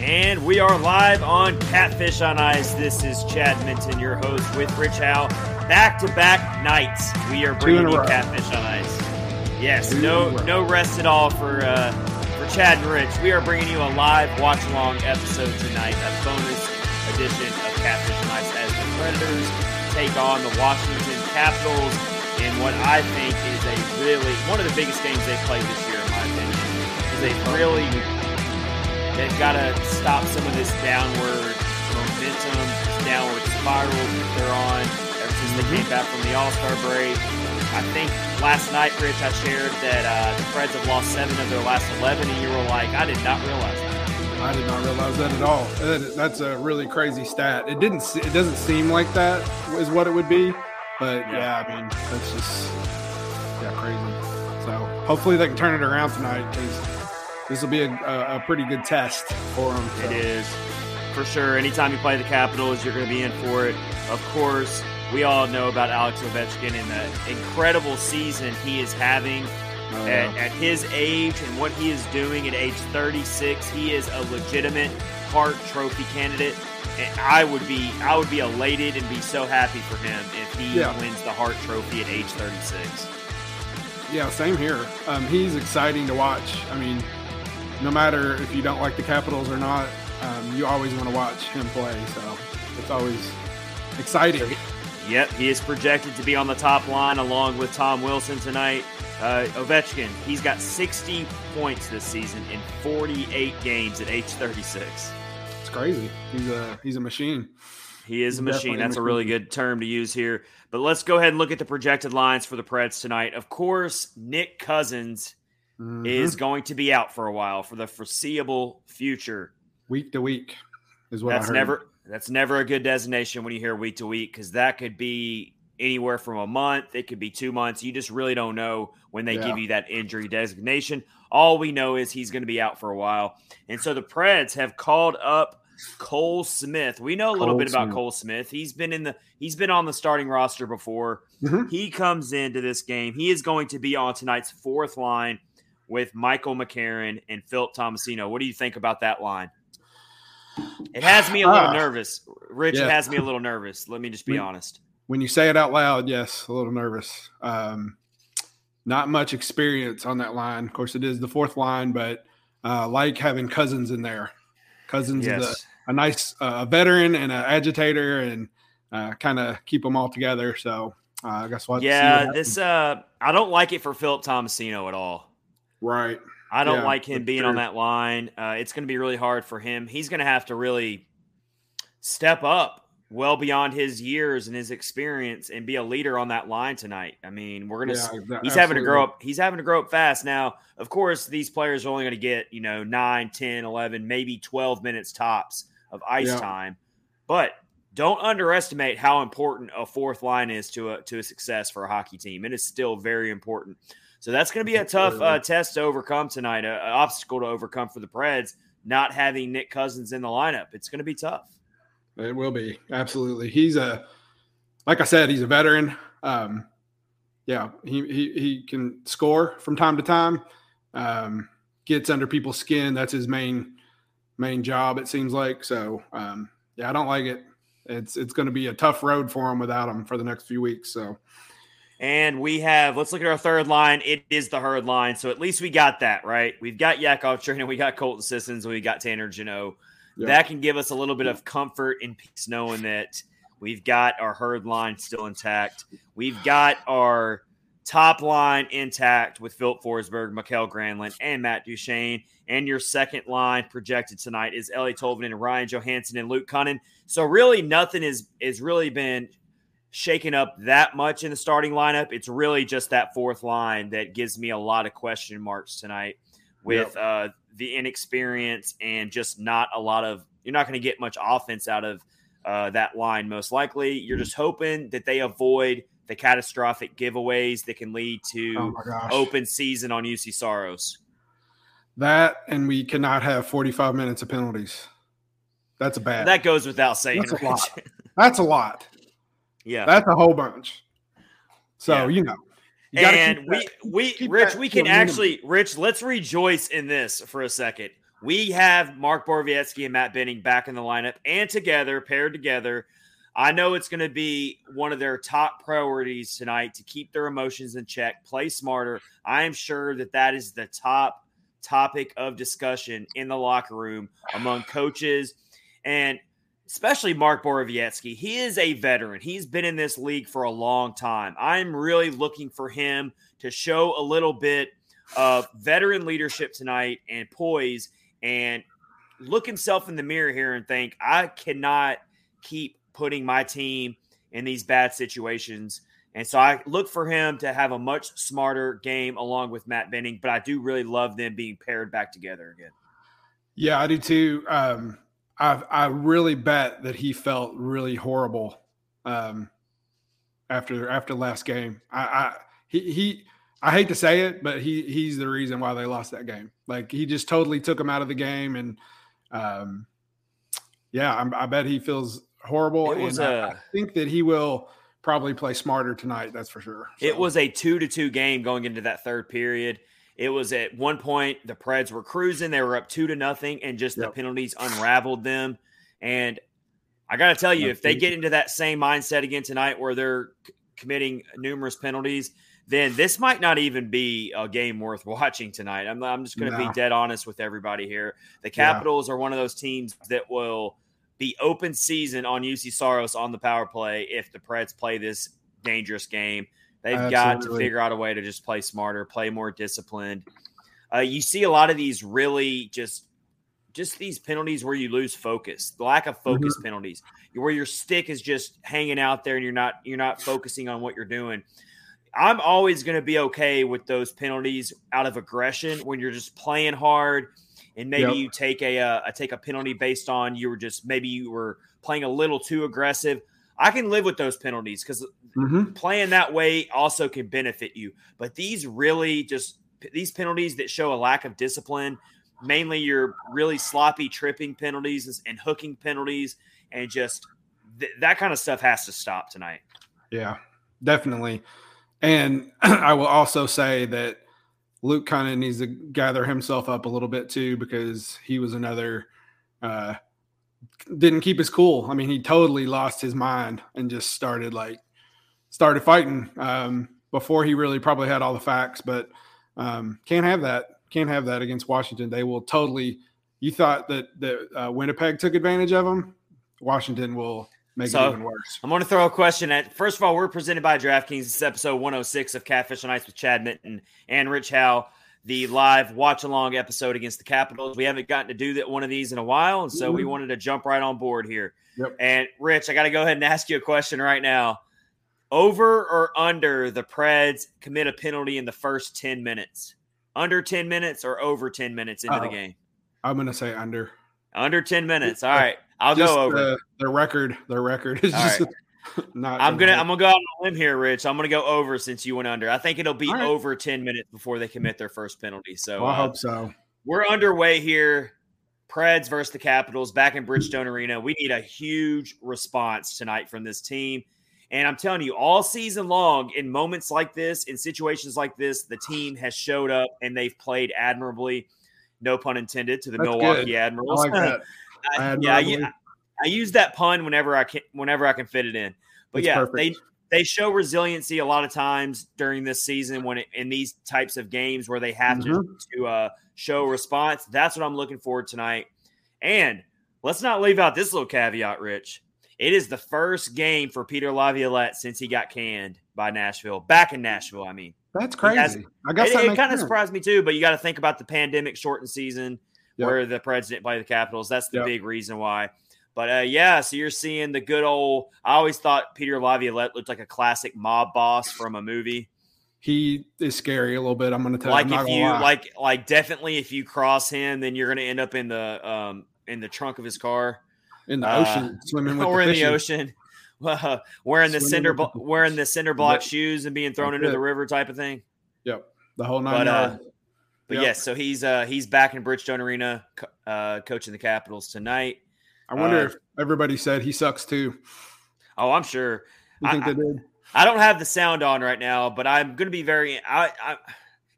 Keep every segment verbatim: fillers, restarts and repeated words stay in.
And we are live on Catfish on Ice. This is Chad Minton, your host, with Rich Howe. Back-to-back nights, we are bringing you Catfish on Ice. Yes, no no rest at all for uh, for Chad and Rich. We are bringing you a live watch-along episode tonight, a bonus edition of Catfish on Ice as the Predators take on the Washington Capitals in what I think is a really, one of the biggest games they've played this year, in my opinion. Because they really, they've got to stop some of this downward momentum, this downward spiral that they're on ever since they came back from the All-Star break. I think last night, Rich, I shared that uh, the Preds have lost seven of their last eleven, and you were like, I did not realize that. I did not realize that at all. That's a really crazy stat. It didn't. It doesn't seem like that is what it would be. But, yeah. yeah, I mean, that's just yeah, crazy. So, hopefully they can turn it around tonight because this will be a, a, a pretty good test for them. So. It is, for sure. Anytime you play the Capitals, you're going to be in for it. Of course, we all know about Alex Ovechkin and the incredible season he is having oh, at, yeah. at his age and what he is doing at age thirty-six. He is a legitimate Hart Trophy candidate. And I would be I would be elated and be so happy for him if he yeah. wins the Hart Trophy at age thirty-six. Yeah, same here. Um, he's exciting to watch. I mean, no matter if you don't like the Capitals or not, um, you always want to watch him play. So it's always exciting. Yep, he is projected to be on the top line along with Tom Wilson tonight. Uh, Ovechkin, he's got sixty points this season in forty-eight games at age thirty-six. Crazy. He's a he's a machine. He is a machine. That's a really good term to use here. But let's go ahead and look at the projected lines for the Preds tonight. Of course, Nick Cousins mm-hmm. is going to be out for a while for the foreseeable future. Week to week is what that's I heard. never that's never a good designation when you hear week to week, because that could be anywhere from a month, it could be two months. You just really don't know when they yeah. give you that injury designation. All we know is he's going to be out for a while. And so the Preds have called up Cole Smith. We know a little Cole bit about Smith. Cole Smith. He's been in the he's been on the starting roster before. Mm-hmm. He comes into this game. He is going to be on tonight's fourth line with Michael McCarron and Philip Tomasino. What do you think about that line? It has me a little ah, nervous. Rich, yeah. it has me a little nervous. Let me just be when, honest. When you say it out loud, yes, a little nervous. Um Not much experience on that line. Of course, it is the fourth line, but uh, like having Cousins in there. Cousins yes. is a, a nice uh, veteran and an agitator, and uh, kind of keep them all together. So uh, I guess we'll have yeah, to see this uh, I don't like it for Philip Tomasino at all. Right. I don't yeah, like him being true. on that line. Uh, it's going to be really hard for him. He's going to have to really step up well beyond his years and his experience and be a leader on that line tonight. I mean, we're going to, yeah, exactly. he's having Absolutely. to grow up. He's having to grow up fast. Now, of course, these players are only going to get, you know, nine, ten, eleven, maybe twelve minutes tops of ice yeah. time, but don't underestimate how important a fourth line is to a, to a success for a hockey team. It is still very important. So that's going to be a tough uh, test to overcome tonight, an obstacle to overcome for the Preds, not having Nick Cousins in the lineup. It's going to be tough. It will be. Absolutely. He's a, like I said, he's a veteran. Um, yeah, he, he he can score from time to time, um, gets under people's skin. That's his main main job, it seems like. So, um, yeah, I don't like it. It's it's going to be a tough road for him without him for the next few weeks. So, and we have, let's look at our third line. It is the herd line. So at least we got that, right? We've got Yakov Trenin, we got Colton Sissons, we got Tanner Jeannot. Yep. That can give us a little bit of comfort and peace knowing that we've got our herd line still intact. We've got our top line intact with Filip Forsberg, Mikael Granlund, and Matt Duchene. And your second line projected tonight is Ellie Tolvanen and Ryan Johansson and Luke Kunin. So really nothing is is really been shaken up that much in the starting lineup. It's really just that fourth line that gives me a lot of question marks tonight with yep. uh, the inexperience and just not a lot of – you're not going to get much offense out of uh, that line most likely. You're just hoping that they avoid the catastrophic giveaways that can lead to oh open season on Juuse Saros. That, and we cannot have forty-five minutes of penalties. That's a bad. That goes without saying. That's a lot. That's a lot. Yeah. That's a whole bunch. So, yeah. you know. You and we, we, Rich, we can actually, Rich, let's rejoice in this for a second. We have Mark Borowiecki and Matt Benning back in the lineup and together, paired together. I know it's going to be one of their top priorities tonight to keep their emotions in check, play smarter. I am sure that that is the top topic of discussion in the locker room among coaches and especially Mark Borowiecki. He is a veteran. He's been in this league for a long time. I'm really looking for him to show a little bit of veteran leadership tonight and poise and look himself in the mirror here and think, I cannot keep putting my team in these bad situations. And so I look for him to have a much smarter game along with Matt Benning, but I do really love them being paired back together again. Yeah, I do too. Um, I I really bet that he felt really horrible um, after after last game. I, I he he I hate to say it, but he he's the reason why they lost that game. Like he just totally took him out of the game, and um, yeah, I, I bet he feels horrible. It was and a- I, I think that he will. Probably play smarter tonight, that's for sure. So. It was a two to two game going into that third period. It was at one point the Preds were cruising, they were up two to nothing, and just yep. the penalties unraveled them. And I gotta tell you, if they get into that same mindset again tonight where they're c- committing numerous penalties, then this might not even be a game worth watching tonight. I'm, I'm just gonna nah. be dead honest with everybody here. The Capitals yeah. are one of those teams that will be open season on Juuse Saros on the power play if the Preds play this dangerous game. They've Absolutely. got to figure out a way to just play smarter, play more disciplined. Uh, you see a lot of these really just just these penalties where you lose focus, the lack of focus mm-hmm. penalties, where your stick is just hanging out there and you're not you're not focusing on what you're doing. I'm always going to be okay with those penalties out of aggression when you're just playing hard. And maybe yep. you take a, a, a take a penalty based on you were just maybe you were playing a little too aggressive. I can live with those penalties because mm-hmm. playing that way also can benefit you. But these really just these penalties that show a lack of discipline, mainly your really sloppy tripping penalties and hooking penalties, and just th- that kind of stuff has to stop tonight. Yeah, definitely. And I will also say that Luke kind of needs to gather himself up a little bit too, because he was another uh, didn't keep his cool. I mean, he totally lost his mind and just started like started fighting um, before he really probably had all the facts. But um, can't have that. Can't have that against Washington. They will totally. You thought that that uh, Winnipeg took advantage of them. Washington will. Make so, it even worse. I'm going to throw a question at. First of all, we're presented by DraftKings. This is episode one oh six of Catfish on Ice with Chad Minton and Rich Howe, the live watch-along episode against the Capitals. We haven't gotten to do that one of these in a while, and so mm-hmm. we wanted to jump right on board here. Yep. And, Rich, I got to go ahead and ask you a question right now. Over or under the Preds commit a penalty in the first ten minutes? Under ten minutes or over ten minutes into oh, the game? I'm going to say under. Under ten minutes. All right. I'll just go over the, their record. Their record is all just right. not. I'm gonna. Right. I'm gonna go out on a limb here, Rich. I'm gonna go over since you went under. I think it'll be right. over ten minutes before they commit their first penalty. So well, I uh, hope so. We're underway here. Preds versus the Capitals back in Bridgestone Arena. We need a huge response tonight from this team, and I'm telling you, all season long, in moments like this, in situations like this, the team has showed up and they've played admirably. No pun intended to the That's Milwaukee good. Admirals. I like that. I, yeah, I, I use that pun whenever I can, whenever I can fit it in. But it's yeah, perfect. they they show resiliency a lot of times during this season when it, in these types of games where they have mm-hmm. to to uh, show response. That's what I'm looking for tonight. And let's not leave out this little caveat, Rich. It is the first game for Peter Laviolette since he got canned by Nashville. Back in Nashville, I mean. That's crazy. Has, I guess it, it kind of surprised me too. But you got to think about the pandemic shortened season. Yep. Where the Preds didn't play the Capitals. That's the yep. big reason why. But, uh, yeah, so you're seeing the good old – I always thought Peter Laviolette looked like a classic mob boss from a movie. He is scary a little bit, I'm going to tell like you. I'm if not you like, like definitely if you cross him, then you're going to end up in the um, in the trunk of his car. In the uh, ocean, swimming with or the in the ocean, uh, wearing, the cinder blo- the wearing the cinder block yep. shoes and being thrown That's into it. the river type of thing. Yep, the whole nine But, uh, but yep. yes, yeah, so he's uh, he's back in Bridgestone Arena uh, coaching the Capitals tonight. I wonder uh, if everybody said he sucks too. Oh, I'm sure. You think I, they did? I don't have the sound on right now, but I'm going to be very I, – I,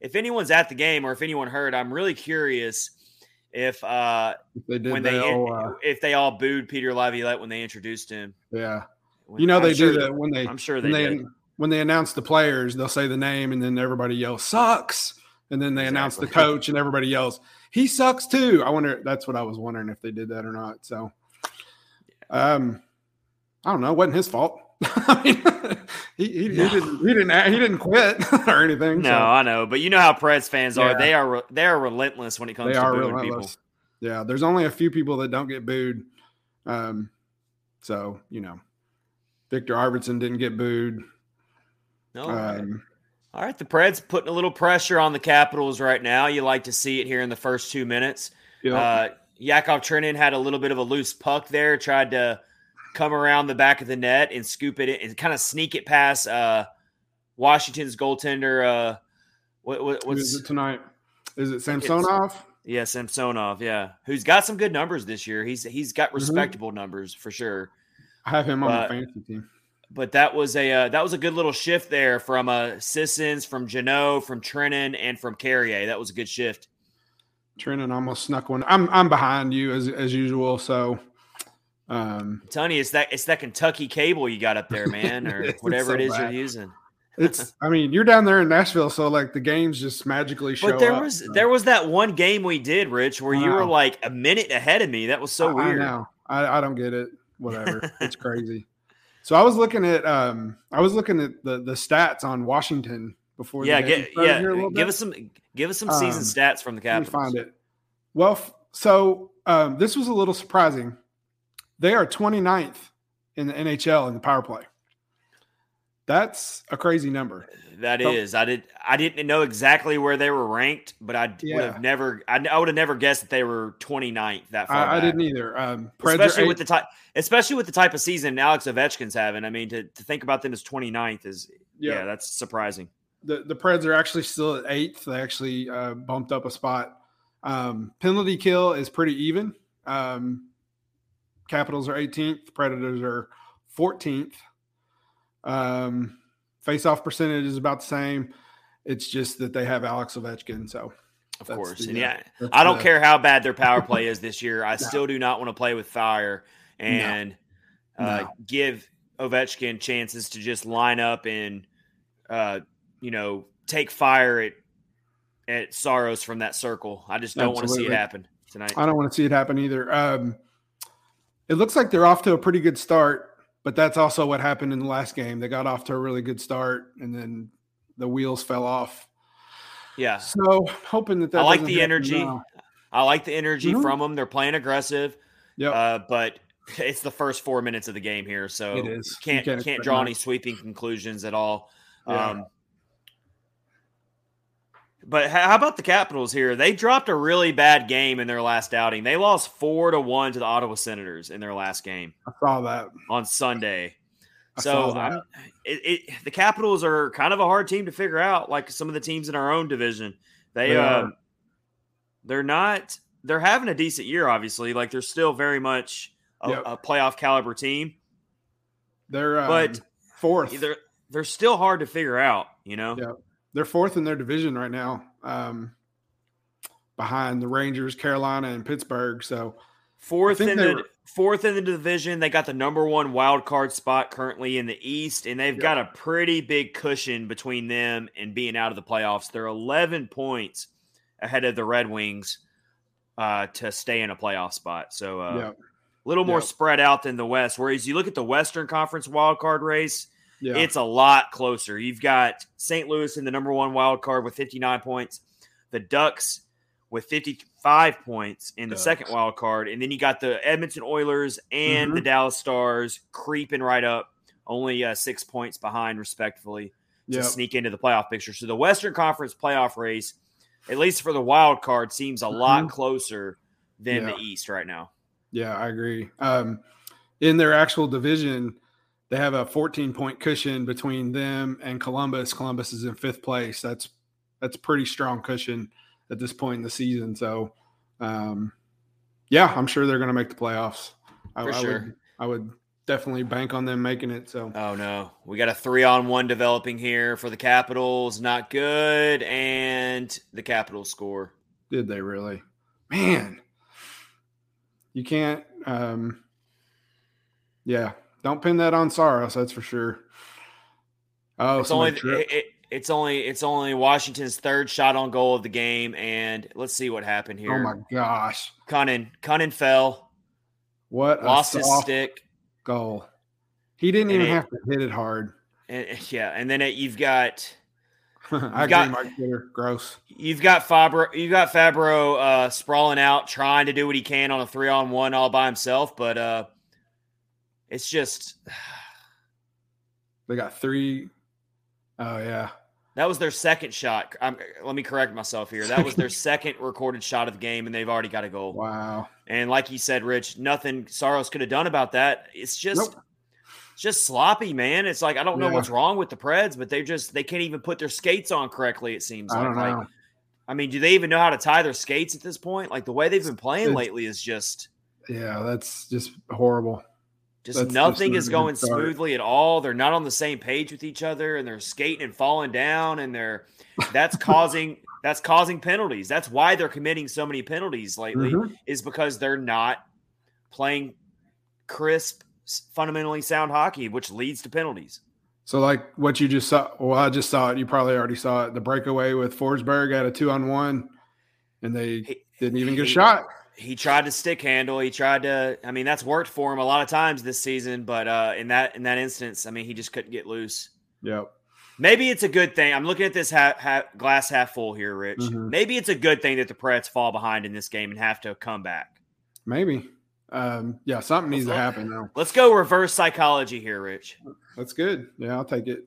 if anyone's at the game or if anyone heard, I'm really curious if uh, if they did, when they, they all, uh, if they all booed Peter Laviolette when they introduced him. Yeah, when, you know I'm they sure do that when they. I'm sure they, they when they announce the players, they'll say the name and then everybody yells sucks, and then they exactly. announce the coach and everybody yells he sucks too. I wonder. That's what I was wondering if they did that or not. So. Um, I don't know. It wasn't his fault. I mean, he he, no. he didn't he didn't he didn't quit or anything. No, so. I know, but you know how Preds fans yeah. are. They are they are relentless when it comes they to booing people. Yeah, there's only a few people that don't get booed. Um, so you know, Victor Arvidsson didn't get booed. No. Um, All right, the Preds putting a little pressure on the Capitals right now. You like to see it here in the first two minutes. Yeah. Uh, Yakov Trenin had a little bit of a loose puck there, tried to come around the back of the net and scoop it in and kind of sneak it past uh, Washington's goaltender. Uh, what, what, what's, Is it tonight? Is it Samsonov? Yeah, Samsonov, yeah. Who's got some good numbers this year. He's He's got respectable mm-hmm. numbers for sure. I have him on uh, the fantasy team. But that was a uh, that was a good little shift there from uh, Sissons, from Jeannot, from Trenin, and from Carrier. That was a good shift. Trenin almost snuck one. I'm I'm behind you as as usual. So, um, Tony, it's that it's that Kentucky cable you got up there, man, or whatever so it is bad. You're using. It's. I mean, you're down there in Nashville, so like the games just magically show up. But there up, was so. there was that one game we did, Rich, where wow. you were like a minute ahead of me. That was so I, weird. I know. I, I don't get it. Whatever. It's crazy. So I was looking at um I was looking at the the stats on Washington. Before yeah, get, yeah. Give bit. us some, give us some season um, stats from the Capitals. Let me find it. Well, f- so um, this was a little surprising. They are twenty-ninth in the N H L in the power play. That's a crazy number. That so, is. I did. I didn't know exactly where they were ranked, but I yeah. would have never. I, I would have never guessed that they were twenty-ninth that far. I, I didn't either. Um, especially eight. with the type, especially with the type of season Alex Ovechkin's having. I mean, to, to think about them as twenty-ninth is yeah, yeah that's surprising. The the Preds are actually still at eighth. They actually uh, bumped up a spot. Um, penalty kill is pretty even. Um, Capitals are eighteenth. Predators are fourteenth. Um, face-off percentage is about the same. It's just that they have Alex Ovechkin. So, of course, the, and yeah, I don't the, care how bad their power play is this year. I no. still do not want to play with fire and no. No. Uh, give Ovechkin chances to just line up and. Uh, you know, take fire at at Saros from that circle. I just don't Absolutely. want to see it happen tonight. I don't want to see it happen either. Um, it looks like they're off to a pretty good start, but that's also what happened in the last game. They got off to a really good start, and then the wheels fell off. Yeah. So hoping that that I like the energy. I like the energy mm-hmm. from them. They're playing aggressive. Yeah. Uh, but it's the first four minutes of the game here, so it is. Can't you can't, can't draw any sweeping conclusions at all. Yeah. Um, but how about the Capitals here? They dropped a really bad game in their last outing. They lost four to one to the Ottawa Senators in their last game. I saw that on Sunday. I so I, it, it, the Capitals are kind of a hard team to figure out. Like some of the teams in our own division, they, they uh, are. they're not, they're having a decent year, obviously. Like they're still very much a, yep. a playoff caliber team. They're, um, but fourth, they're, They're still hard to figure out, you know? Yeah. They're fourth in their division right now, um, behind the Rangers, Carolina, and Pittsburgh. So fourth in the were... fourth in the division. They got the number one wild card spot currently in the East, and they've yeah. got a pretty big cushion between them and being out of the playoffs. They're eleven points ahead of the Red Wings uh, to stay in a playoff spot. So uh, yeah. a little more yeah. spread out than the West. Whereas you look at the Western Conference wild card race. Yeah. It's a lot closer. You've got Saint Louis in the number one wild card with fifty-nine points. The Ducks with fifty-five points in the Ducks. Second wild card. And then you got the Edmonton Oilers and mm-hmm. the Dallas Stars creeping right up, only uh, six points behind, respectively, to yep. sneak into the playoff picture. So the Western Conference playoff race, at least for the wild card, seems a mm-hmm. lot closer than yeah. the East right now. Yeah, I agree. Um, in their actual division, they have a fourteen-point cushion between them and Columbus. Columbus is in fifth place. That's that's a pretty strong cushion at this point in the season. So, um, yeah, I'm sure they're going to make the playoffs. I, For sure. I would, I would definitely bank on them making it. So, oh, no. We got a three-on-one developing here for the Capitals. Not good. And the Capitals score. Did they really? Man. You can't um, – yeah. Don't pin that on Saros, that's for sure. Oh, it's only it, it, it's only it's only Washington's third shot on goal of the game, and let's see what happened here. Oh my gosh, Cunnin Cunnin fell. What lost a soft his stick goal. He didn't and even it, have to hit it hard. And, yeah, and then it, you've got. You've I got agree, Mike Taylor. Gross. You've got Fabbro. You've got Fabbro uh, sprawling out, trying to do what he can on a three-on-one all by himself, but. Uh, It's just – they got three – oh, yeah. That was their second shot. I'm, let me correct myself here. That was their second recorded shot of the game, and they've already got a goal. Wow. And like you said, Rich, nothing Saros could have done about that. It's just nope. it's just sloppy, man. It's like I don't know yeah. what's wrong with the Preds, but they just – they can't even put their skates on correctly, it seems like. I don't know. Like, I mean, do they even know how to tie their skates at this point? Like the way they've been playing it's, lately is just – yeah, that's just horrible. Just That's nothing is going smoothly at all. They're not on the same page with each other, and they're skating and falling down, and they're that's causing that's causing penalties. That's why they're committing so many penalties lately mm-hmm. is because they're not playing crisp, fundamentally sound hockey, which leads to penalties. So, like what you just saw, well, I just saw it. You probably already saw it. The breakaway with Forsberg at a two-on-one, and they he, didn't even he, get a shot. He tried to stick handle. He tried to. I mean, that's worked for him a lot of times this season. But uh, in that in that instance, I mean, he just couldn't get loose. Yep. Maybe it's a good thing. I'm looking at this ha- ha- glass half full here, Rich. Mm-hmm. Maybe it's a good thing that the Preds fall behind in this game and have to come back. Maybe. Um, yeah, something needs let's to happen now. Let's go reverse psychology here, Rich. That's good. Yeah, I'll take it.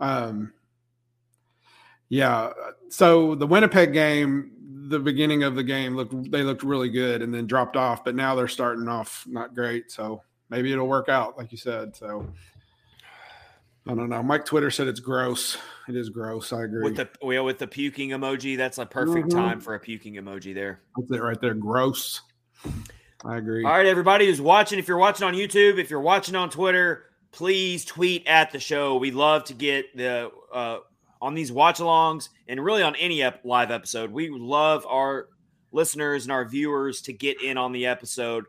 Um, yeah. So the Winnipeg game. The beginning of the game looked they looked really good and then dropped off, but now they're starting off not great. So maybe it'll work out, like you said. So I don't know. Mike Twitter said it's gross. It is gross. I agree. With the with the puking emoji, that's a perfect mm-hmm. time for a puking emoji there. That's it right there. Gross. I agree. All right, everybody who's watching, if you're watching on YouTube, if you're watching on Twitter, please tweet at the show. We love to get the uh on these watch-alongs, and really on any ep- live episode. We love our listeners and our viewers to get in on the episode.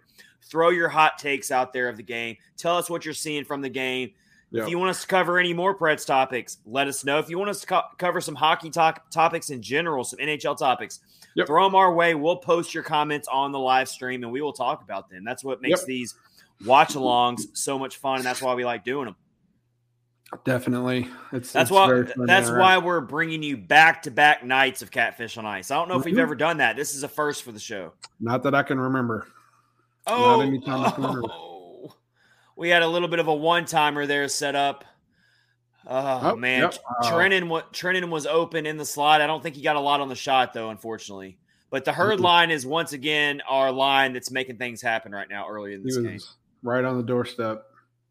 Throw your hot takes out there of the game. Tell us what you're seeing from the game. Yep. If you want us to cover any more Preds topics, let us know. If you want us to co- cover some hockey to- topics in general, some N H L topics, yep. throw them our way. We'll post your comments on the live stream, and we will talk about them. That's what makes yep. these watch-alongs so much fun, and that's why we like doing them. Definitely. It's, that's it's why that's right. why we're bringing you back-to-back nights of Catfish on Ice. I don't know if mm-hmm. we've ever done that. This is a first for the show. Not that I can remember. Oh, Not anytime oh. I can remember. We had a little bit of a one-timer there set up. Oh, oh man. Yep. Uh, Trenin, Trenin was open in the slot. I don't think he got a lot on the shot, though, unfortunately. But the Herd mm-hmm. line is, once again, our line that's making things happen right now early in this game. Right on the doorstep.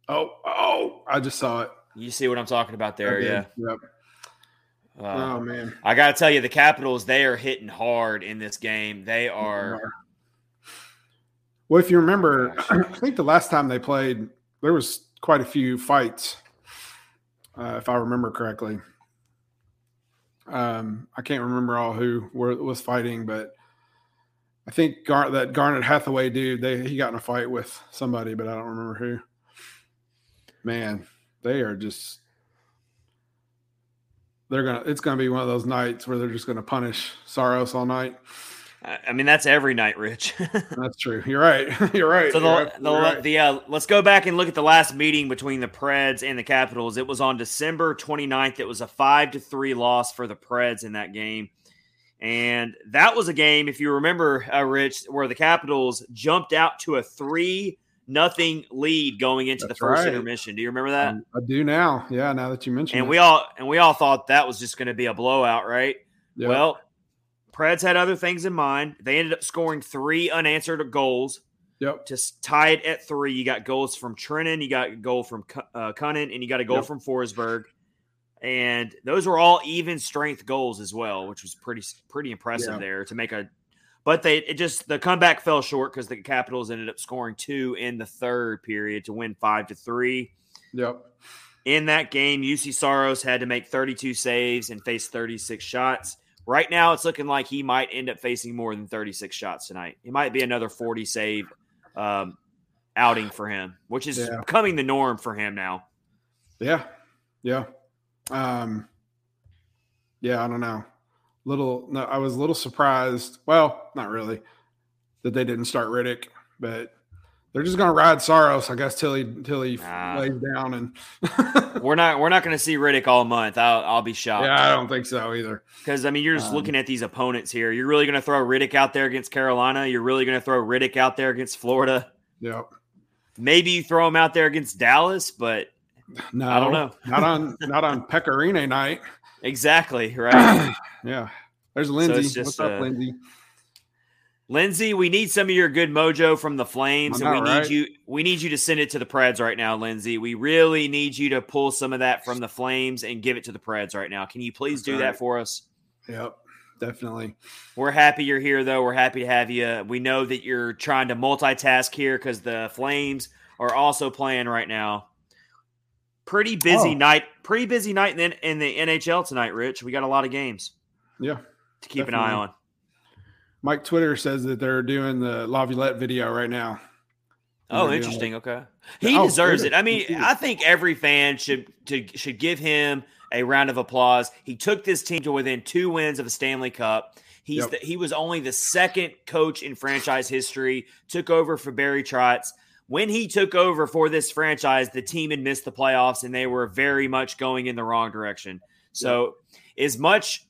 Oh, oh, I just saw it. You see what I'm talking about there, yeah. Yep. Uh, oh, man. I got to tell you, the Capitals, they are hitting hard in this game. They are. Well, if you remember, oh, I think the last time they played, there was quite a few fights, uh, if I remember correctly. Um, I can't remember all who were, was fighting, but I think Gar- that Garnet Hathaway dude, they, he got in a fight with somebody, but I don't remember who. Man. They are just – they're going to – it's going to be one of those nights where they're just going to punish Saros all night. I mean, that's every night, Rich. That's true. You're right. You're right. So the, right. the, right. the uh, let's go back and look at the last meeting between the Preds and the Capitals. It was on December twenty-ninth. It was a five to three loss for the Preds in that game. And that was a game, if you remember, uh, Rich, where the Capitals jumped out to a three nothing lead going into That's the first right. intermission. Do you remember that? I do now. Yeah, now that you mentioned and it. we all and we all thought that was just going to be a blowout, right? Yep. Well, Preds had other things in mind. They ended up scoring three unanswered goals. Yep. To tie it at three. You got goals from Trenin, you got a goal from uh, Kunin, and you got a goal yep. from Forsberg. And those were all even strength goals as well, which was pretty pretty impressive yeah. there to make a – but they it just the comeback fell short because the Capitals ended up scoring two in the third period to win five to three. Yep. In that game, Juuse Saros had to make thirty-two saves and face thirty-six shots. Right now it's looking like he might end up facing more than thirty-six shots tonight. It might be another forty-save um, outing for him, which is yeah. becoming the norm for him now. Yeah, yeah. Um, yeah, I don't know. Little, no, I was a little surprised. Well, not really, that they didn't start Riddick, but they're just going to ride Saros, I guess, till he till he nah. lays down. And we're not we're not going to see Riddick all month. I'll I'll be shocked. Yeah, I don't think so either. Because I mean, you're just um, looking at these opponents here. You're really going to throw Riddick out there against Carolina. You're really going to throw Riddick out there against Florida. Yep. Maybe you throw him out there against Dallas, but. No, I don't know. not on not on Pecorino night. Exactly, right? Yeah. There's Lindsay. So just, What's up, uh, Lindsay? Lindsay, we need some of your good mojo from the Flames. And we right. need you we need you to send it to the Preds right now, Lindsay. We really need you to pull some of that from the Flames and give it to the Preds right now. Can you please That's do right. that for us? Yep, definitely. We're happy you're here, though. We're happy to have you. We know that you're trying to multitask here because the Flames are also playing right now. Pretty busy oh. night, pretty busy night in, in the N H L tonight, Rich. We got a lot of games. Yeah. To keep definitely. an eye on. Mike Twitter says that they're doing the Laviolette video right now. Oh, interesting. Doing... Okay. He oh, deserves Twitter. it. I mean, I think every fan should to, should give him a round of applause. He took this team to within two wins of a Stanley Cup. He's yep. the, he was only the second coach in franchise history, took over for Barry Trotz. When he took over for this franchise, the team had missed the playoffs, and they were very much going in the wrong direction. So yeah. as much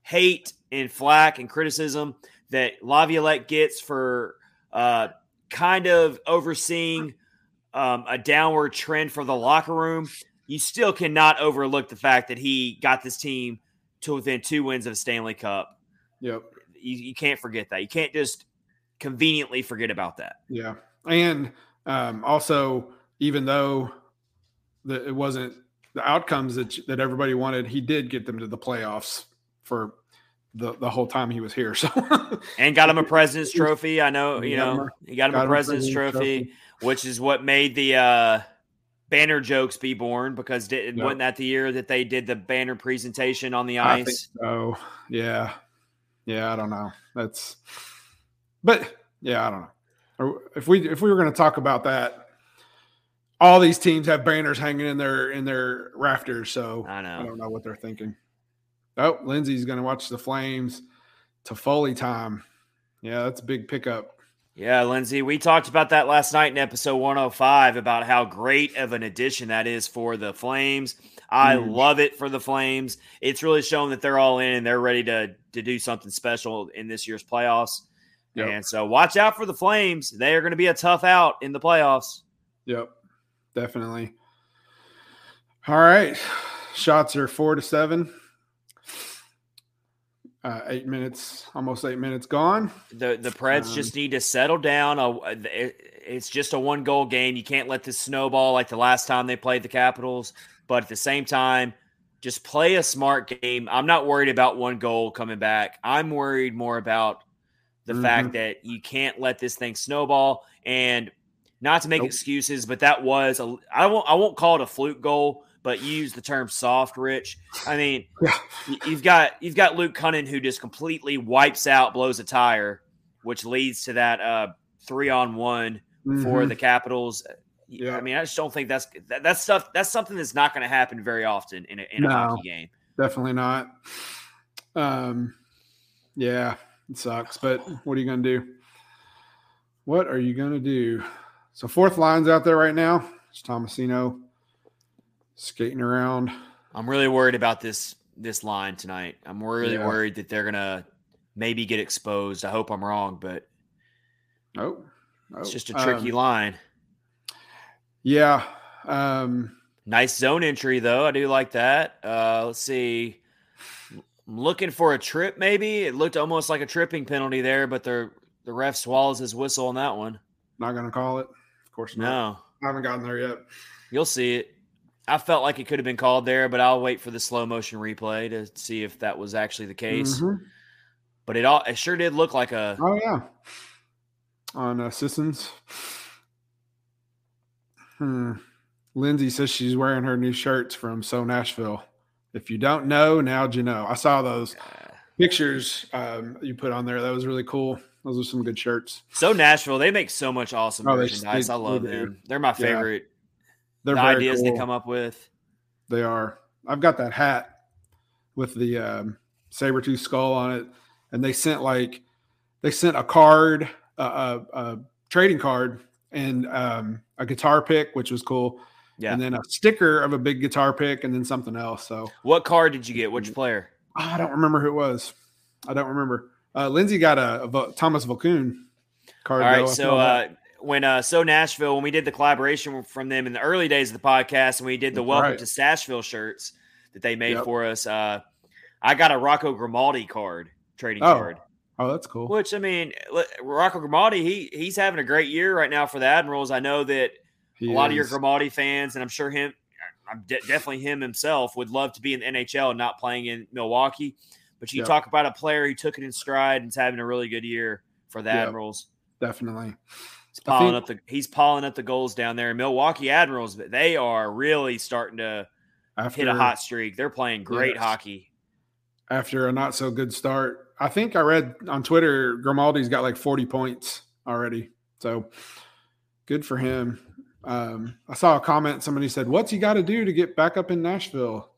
hate and flack and criticism that Laviolette gets for uh, kind of overseeing um, a downward trend for the locker room, you still cannot overlook the fact that he got this team to within two wins of a Stanley Cup. Yep. You, you can't forget that. You can't just conveniently forget about that. Yeah. And um, also, even though the, it wasn't the outcomes that that everybody wanted, he did get them to the playoffs for the, the whole time he was here. So, and got him a President's Trophy. I know, you know, he got him got a President's him Trophy, trophy, which is what made the uh, banner jokes be born, because didn't, yep. wasn't that the year that they did the banner presentation on the ice? I think so. Yeah. Yeah, I don't know. That's – but, yeah, I don't know. If we if we were going to talk about that, all these teams have banners hanging in their in their rafters, so I, know. I don't know what they're thinking. Oh, Lindsay's going to watch the Flames to Foley time. Yeah, that's a big pickup. Yeah, Lindsay, we talked about that last night in episode one oh five about how great of an addition that is for the Flames. I mm. love it for the Flames. It's really shown that they're all in and they're ready to to do something special in this year's playoffs. Yep. And so watch out for the Flames. They are going to be a tough out in the playoffs. Yep, definitely. All right. Shots are four to seven. Uh, eight minutes, almost eight minutes gone. The the Preds um, just need to settle down. It's just a one-goal game. You can't let this snowball like the last time they played the Capitals. But at the same time, just play a smart game. I'm not worried about one goal coming back. I'm worried more about the mm-hmm. fact that you can't let this thing snowball. And not to make nope. excuses, but that was a, I won't I won't call it a fluke goal, but you use the term soft, Rich. I mean, yeah. you've got you've got Luke Kunin who just completely wipes out, blows a tire, which leads to that uh, three on one mm-hmm. for the Capitals. Yeah. I mean, I just don't think that's that, that's stuff. That's something that's not going to happen very often in a, in no, a hockey game. Definitely not. Um, yeah. It sucks, but what are you going to do? What are you going to do? So fourth line's out there right now. It's Tomasino skating around. I'm really worried about this this line tonight. I'm really yeah. worried that they're going to maybe get exposed. I hope I'm wrong, but oh, oh. it's just a tricky um, line. Yeah. Um, nice zone entry, though. I do like that. Uh, let's see. I'm looking for a trip, maybe. It looked almost like a tripping penalty there, but the the ref swallows his whistle on that one. Not going to call it. Of course not. No. I haven't gotten there yet. You'll see it. I felt like it could have been called there, but I'll wait for the slow motion replay to see if that was actually the case. Mm-hmm. But it all it sure did look like a – oh, yeah. On uh, Sissons. Hmm. Lindsay says she's wearing her new shirts from So Nashville. If you don't know, now you know. I saw those yeah. pictures um, you put on there. That was really cool. Those are some good shirts. So Nashville, they make so much awesome oh, merchandise. They, I love they them. They're my favorite. Yeah. They're the very ideas cool. they come up with. They are. I've got that hat with the um, saber-tooth skull on it, and they sent like they sent a card, uh, a, a trading card, and um, a guitar pick, which was cool. Yeah. And then a sticker of a big guitar pick, and then something else. So, what card did you get? Which player? Oh, I don't remember who it was. I don't remember. Uh, Lindsay got a, a Thomas Volkoun card. All right, though. so. Uh, When uh, So Nashville, when we did the collaboration from them in the early days of the podcast, and we did the Welcome right. to Stashville shirts that they made yep. for us, uh, I got a Rocco Grimaldi card, trading oh. card. Oh, that's cool. Which, I mean, Rocco Grimaldi, he he's having a great year right now for the Admirals. I know that he a lot is. of your Grimaldi fans, and I'm sure him, I'm de- definitely him himself, would love to be in the N H L and not playing in Milwaukee. But you yep. talk about a player who took it in stride and is having a really good year for the yep. Admirals. Definitely. He's piling think, up the he's piling up the goals down there. Milwaukee Admirals, they are really starting to after, hit a hot streak. They're playing great yes. hockey. After a not so good start, I think I read on Twitter Grimaldi's got like forty points already. So good for him. Um, I saw a comment. Somebody said, "What's he got to do to get back up in Nashville?"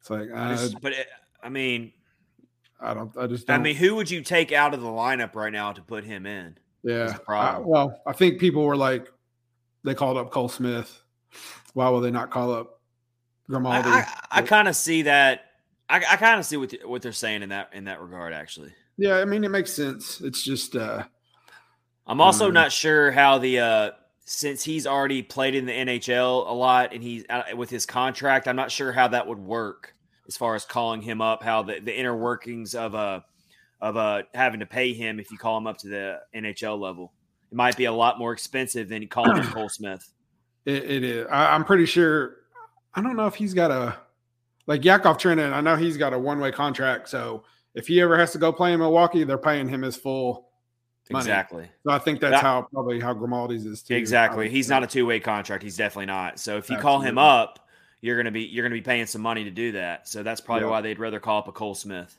It's like, uh, just, but it, I mean, I don't. I just. Don't. I mean, who would you take out of the lineup right now to put him in? Yeah. I, well, I think people were like, they called up Cole Smith. Why will they not call up Grimaldi? I, I, I kind of see that. I, I kind of see what the, what they're saying in that in that regard, actually. Yeah, I mean, it makes sense. It's just. Uh, I'm also um, not sure how the uh, since he's already played in the N H L a lot and he's uh, with his contract, I'm not sure how that would work as far as calling him up. How the, the inner workings of a. Uh, of uh, having to pay him if you call him up to the N H L level. It might be a lot more expensive than calling him Cole Smith. It, it is. I, I'm pretty sure – I don't know if he's got a – like Yakov Trenin, I know he's got a one-way contract, so if he ever has to go play in Milwaukee, they're paying him his full money. Exactly. So I think that's that, how probably how Grimaldi's is too. Exactly. He's not a two-way contract. He's definitely not. So if you Absolutely. call him up, you're going to be you're going to be paying some money to do that. So that's probably yeah. why they'd rather call up a Cole Smith.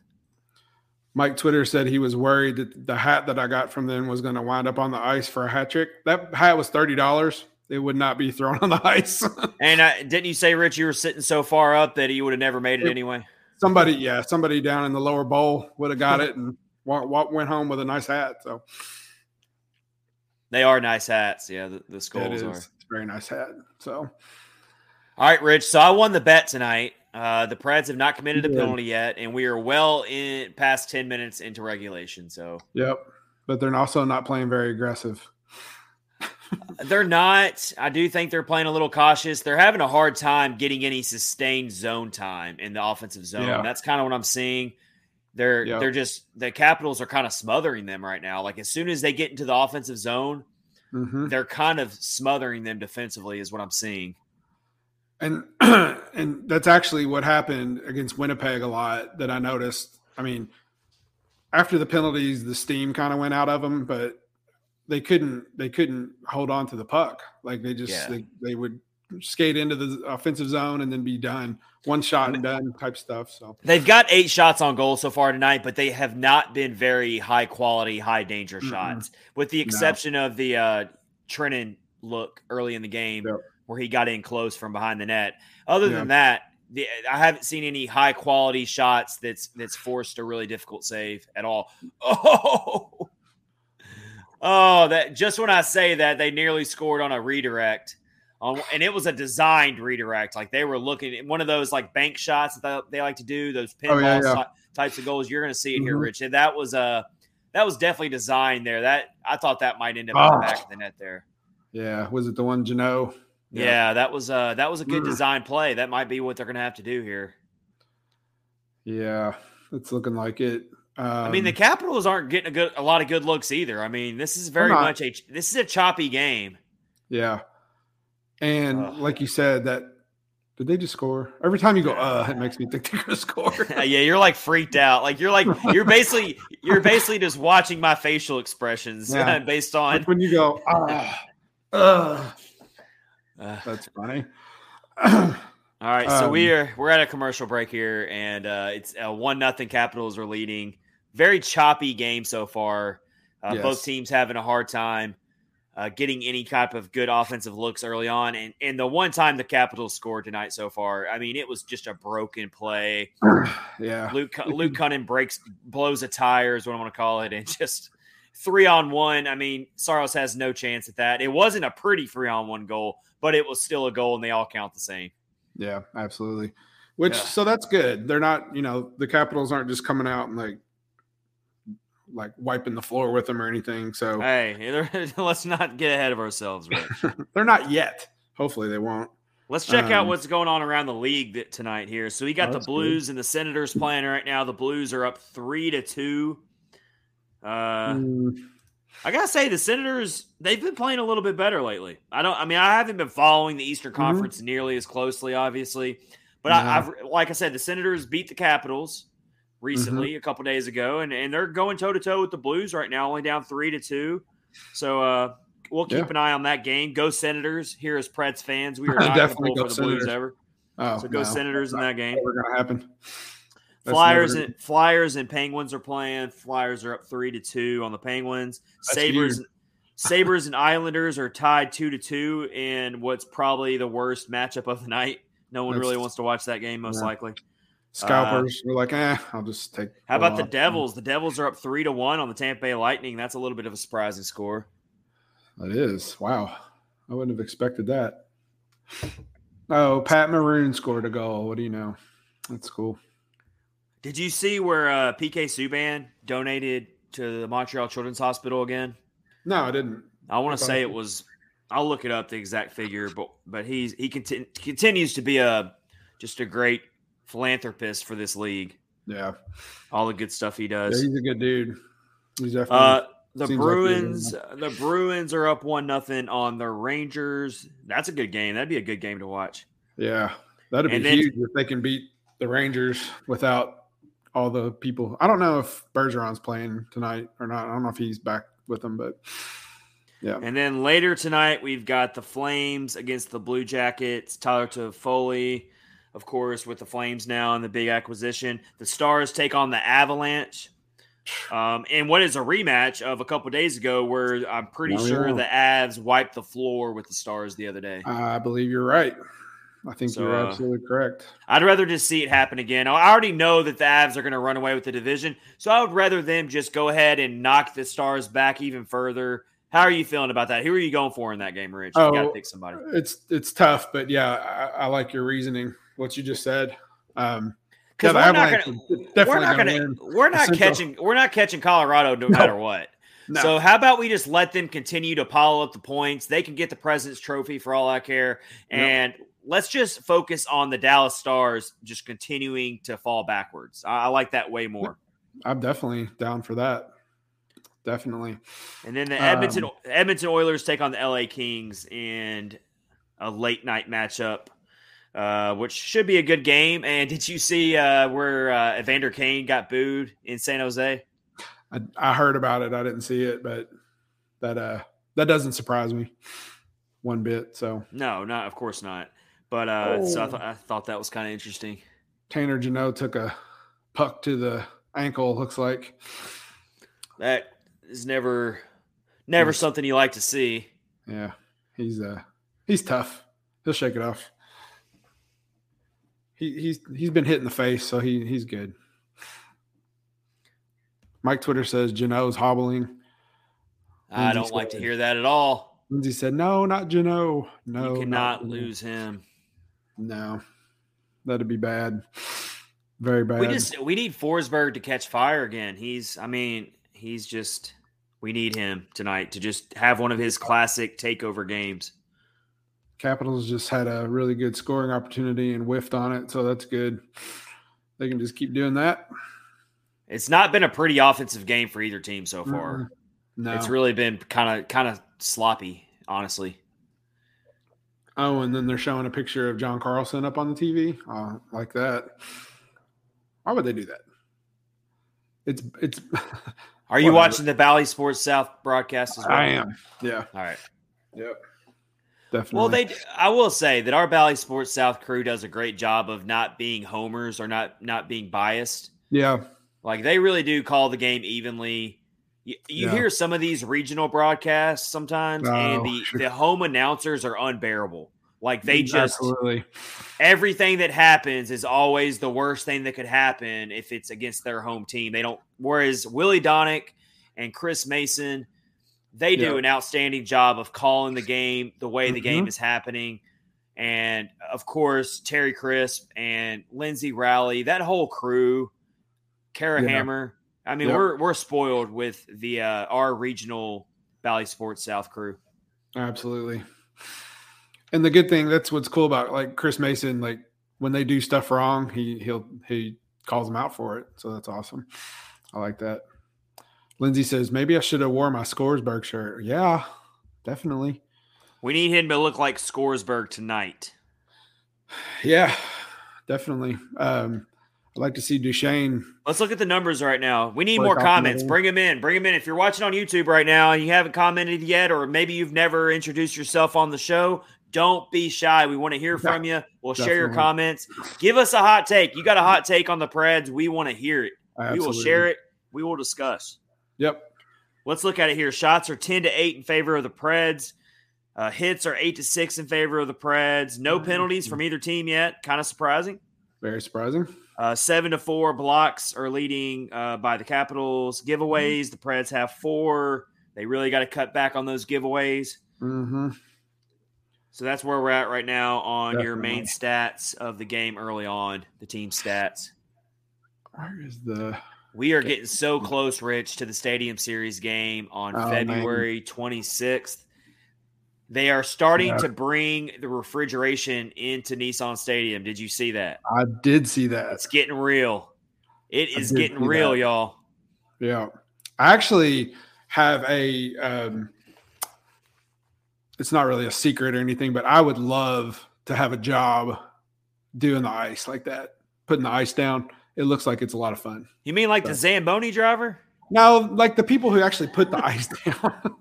Mike Twitter said he was worried that the hat that I got from them was going to wind up on the ice for a hat trick. That hat was thirty dollars. It would not be thrown on the ice. And I, didn't you say, Rich, you were sitting so far up that you would have never made it, it anyway? Somebody, yeah, somebody down in the lower bowl would have got it and walk, walk, went home with a nice hat. So they are nice hats. Yeah, the, the skulls it are. It's a very nice hat. So, all right, Rich. So I won the bet tonight. Uh, the Preds have not committed a penalty yet, and we are well in past ten minutes into regulation. So, yep, but they're also not playing very aggressive. They're not. I do think they're playing a little cautious. They're having a hard time getting any sustained zone time in the offensive zone. Yeah. That's kind of what I'm seeing. They're yep. they're just the Capitals are kind of smothering them right now. Like as soon as they get into the offensive zone, mm-hmm. they're kind of smothering them defensively, is what I'm seeing. And and that's actually what happened against Winnipeg a lot that I noticed. I mean, after the penalties, the steam kind of went out of them, but they couldn't they couldn't hold on to the puck. Like they just yeah. they, they would skate into the offensive zone and then be done. One shot and done type stuff. So they've got eight shots on goal so far tonight, but they have not been very high quality, high danger mm-hmm. shots, with the exception no. of the uh, Trenin look early in the game. Yep. Where he got in close from behind the net. Other yeah. than that, the, I haven't seen any high quality shots that's that's forced a really difficult save at all. Oh, oh, that just when I say that they nearly scored on a redirect, um, and it was a designed redirect. Like they were looking at one of those like bank shots that they like to do. Those pinball, oh, yeah, yeah. types of goals. You're going to see it mm-hmm. here, Rich. And that was a that was definitely designed there. That I thought that might end up oh. in the back of the net there. Yeah, was it the one Jeannot? Yeah. yeah, that was uh that was a good mm. design play. That might be what they're going to have to do here. Yeah, it's looking like it. Um, I mean, the Capitals aren't getting a good a lot of good looks either. I mean, this is very much a this is a choppy game. Yeah. And uh, like you said, that did they just score? Every time you go, uh, it makes me think they're gonna score. yeah, you're like freaked out. Like you're like you're basically you're basically just watching my facial expressions yeah. based on like when you go, uh, uh, uh that's funny. All right, so um, we are we're at a commercial break here, and uh, it's a one nothing Capitals are leading. Very choppy game so far. Uh, yes. Both teams having a hard time uh, getting any type of good offensive looks early on, and and the one time the Capitals scored tonight so far, I mean, it was just a broken play. yeah, Luke Luke Kunin breaks blows a tire is what I want to call it, and just three on one. I mean, Saros has no chance at that. It wasn't a pretty three on one goal, but it was still a goal, and they all count the same. Yeah, absolutely. Which, yeah. so that's good. They're not, you know, the Capitals aren't just coming out and like, like wiping the floor with them or anything. So, hey, let's not get ahead of ourselves, Rich. They're not yet. Hopefully they won't. Let's check um, out what's going on around the league tonight here. So we got the Blues good. and the Senators playing right now. The Blues are up three to two. Uh, mm. I gotta say, the Senators, they've been playing a little bit better lately. I don't, I mean, I haven't been following the Eastern Conference mm-hmm. nearly as closely, obviously. But no. I, I've, like I said, the Senators beat the Capitals recently, mm-hmm. a couple days ago, and, and they're going toe to toe with the Blues right now, only down three to two. So uh, we'll keep yeah. an eye on that game. Go Senators! Here as Preds fans, we are not definitely go for the Senators. Blues ever. Oh, so go no. Senators That's in that game. Never gonna happen. That's Flyers never... and Flyers and Penguins are playing. Flyers are up three to two on the Penguins. That's Sabres, weird. Sabres and Islanders are tied two to two in what's probably the worst matchup of the night. No one That's... really wants to watch that game, most yeah. likely. Scalpers uh, were like, eh, I'll just take. How about off. the Devils? The Devils are up three to one on the Tampa Bay Lightning. That's a little bit of a surprising score. It is. Wow, I wouldn't have expected that. Oh, Pat Maroon scored a goal. What do you know? That's cool. Did you see where uh, P K Subban donated to the Montreal Children's Hospital again? No, I didn't. I want to say it was – I'll look it up, the exact figure, but but he's, he conti- continues to be a just a great philanthropist for this league. Yeah. All the good stuff he does. Yeah, he's a good dude. He's definitely uh, the Bruins like the Bruins are up one nothing on the Rangers. That's a good game. That'd be a good game to watch. Yeah, that'd be and huge then, if they can beat the Rangers without – all the people. I don't know if Bergeron's playing tonight or not. I don't know if he's back with them, but yeah. And then later tonight, we've got the Flames against the Blue Jackets. Tyler Toffoli, of course, with the Flames now in the big acquisition. The Stars take on the Avalanche. Um, and what is a rematch of a couple of days ago where I'm pretty no, sure no. the Avs wiped the floor with the Stars the other day. I believe you're right. I think so, you're absolutely uh, correct. I'd rather just see it happen again. I already know that the Avs are going to run away with the division, so I would rather them just go ahead and knock the Stars back even further. How are you feeling about that? Who are you going for in that game, Rich? Oh, you got to pick somebody. It's it's tough, but yeah, I, I like your reasoning, what you just said. Um, because yeah, we're, we're not going to we're not catching we're not catching Colorado no, no. matter what. No. So how about we just let them continue to pile up the points? They can get the President's Trophy for all I care, and. Yep. Let's just focus on the Dallas Stars just continuing to fall backwards. I, I like that way more. I'm definitely down for that. Definitely. And then the Edmonton um, Edmonton Oilers take on the L A Kings in a late-night matchup, uh, which should be a good game. And did you see uh, where uh, Evander Kane got booed in San Jose? I, I heard about it. I didn't see it, but that uh, that doesn't surprise me one bit. So no, not of course not. But uh, oh. so I, th- I thought that was kind of interesting. Tanner Jeannot took a puck to the ankle, looks like. That is never never yeah. something you like to see. Yeah, he's uh, he's tough. He'll shake it off. He He's he's been hit in the face, so he he's good. Mike Twitter says Jeannot's hobbling. I Lindsay don't like to hear that at all. Lindsay said, no, not Jeannot. No, you cannot lose him. No, that'd be bad. very bad. We just we need Forsberg to catch fire again. He's, I mean, he's just, we need him tonight to just have one of his classic takeover games. Capitals just had a really good scoring opportunity and whiffed on it, so that's good. They can just keep doing that. It's not been a pretty offensive game for either team so far. Mm-hmm. No. It's really been kind of kind of sloppy, honestly. Oh, and then they're showing a picture of John Carlson up on the T V. Uh, like that. Why would they do that? It's it's. Are you watching the Bally Sports South broadcast as well? I am. Yeah. All right. Yep. Definitely. Well, they. I will say that our Bally Sports South crew does a great job of not being homers or not not being biased. Yeah. Like they really do call the game evenly. You, you yeah. hear some of these regional broadcasts sometimes, oh, and the, sure. the home announcers are unbearable. Like they just Absolutely. Everything that happens is always the worst thing that could happen if it's against their home team. They don't. Whereas Willie Donick and Chris Mason, they do yeah. an outstanding job of calling the game the way mm-hmm. the game is happening, and of course Terry Crisp and Lindsey Rowley, that whole crew, Kara yeah. Hammer. I mean, yep. we're we're spoiled with the uh, our regional Valley Sports South crew. Absolutely. And the good thing, that's what's cool about like Chris Mason, like when they do stuff wrong, he he'll he calls them out for it. So that's awesome. I like that. Lindsay says, maybe I should have wore my Scoresburg shirt. Yeah, definitely. We need him to look like Scoresburg tonight. Yeah, definitely. Um I'd like to see Duchene. Let's look at the numbers right now. We need more comments. Bring them in. Bring them in. If you're watching on YouTube right now and you haven't commented yet, or maybe you've never introduced yourself on the show, don't be shy. We want to hear from you. We'll Definitely. Share your comments. Give us a hot take. You got a hot take on the Preds. We want to hear it. Absolutely. We will share it. We will discuss. Yep. Let's look at it here. Shots are ten to eight in favor of the Preds. Uh, hits are eight to six in favor of the Preds. No penalties from either team yet. Kind of surprising. Very surprising. Uh, seven to four blocks are leading uh, by the Capitals. Giveaways, mm-hmm. the Preds have four. They really got to cut back on those giveaways. Mm-hmm. So that's where we're at right now on Definitely. Your main stats of the game early on, the team stats. Where is the? We are getting so close, Rich, to the Stadium Series game on oh, February twenty-sixth. They are starting yeah. to bring the refrigeration into Nissan Stadium. Did you see that? I did see that. It's getting real. It is getting real, that. Y'all. Yeah. I actually have a um, – it's not really a secret or anything, but I would love to have a job doing the ice like that, putting the ice down. It looks like it's a lot of fun. You mean like so. The Zamboni driver? No, like the people who actually put the ice down.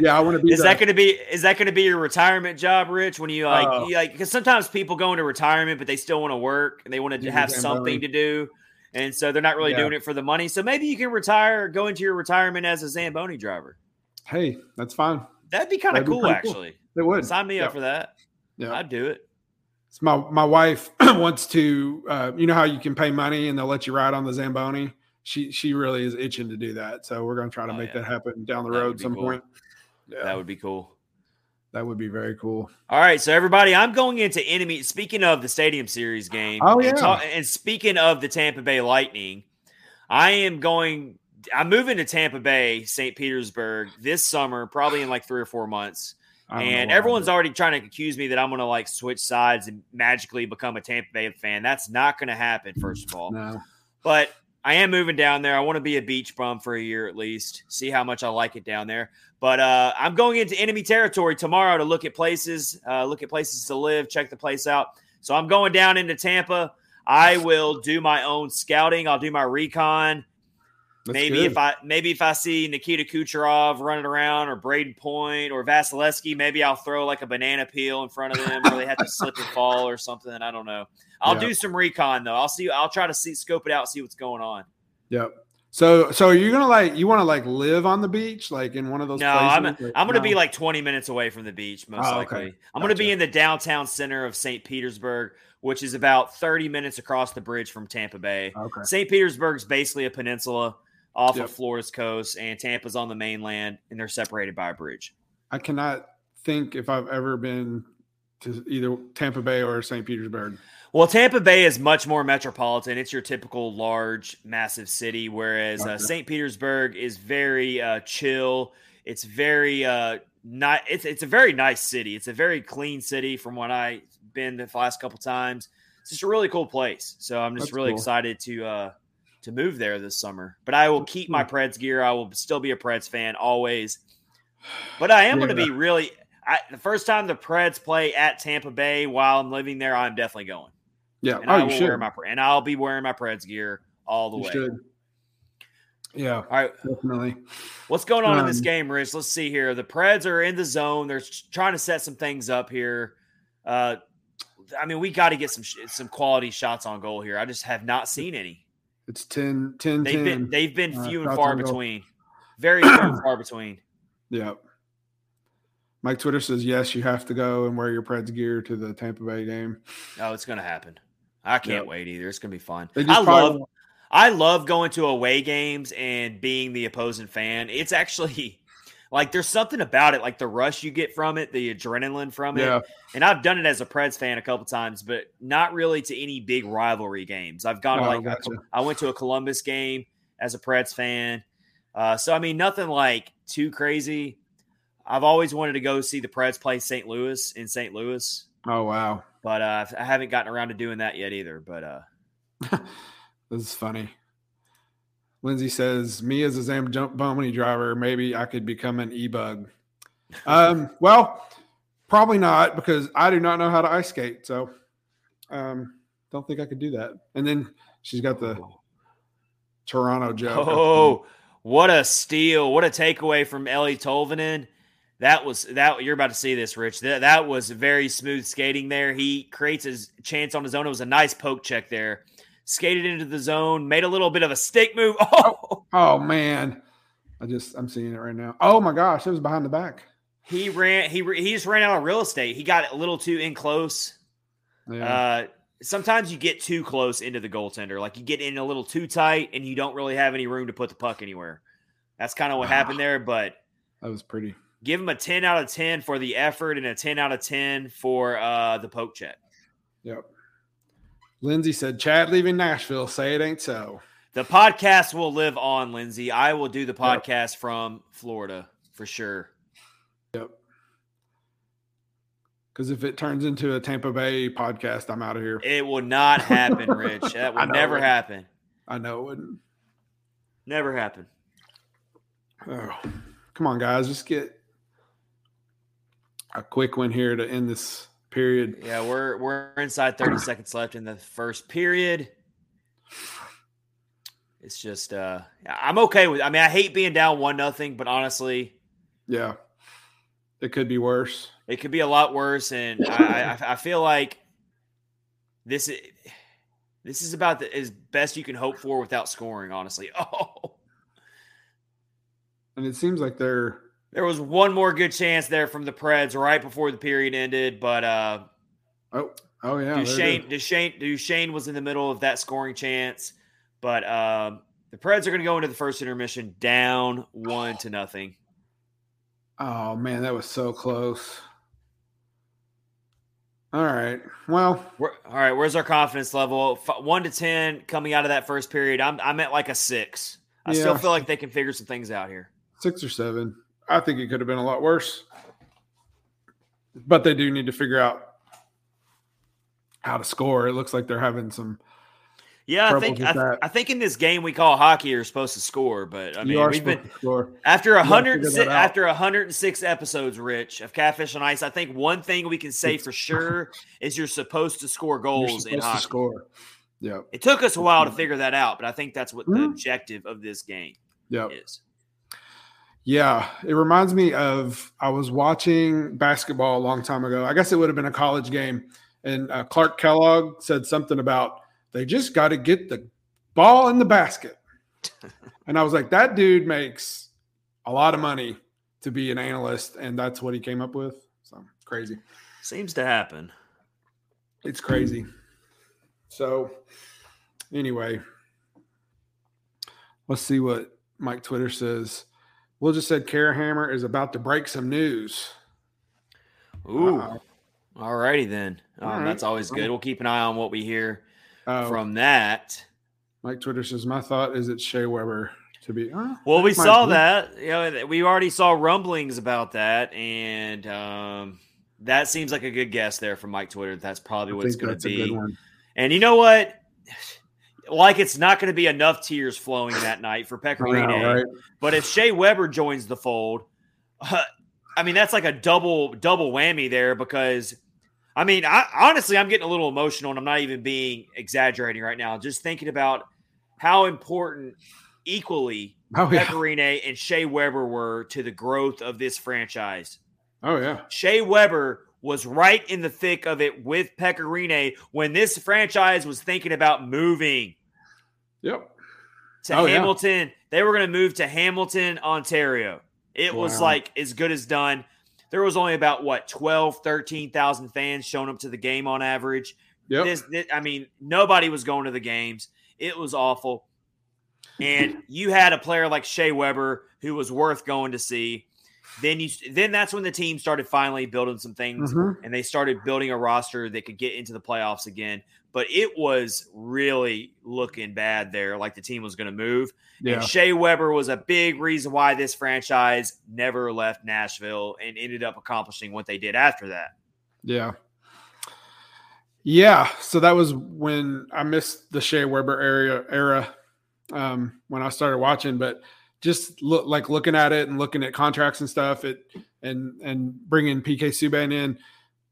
Yeah, I want to be. Is that, that going to be? Is that going to be your retirement job, Rich? When you like, uh, you like, because sometimes people go into retirement, but they still want to work and they want to have something to do, and so they're not really yeah. doing it for the money. So maybe you can retire, go into your retirement as a Zamboni driver. Hey, that's fine. That'd be kind of cool, actually. Cool. It would. Sign me yeah. up for that. Yeah, I'd do it. So my my wife wants to. Uh, you know how you can pay money and they'll let you ride on the Zamboni. She she really is itching to do that. So we're going to try to oh, make yeah. that happen down the that road some cool. point. Yeah. That would be cool. That would be very cool. All right, so everybody, I'm going into enemy. Speaking of the Stadium Series game, oh yeah, and, ta- and speaking of the Tampa Bay Lightning, I am going. I'm moving to Tampa Bay, Saint Petersburg this summer, probably in like three or four months. And everyone's already trying to accuse me that I'm going to like switch sides and magically become a Tampa Bay fan. That's not going to happen. First of all, no. But I am moving down there. I want to be a beach bum for a year at least, see how much I like it down there. But uh, I'm going into enemy territory tomorrow to look at places, uh, look at places to live, check the place out. So I'm going down into Tampa. I will do my own scouting. I'll do my recon. That's maybe good. if I maybe if I see Nikita Kucherov running around or Braden Point or Vasilevsky, maybe I'll throw like a banana peel in front of them or they have to slip and fall or something. I don't know. I'll yep. do some recon though. I'll see. I'll try to see, scope it out, see what's going on. Yep. So, so you're gonna like you want to like live on the beach, like in one of those. No, places? I'm. A, like, I'm gonna no. be like twenty minutes away from the beach, most oh, likely. Okay. I'm gotcha. Gonna be in the downtown center of Saint Petersburg, which is about thirty minutes across the bridge from Tampa Bay. Okay. Saint Petersburg's basically a peninsula off yep. of Florida's coast, and Tampa's on the mainland, and they're separated by a bridge. I cannot think if I've ever been to either Tampa Bay or Saint Petersburg? Well, Tampa Bay is much more metropolitan. It's your typical large, massive city, whereas uh, Saint Petersburg is very uh, chill. It's very uh, not. It's it's a very nice city. It's a very clean city from what I've been the last couple times. It's just a really cool place. So I'm just That's really cool. excited to uh, to move there this summer. But I will keep my Preds gear. I will still be a Preds fan always. But I am yeah. going to be really I, – the first time the Preds play at Tampa Bay while I'm living there, I'm definitely going. Yeah, and, oh, I will you should. Wear my, and I'll be wearing my Preds gear all the you way. Should. Yeah, all right. Definitely. What's going on um, in this game, Rich? Let's see here. The Preds are in the zone. They're trying to set some things up here. Uh, I mean, we got to get some some quality shots on goal here. I just have not seen any. It's ten, ten, they've ten. Been, they've been uh, few and far between. Very few and far between. Yeah. Mike Twitter says, yes, you have to go and wear your Preds gear to the Tampa Bay game. Oh, it's going to happen. I can't yep. wait either. It's going to be fun. I love, I love going to away games and being the opposing fan. It's actually like there's something about it, like the rush you get from it, the adrenaline from yeah. it. And I've done it as a Preds fan a couple times, but not really to any big rivalry games. I've gone oh, like gotcha. I, I went to a Columbus game as a Preds fan. Uh, so, I mean, nothing like too crazy. I've always wanted to go see the Preds play Saint Louis in Saint Louis. Oh, wow. But uh, I haven't gotten around to doing that yet either. But uh, this is funny. Lindsay says, me as a Zamboni driver, maybe I could become an e-bug. Um, well, probably not because I do not know how to ice skate. So um, don't think I could do that. And then she's got the Toronto joke. Oh, what a steal. What a takeaway from Ellie Tolvanen. That was that you're about to see this, Rich. That, that was very smooth skating there. He creates his chance on his own. It was a nice poke check there. Skated into the zone, made a little bit of a stick move. Oh, oh, oh man. I just I'm seeing it right now. Oh my gosh, it was behind the back. He ran he he just ran out of real estate. He got a little too in close. Yeah. Uh sometimes you get too close into the goaltender. Like you get in a little too tight and you don't really have any room to put the puck anywhere. That's kind of what ah, happened there, but that was pretty. Give him a ten out of ten for the effort and a ten out of ten for uh, the poke check. Yep. Lindsay said, Chad leaving Nashville. Say it ain't so. The podcast will live on, Lindsay. I will do the podcast yep. from Florida for sure. Yep. Because if it turns into a Tampa Bay podcast, I'm out of here. It will not happen, Rich. That will never happen. I know it wouldn't. Never happen. Oh, come on, guys. Just get a quick one here to end this period. Yeah, we're we're inside thirty seconds left in the first period. It's just uh, I'm okay with. I mean, I hate being down one nothing, but honestly, yeah, it could be worse. It could be a lot worse, and I, I I feel like this is this is about the as best you can hope for without scoring. Honestly, oh, and it seems like they're. There was one more good chance there from the Preds right before the period ended, but uh, oh, oh yeah, Duchene, Duchene, Duchene was in the middle of that scoring chance, but um, the Preds are going to go into the first intermission down one oh. to nothing. Oh man, that was so close. All right, well, We're, all right. Where's our confidence level? F- one to ten coming out of that first period. I'm I'm at like a six. I yeah. still feel like they can figure some things out here. Six or seven. I think it could have been a lot worse, but they do need to figure out how to score. It looks like they're having some. Yeah, I think I, th- I think in this game we call hockey, you're supposed to score, but I you mean we've been after a hundred after hundred and six episodes, Rich, of Catfish on Ice. I think one thing we can say for sure is you're supposed to score goals in hockey. To score. Yeah, it took us a while to figure that out, but I think that's what mm-hmm. the objective of this game yep. is. Yeah, it reminds me of I was watching basketball a long time ago. I guess it would have been a college game, and uh, Clark Kellogg said something about they just got to get the ball in the basket. And I was like, that dude makes a lot of money to be an analyst, and that's what he came up with. So crazy. Seems to happen. It's crazy. So anyway, let's see what Mike Twitter says. Will just said Kara Hammer is about to break some news. Ooh. Uh, All righty then. Um, right. That's always good. We'll keep an eye on what we hear uh, from that. Mike Twitter says, my thought is it's Shea Weber to be. Uh, well, we saw be. that. You know, we already saw rumblings about that, and um, that seems like a good guess there from Mike Twitter. That's probably what it's going to be. And you know what? Like, it's not going to be enough tears flowing that night for Pecorino, right? But if Shea Weber joins the fold, uh, I mean, that's like a double double whammy there, because, I mean, I, honestly, I'm getting a little emotional, and I'm not even being exaggerating right now. Just thinking about how important equally oh, yeah. Pecorino and Shea Weber were to the growth of this franchise. Oh, yeah. Shea Weber was right in the thick of it with Pecorino when this franchise was thinking about moving Yep. to oh, Hamilton. Yeah. They were going to move to Hamilton, Ontario. It wow. was like as good as done. There was only about, what, twelve, thirteen thousand fans showing up to the game on average. Yep. This, this, I mean, nobody was going to the games. It was awful. And you had a player like Shea Weber who was worth going to see. Then you, then that's when the team started finally building some things, mm-hmm. and they started building a roster that could get into the playoffs again. But it was really looking bad there, like the team was going to move. Yeah. And Shea Weber was a big reason why this franchise never left Nashville and ended up accomplishing what they did after that. Yeah. Yeah, so that was when I missed the Shea Weber era, era um, when I started watching, but – just look like looking at it and looking at contracts and stuff it and, and bringing P K Subban in,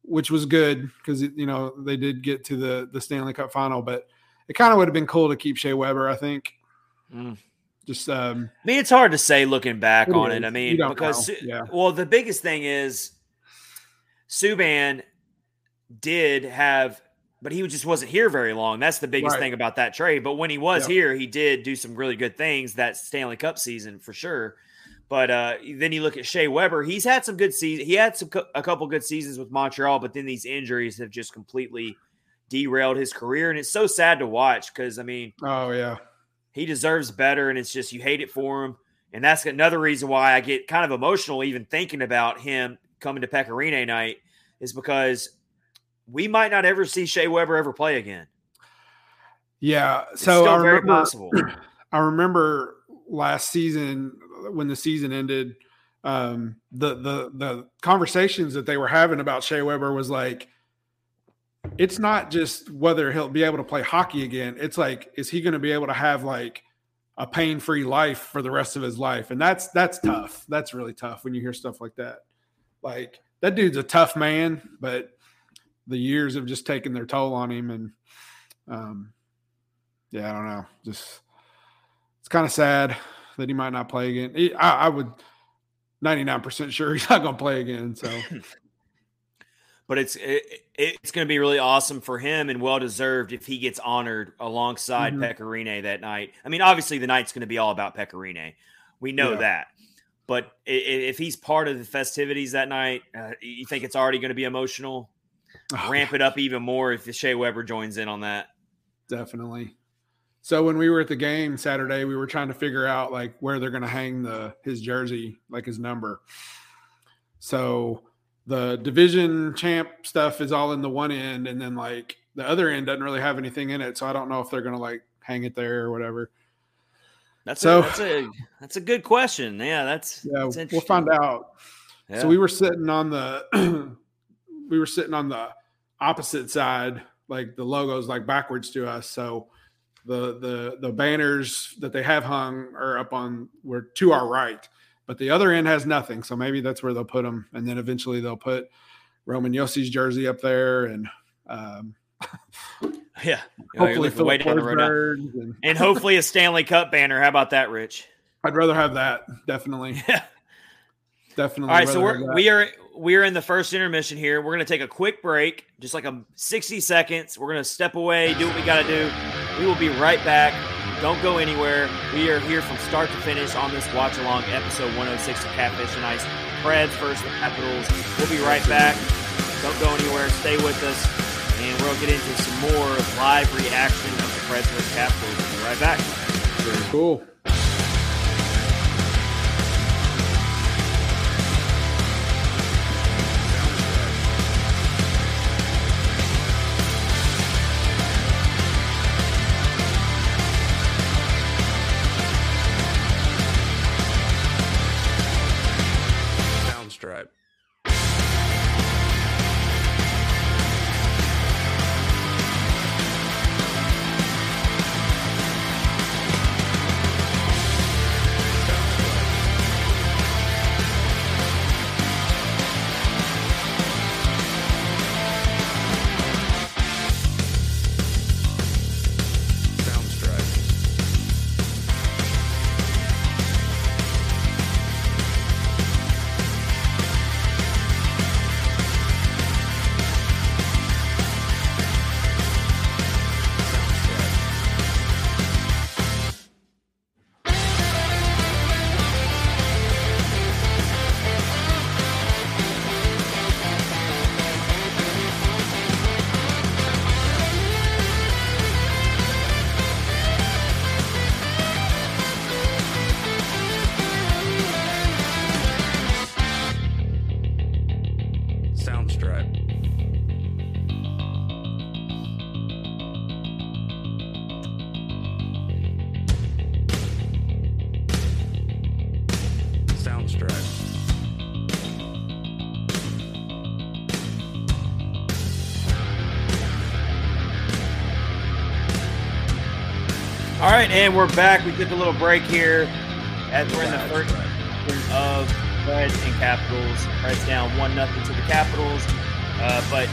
which was good because, you know, they did get to the, the Stanley Cup final, but it kind of would have been cool to keep Shea Weber, I think. Mm. Just, um, I mean, it's hard to say looking back it on is. it. I mean, because, yeah. well, the biggest thing is Subban did have, but he just wasn't here very long. That's the biggest right. thing about that trade. But when he was yep. here, he did do some really good things that Stanley Cup season for sure. But uh, then you look at Shea Weber. He's had some good seasons. He had some a couple good seasons with Montreal, but then these injuries have just completely derailed his career. And it's so sad to watch because, I mean, oh yeah, he deserves better. And it's just you hate it for him. And that's another reason why I get kind of emotional even thinking about him coming to Pecorino night is because – we might not ever see Shea Weber ever play again. Yeah. It's so still I remember, very possible. I remember last season when the season ended, um, the, the, the conversations that they were having about Shea Weber was like, it's not just whether he'll be able to play hockey again. It's like, is he going to be able to have like a pain-free life for the rest of his life? And that's, that's tough. That's really tough when you hear stuff like that. Like that dude's a tough man, but the years have just taken their toll on him. And, um, yeah, I don't know. Just, it's kind of sad that he might not play again. He, I, I would ninety-nine percent sure he's not going to play again. So, but it's, it, it's going to be really awesome for him and well-deserved if he gets honored alongside mm-hmm. Pecorino that night. I mean, obviously the night's going to be all about Pecorino. We know yeah. that. But if he's part of the festivities that night, uh, you think it's already going to be emotional? Oh, ramp it up even more if Shea Weber joins in on that. Definitely. So when we were at the game Saturday, we were trying to figure out like where they're going to hang the his jersey, like his number. So the division champ stuff is all in the one end, and then like the other end doesn't really have anything in it. So I don't know if they're going to like hang it there or whatever. That's so a, that's a that's a good question. Yeah, that's yeah. That's we'll find out. Yeah. So we were sitting on the. we were sitting on the opposite side, like the logo's like backwards to us. So the, the, the banners that they have hung are up on were to our right, but the other end has nothing. So maybe that's where they'll put them. And then eventually they'll put Roman Josi's jersey up there. And, um, yeah, hopefully Filip Forsberg and, and hopefully a Stanley Cup banner. How about that, Rich? I'd rather have that. Definitely. Yeah. Definitely. All right. So we're, we are, we are in the first intermission here. We're going to take a quick break, just like a sixty seconds. We're going to step away, do what we got to do. We will be right back. Don't go anywhere. We are here from start to finish on this watch along episode one oh six of Catfish and Ice. Preds versus the Capitals. We'll be right back. Don't go anywhere. Stay with us. And we'll get into some more live reaction of the Preds versus Capitals. We'll be right back. Very cool. Jones Drive. All right, and we're back. We took a little break here as we're in the first of Preds and Capitals. Preds down one nothing to the Capitals. Uh, but,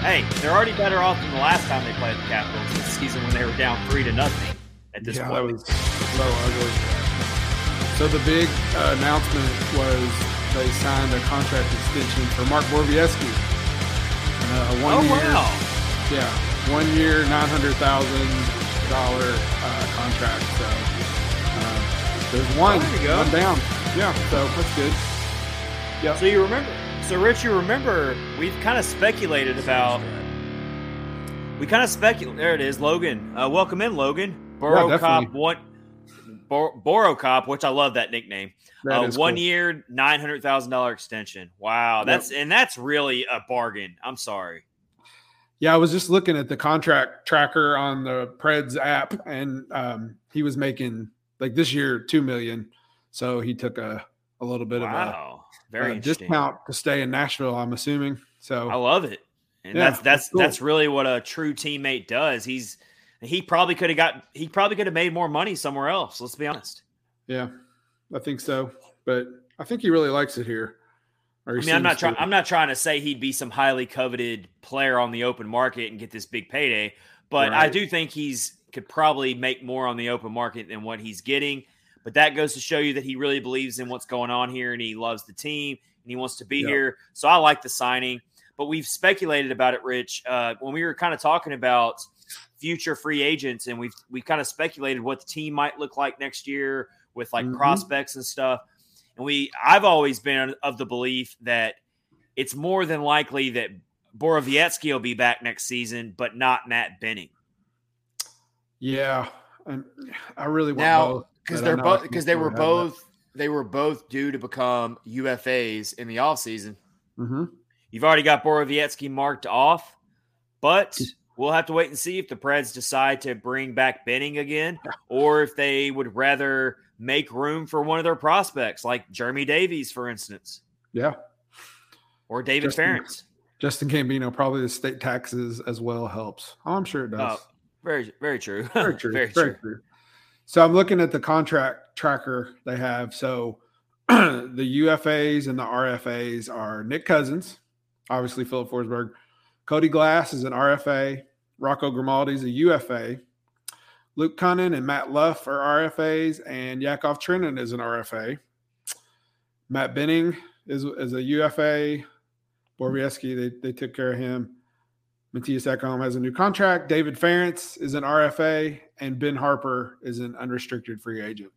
hey, they're already better off than the last time they played the Capitals this season when they were down three to nothing at this yeah, point. That was so ugly. So the big uh, announcement was they signed a contract extension for Mark Borowiecki. Uh, one oh, year, wow. Yeah, one year, nine hundred thousand dollars. Dollar uh, contract, so uh, there's one, oh, there you go. One down. Yeah, so that's good. Yeah. So you remember? So Rich, you remember? We've kind of speculated about. We kind of speculate. There it is, Logan. Uh, welcome in, Logan. Borocop yeah, one. Bor- Borocop, which I love that nickname. That uh, one cool. year, nine hundred thousand dollar extension. Wow, that's yep. and that's really a bargain. I'm sorry. Yeah, I was just looking at the contract tracker on the Preds app, and um, he was making, like this year, two million dollars. So he took a, a little bit wow. of a, Very a discount to stay in Nashville, I'm assuming. So I love it. And yeah, that's that's cool. that's really what a true teammate does. He's he probably could have got he probably could have made more money somewhere else. Let's be honest. Yeah, I think so. But I think he really likes it here. I mean, I'm not trying. I'm not trying to say he'd be some highly coveted player on the open market and get this big payday, but right. I do think he's could probably make more on the open market than what he's getting. But that goes to show you that he really believes in what's going on here, and he loves the team and he wants to be yep. here. So I like the signing, but we've speculated about it, Rich, uh, when we were kind of talking about future free agents, and we've we kind of speculated what the team might look like next year with like mm-hmm. prospects and stuff. And we, I've always been of the belief that it's more than likely that Borowiecki will be back next season, but not Matt Benning. Yeah, and I really want now because they're both because they were both that. they were both due to become U F As in the offseason. Mm-hmm. You've already got Borowiecki marked off, but we'll have to wait and see if the Preds decide to bring back Benning again, or if they would rather make room for one of their prospects, like Jeremy Davies, for instance. Yeah. Or David Ferentz. Justin Gambino, probably the state taxes as well helps. Oh, I'm sure it does. Oh, very, very true. Very true. very very true. true. So I'm looking at the contract tracker they have. So the U F As and the R F As are Nick Cousins, obviously Filip Forsberg. Cody Glass is an R F A. Rocco Grimaldi is a U F A. Luke Kunin and Matt Luff are R F As, and Yakov Trenin is an R F A. Matt Benning is, is a U F A. Borowiecki, they, they took care of him. Mattias Ekholm has a new contract. David Ferentz is an R F A, and Ben Harpur is an unrestricted free agent.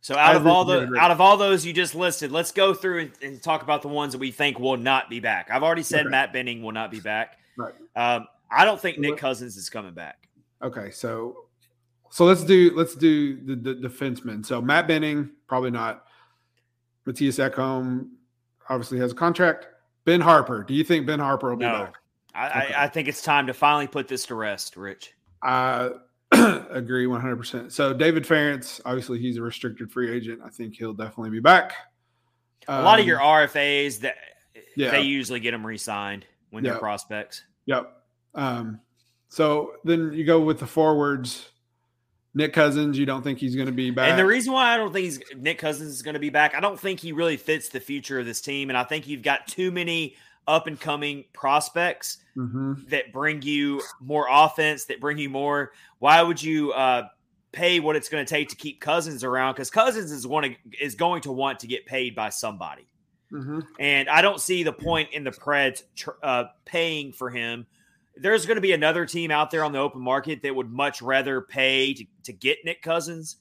So out of all the out of all those you just listed, let's go through and, and talk about the ones that we think will not be back. I've already said okay. Matt Benning will not be back. Right. Um, I don't think Nick Cousins is coming back. Okay, so. So let's do let's do the, the defensemen. So Matt Benning, probably not. Mattias Ekholm obviously has a contract. Ben Harpur, do you think Ben Harpur will be no. back? I, okay. I, I think it's time to finally put this to rest, Rich. I agree one hundred percent. So David Ferentz, obviously he's a restricted free agent. I think he'll definitely be back. Um, a lot of your R F As, that yeah. they usually get them re-signed when yep. they're prospects. Yep. Um, so then you go with the forwards. Nick Cousins, you don't think he's going to be back? And the reason why I don't think he's, Nick Cousins is going to be back, I don't think he really fits the future of this team. And I think you've got too many up-and-coming prospects mm-hmm. that bring you more offense, that bring you more. Why would you uh, pay what it's going to take to keep Cousins around? Because Cousins is, one, is going to want to get paid by somebody. Mm-hmm. And I don't see the point in the Preds tr- uh, paying for him. There's going to be another team out there on the open market that would much rather pay to, to get Nick Cousins,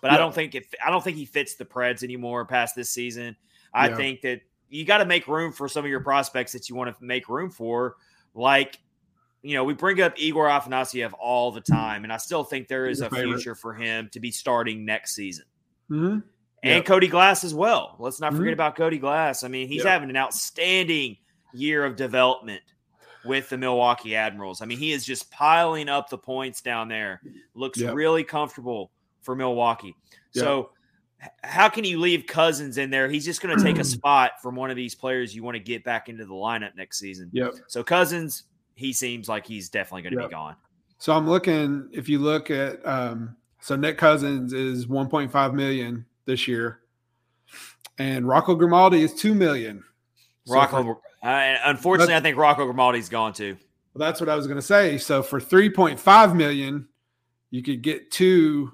but yeah. I don't think it, I don't think he fits the Preds anymore past this season. I yeah. think that you got to make room for some of your prospects that you want to make room for. Like, you know, we bring up Igor Afanasyev all the time, and I still think there is your a favorite. future for him to be starting next season. Mm-hmm. And yep. Cody Glass as well. Let's not forget mm-hmm. about Cody Glass. I mean, he's yep. having an outstanding year of development with the Milwaukee Admirals. I mean, he is just piling up the points down there. Looks yep. really comfortable for Milwaukee. Yep. So how can you leave Cousins in there? He's just going to take a spot from one of these players you want to get back into the lineup next season. Yep. So Cousins, he seems like he's definitely going to yep. be gone. So I'm looking, if you look at, um, so Nick Cousins is one point five million this year, and Rocco Grimaldi is two million. Rocco, so for, uh, unfortunately, I think Rocco Grimaldi's gone too. Well, that's what I was going to say. So for three point five million, you could get two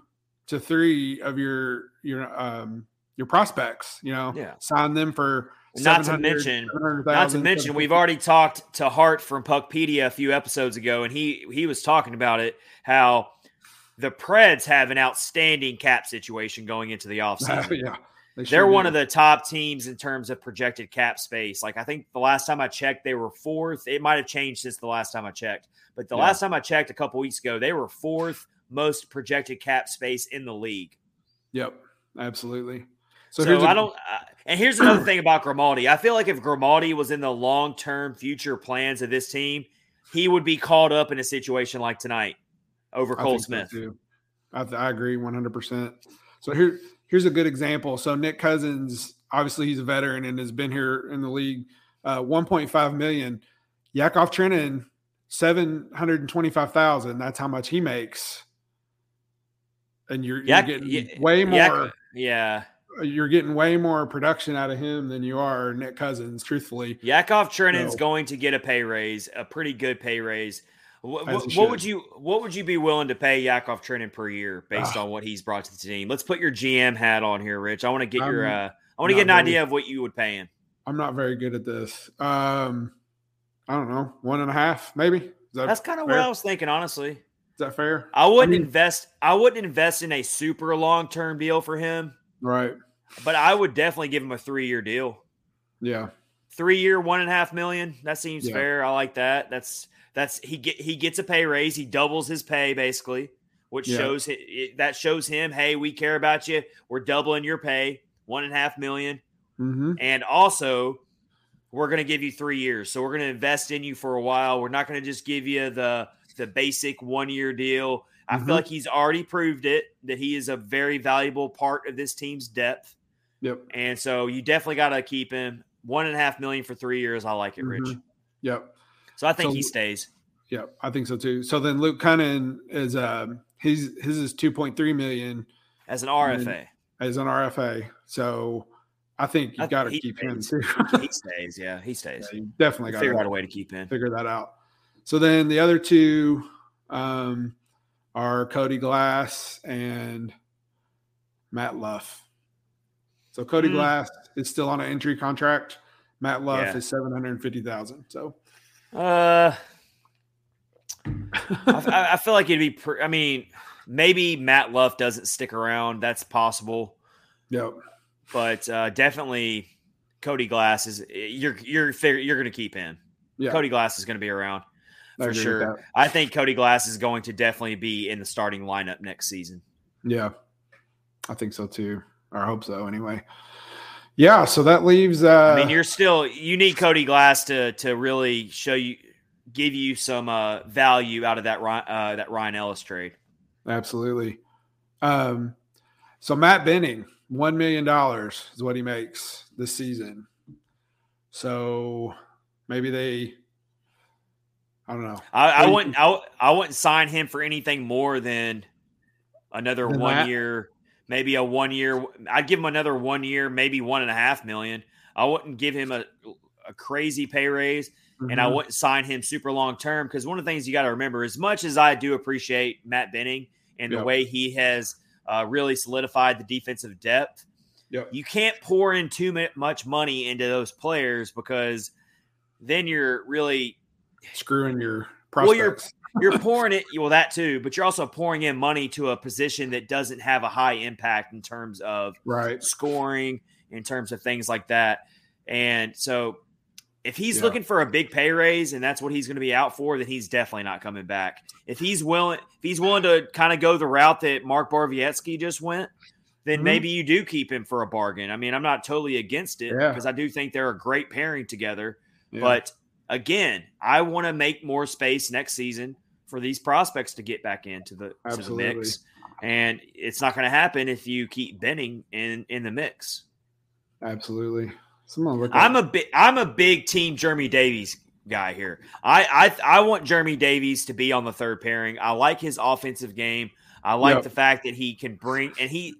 to three of your your um, your prospects. You know, yeah. sign them for. Not to mention, not to mention, we've already talked to Hart from Puckpedia a few episodes ago, and he he was talking about it, how the Preds have an outstanding cap situation going into the offseason. yeah, they They're one be. of the top teams in terms of projected cap space. Like, I think the last time I checked, they were fourth. It might have changed since the last time I checked. But the yeah. last time I checked a couple weeks ago, they were fourth most projected cap space in the league. Yep, absolutely. So, so I don't uh, – and here's another thing about Grimaldi. I feel like if Grimaldi was in the long-term future plans of this team, he would be caught up in a situation like tonight over Cole Smith. So I, I agree one hundred percent. So here, here's a good example. So Nick Cousins, obviously he's a veteran and has been here in the league, uh, one point five million dollars. Yakov Trenin, seven hundred twenty-five thousand dollars. That's how much he makes. And you're, you're Yak- getting y- way more Yak- – Yeah. You're getting way more production out of him than you are Nick Cousins, truthfully. Yakov Trenin's so, going to get a pay raise, a pretty good pay raise. What, what, what would you What would you be willing to pay Yakov Trenin per year based uh, on what he's brought to the team? Let's put your G M hat on here, Rich. I want to get I'm, your. Uh, I want to get an very, idea of what you would pay him. I'm not very good at this. Um, I don't know, one and a half, maybe. Is that That's kind of what I was thinking, honestly. Is that fair? I wouldn't I mean, invest. I wouldn't invest in a super long term deal for him. Right. But I would definitely give him a three-year deal. Yeah, three-year, one and a half million. That seems yeah. fair. I like that. That's that's he get he gets a pay raise. He doubles his pay basically, which yeah. shows it, that shows him, hey, we care about you. We're doubling your pay, one and a half million, mm-hmm. and also we're going to give you three years. So we're going to invest in you for a while. We're not going to just give you the the basic one-year deal. I mm-hmm. feel like he's already proved it, that he is a very valuable part of this team's depth. Yep. And so you definitely got to keep him. One and a half million for three years. I like it, Rich. Mm-hmm. Yep. So I think so, he stays. Yep. I think so too. So then Luke Kunin is, um, his, his is two point three million as an R F A. As an R F A. So I think you got to keep stays. him too. He stays. Yeah. He stays. Yeah, you definitely got to figure out a way to keep him. Figure that out. So then the other two, um, are Cody Glass and Matt Luff. So Cody mm. Glass is still on an entry contract. Matt Luff yeah. is seven hundred fifty thousand dollars. So uh, I, I feel like it'd be pre- – I mean, maybe Matt Luff doesn't stick around. That's possible. Yep. But uh, definitely Cody Glass is – you're you're you're going to keep him. Yeah. Cody Glass is going to be around. For sure. I think Cody Glass is going to definitely be in the starting lineup next season. Yeah, I think so too. Or I hope so anyway. Yeah, so that leaves uh, I mean, you're still you need Cody Glass to to really show you give you some uh, value out of that uh, that Ryan Ellis trade. Absolutely. Um, so Matt Benning, one million dollars is what he makes this season. So maybe they I don't know. I, I wouldn't. I, I wouldn't sign him for anything more than another than one that. year, maybe a one year. I'd give him another one year, maybe one and a half million. I wouldn't give him a, a crazy pay raise, mm-hmm. and I wouldn't sign him super long term because one of the things you got to remember, as much as I do appreciate Matt Benning and yep. the way he has uh, really solidified the defensive depth, yep. you can't pour in too much money into those players because then you're really screwing your prospects. Well, you're you're pouring it. Well, that too, but you're also pouring in money to a position that doesn't have a high impact in terms of right. scoring, in terms of things like that. And so, if he's yeah. looking for a big pay raise and that's what he's going to be out for, then he's definitely not coming back. If he's willing, if he's willing to kind of go the route that Mark Borowiecki just went, then mm-hmm. maybe you do keep him for a bargain. I mean, I'm not totally against it because yeah. I do think they're a great pairing together, yeah. but. Again, I want to make more space next season for these prospects to get back into the, to the mix. And it's not going to happen if you keep Benning in, in the mix. Absolutely. Someone look at I'm a big I'm a big team Jeremy Davies guy here. I, I I want Jeremy Davies to be on the third pairing. I like his offensive game. I like yep. the fact that he can bring and he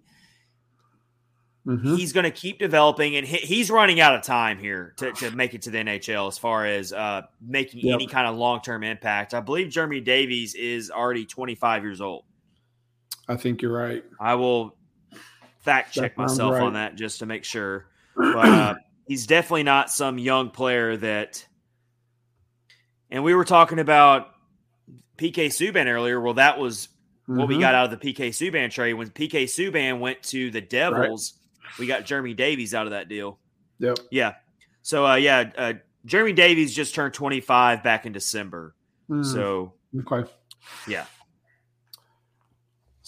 mm-hmm. he's going to keep developing, and he, he's running out of time here to, to make it to the N H L as far as uh, making yep. any kind of long term impact. I believe Jeremy Davies is already twenty-five years old. I think you're right. I will fact check myself right. on that just to make sure. But uh, he's definitely not some young player that. And we were talking about P K Subban earlier. Well, that was mm-hmm. what we got out of the P K Subban trade. When P K Subban went to the Devils, right. we got Jeremy Davies out of that deal. Yep. Yeah. So, uh, yeah, uh, Jeremy Davies just turned twenty-five back in December. Mm. So, okay. Yeah.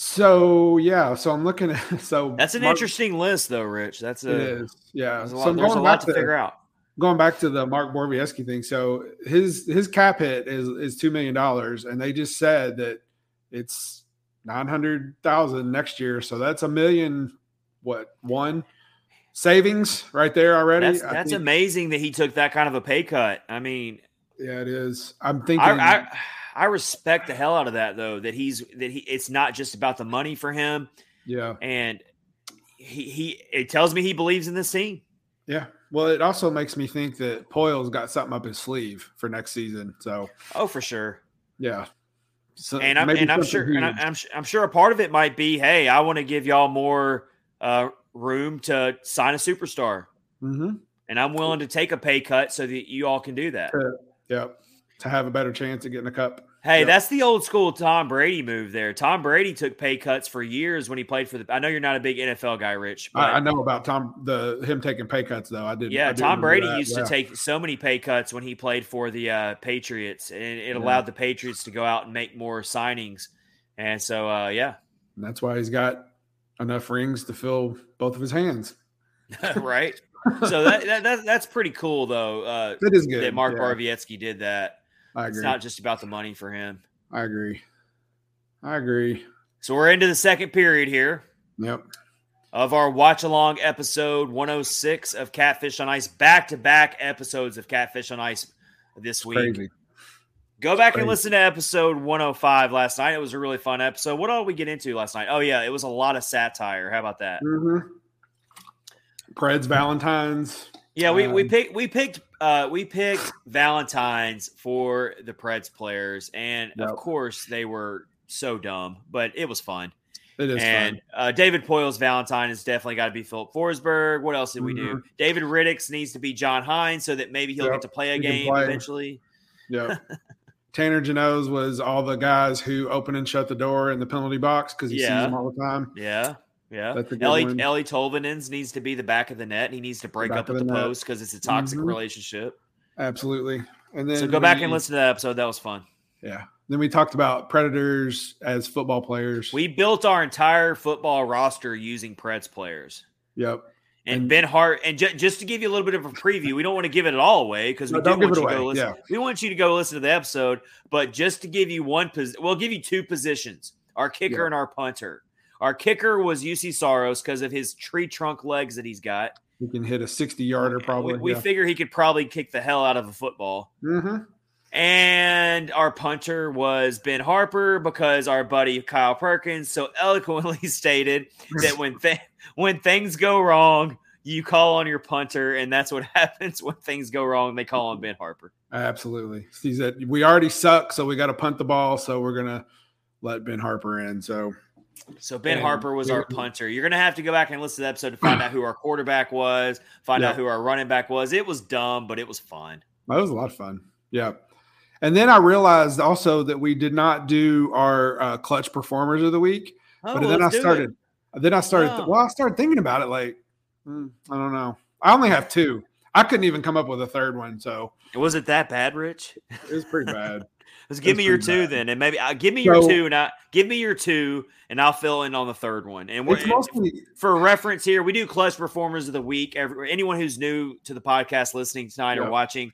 So, yeah, so I'm looking at – so that's an Mark, interesting list, though, Rich. That's a, it is, yeah. There's a lot, so there's a lot to, to figure out. Going back to the Mark Borowiecki thing, so his his cap hit is, is two million dollars, and they just said that it's nine hundred thousand dollars next year, so that's a million, what, one savings right there already. That's, that's amazing that he took that kind of a pay cut. I mean – yeah, it is. I'm thinking I, – I, I respect the hell out of that, though, that he's that he. It's not just about the money for him. Yeah, and he he it tells me he believes in this team. Yeah, well, it also makes me think that Poyle's got something up his sleeve for next season. So, oh, for sure. Yeah, so and I'm and I'm sure huge. and I'm I'm sure a part of it might be, hey, I want to give y'all more uh, room to sign a superstar, mm-hmm. and I'm willing to take a pay cut so that you all can do that. Uh, yeah, to have a better chance of getting a cup. Hey, yep. that's the old school Tom Brady move there. Tom Brady took pay cuts for years when he played for the – I know you're not a big N F L guy, Rich. But I, I know about Tom the him taking pay cuts, though. I didn't. Yeah, I didn't Tom Brady that. used yeah. to take so many pay cuts when he played for the uh, Patriots, and it yeah. allowed the Patriots to go out and make more signings. And so, uh, yeah. And that's why he's got enough rings to fill both of his hands. Right? So that, that, that that's pretty cool, though, uh, that, is good. that Mark yeah. Borowiecki did that. I agree. It's not just about the money for him. I agree. I agree. So we're into the second period here. Yep. Of our watch-along episode one oh six of Catfish on Ice. Back-to-back episodes of Catfish on Ice this week. Crazy. Go back Crazy. and listen to episode one oh five last night. It was a really fun episode. What all did we get into last night? Oh, yeah, it was a lot of satire. How about that? Mm-hmm. Preds, Valentine's. Yeah, we, um, we picked we picked uh, we picked Valentine's for the Preds players, and yep. of course they were so dumb, but it was fun. It is and, fun. And uh, David Poyle's Valentine has definitely got to be Filip Forsberg. What else did we mm-hmm. do? David Riddick's needs to be John Hynes, so that maybe he'll yep. get to play a he game play. eventually. Yeah. Tanner Jeannot's was all the guys who open and shut the door in the penalty box because he yeah. sees them all the time. Yeah. Yeah, Ellie, Ellie Tolvanen's needs to be the back of the net. He needs to break back up at the, the post because it's a toxic mm-hmm. relationship. Absolutely. And then so go back we, and listen to that episode. That was fun. Yeah. Then we talked about Predators as football players. We built our entire football roster using Preds players. Yep. And, and Ben Hart. And ju- just to give you a little bit of a preview, we don't want to give it all away because we no, don't give want it you away. To go listen. Yeah. We want you to go listen to the episode. But just to give you one position, we'll give you two positions: our kicker yep. and our punter. Our kicker was Juuse Saros because of his tree trunk legs that he's got. He can hit a sixty-yarder probably. We, we yeah. figure he could probably kick the hell out of a football. Mm-hmm. And our punter was Ben Harpur because our buddy Kyle Perkins so eloquently stated that when th- when things go wrong, you call on your punter, and that's what happens when things go wrong. They call on Ben Harpur. Absolutely. He said, we already suck, so we got to punt the ball, so we're going to let Ben Harpur in, so – So Ben and, Harpur was yeah. our punter. You're going to have to go back and listen to the episode to find out who our quarterback was, find yeah. out who our running back was. It was dumb, but it was fun. That was a lot of fun. Yeah. And then I realized also that we did not do our uh, clutch performers of the week. Oh, but then I started, then I started, oh. well, I started thinking about it. Like, mm, I don't know. I only have two. I couldn't even come up with a third one. So was it that bad, Rich? It was pretty bad. Let's give That's me your two bad. then, and maybe uh, give me so, your two, and I give me your two, and I'll fill in on the third one. And we're mostly, for reference here, we do clutch performers of the week. Every, anyone who's new to the podcast, listening tonight yeah. or watching,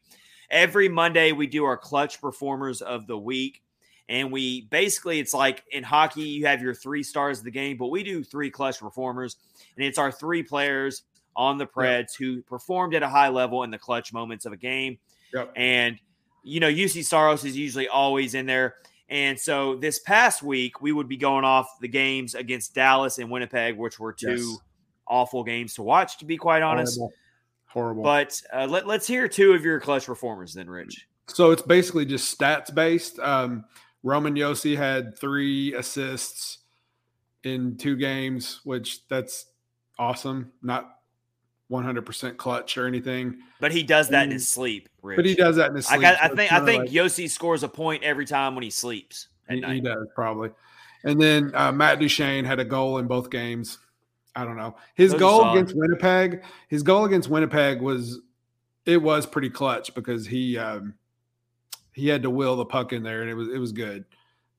every Monday we do our clutch performers of the week, And we basically, it's like in hockey, you have your three stars of the game, but we do three clutch performers, and it's our three players on the Preds yep. who performed at a high level in the clutch moments of a game. Yep. And, you know, Juuse Saros is usually always in there. And so this past week, we would be going off the games against Dallas and Winnipeg, which were two yes. awful games to watch, to be quite honest. Horrible. Horrible. But uh, let, let's hear two of your clutch performers then, Rich. So it's basically just stats-based. Um Roman Josi had three assists in two games, which that's awesome. Not one hundred percent clutch or anything. But he does that and, in his sleep, Rich. But he does that in his sleep. I, got, so I think I think like, Josi scores a point every time when he sleeps at he, night. He does, probably. And then uh, Matt Duchene had a goal in both games. I don't know. His Those goal against Winnipeg, his goal against Winnipeg was it was pretty clutch because he um, – he had to will the puck in there, and it was it was good.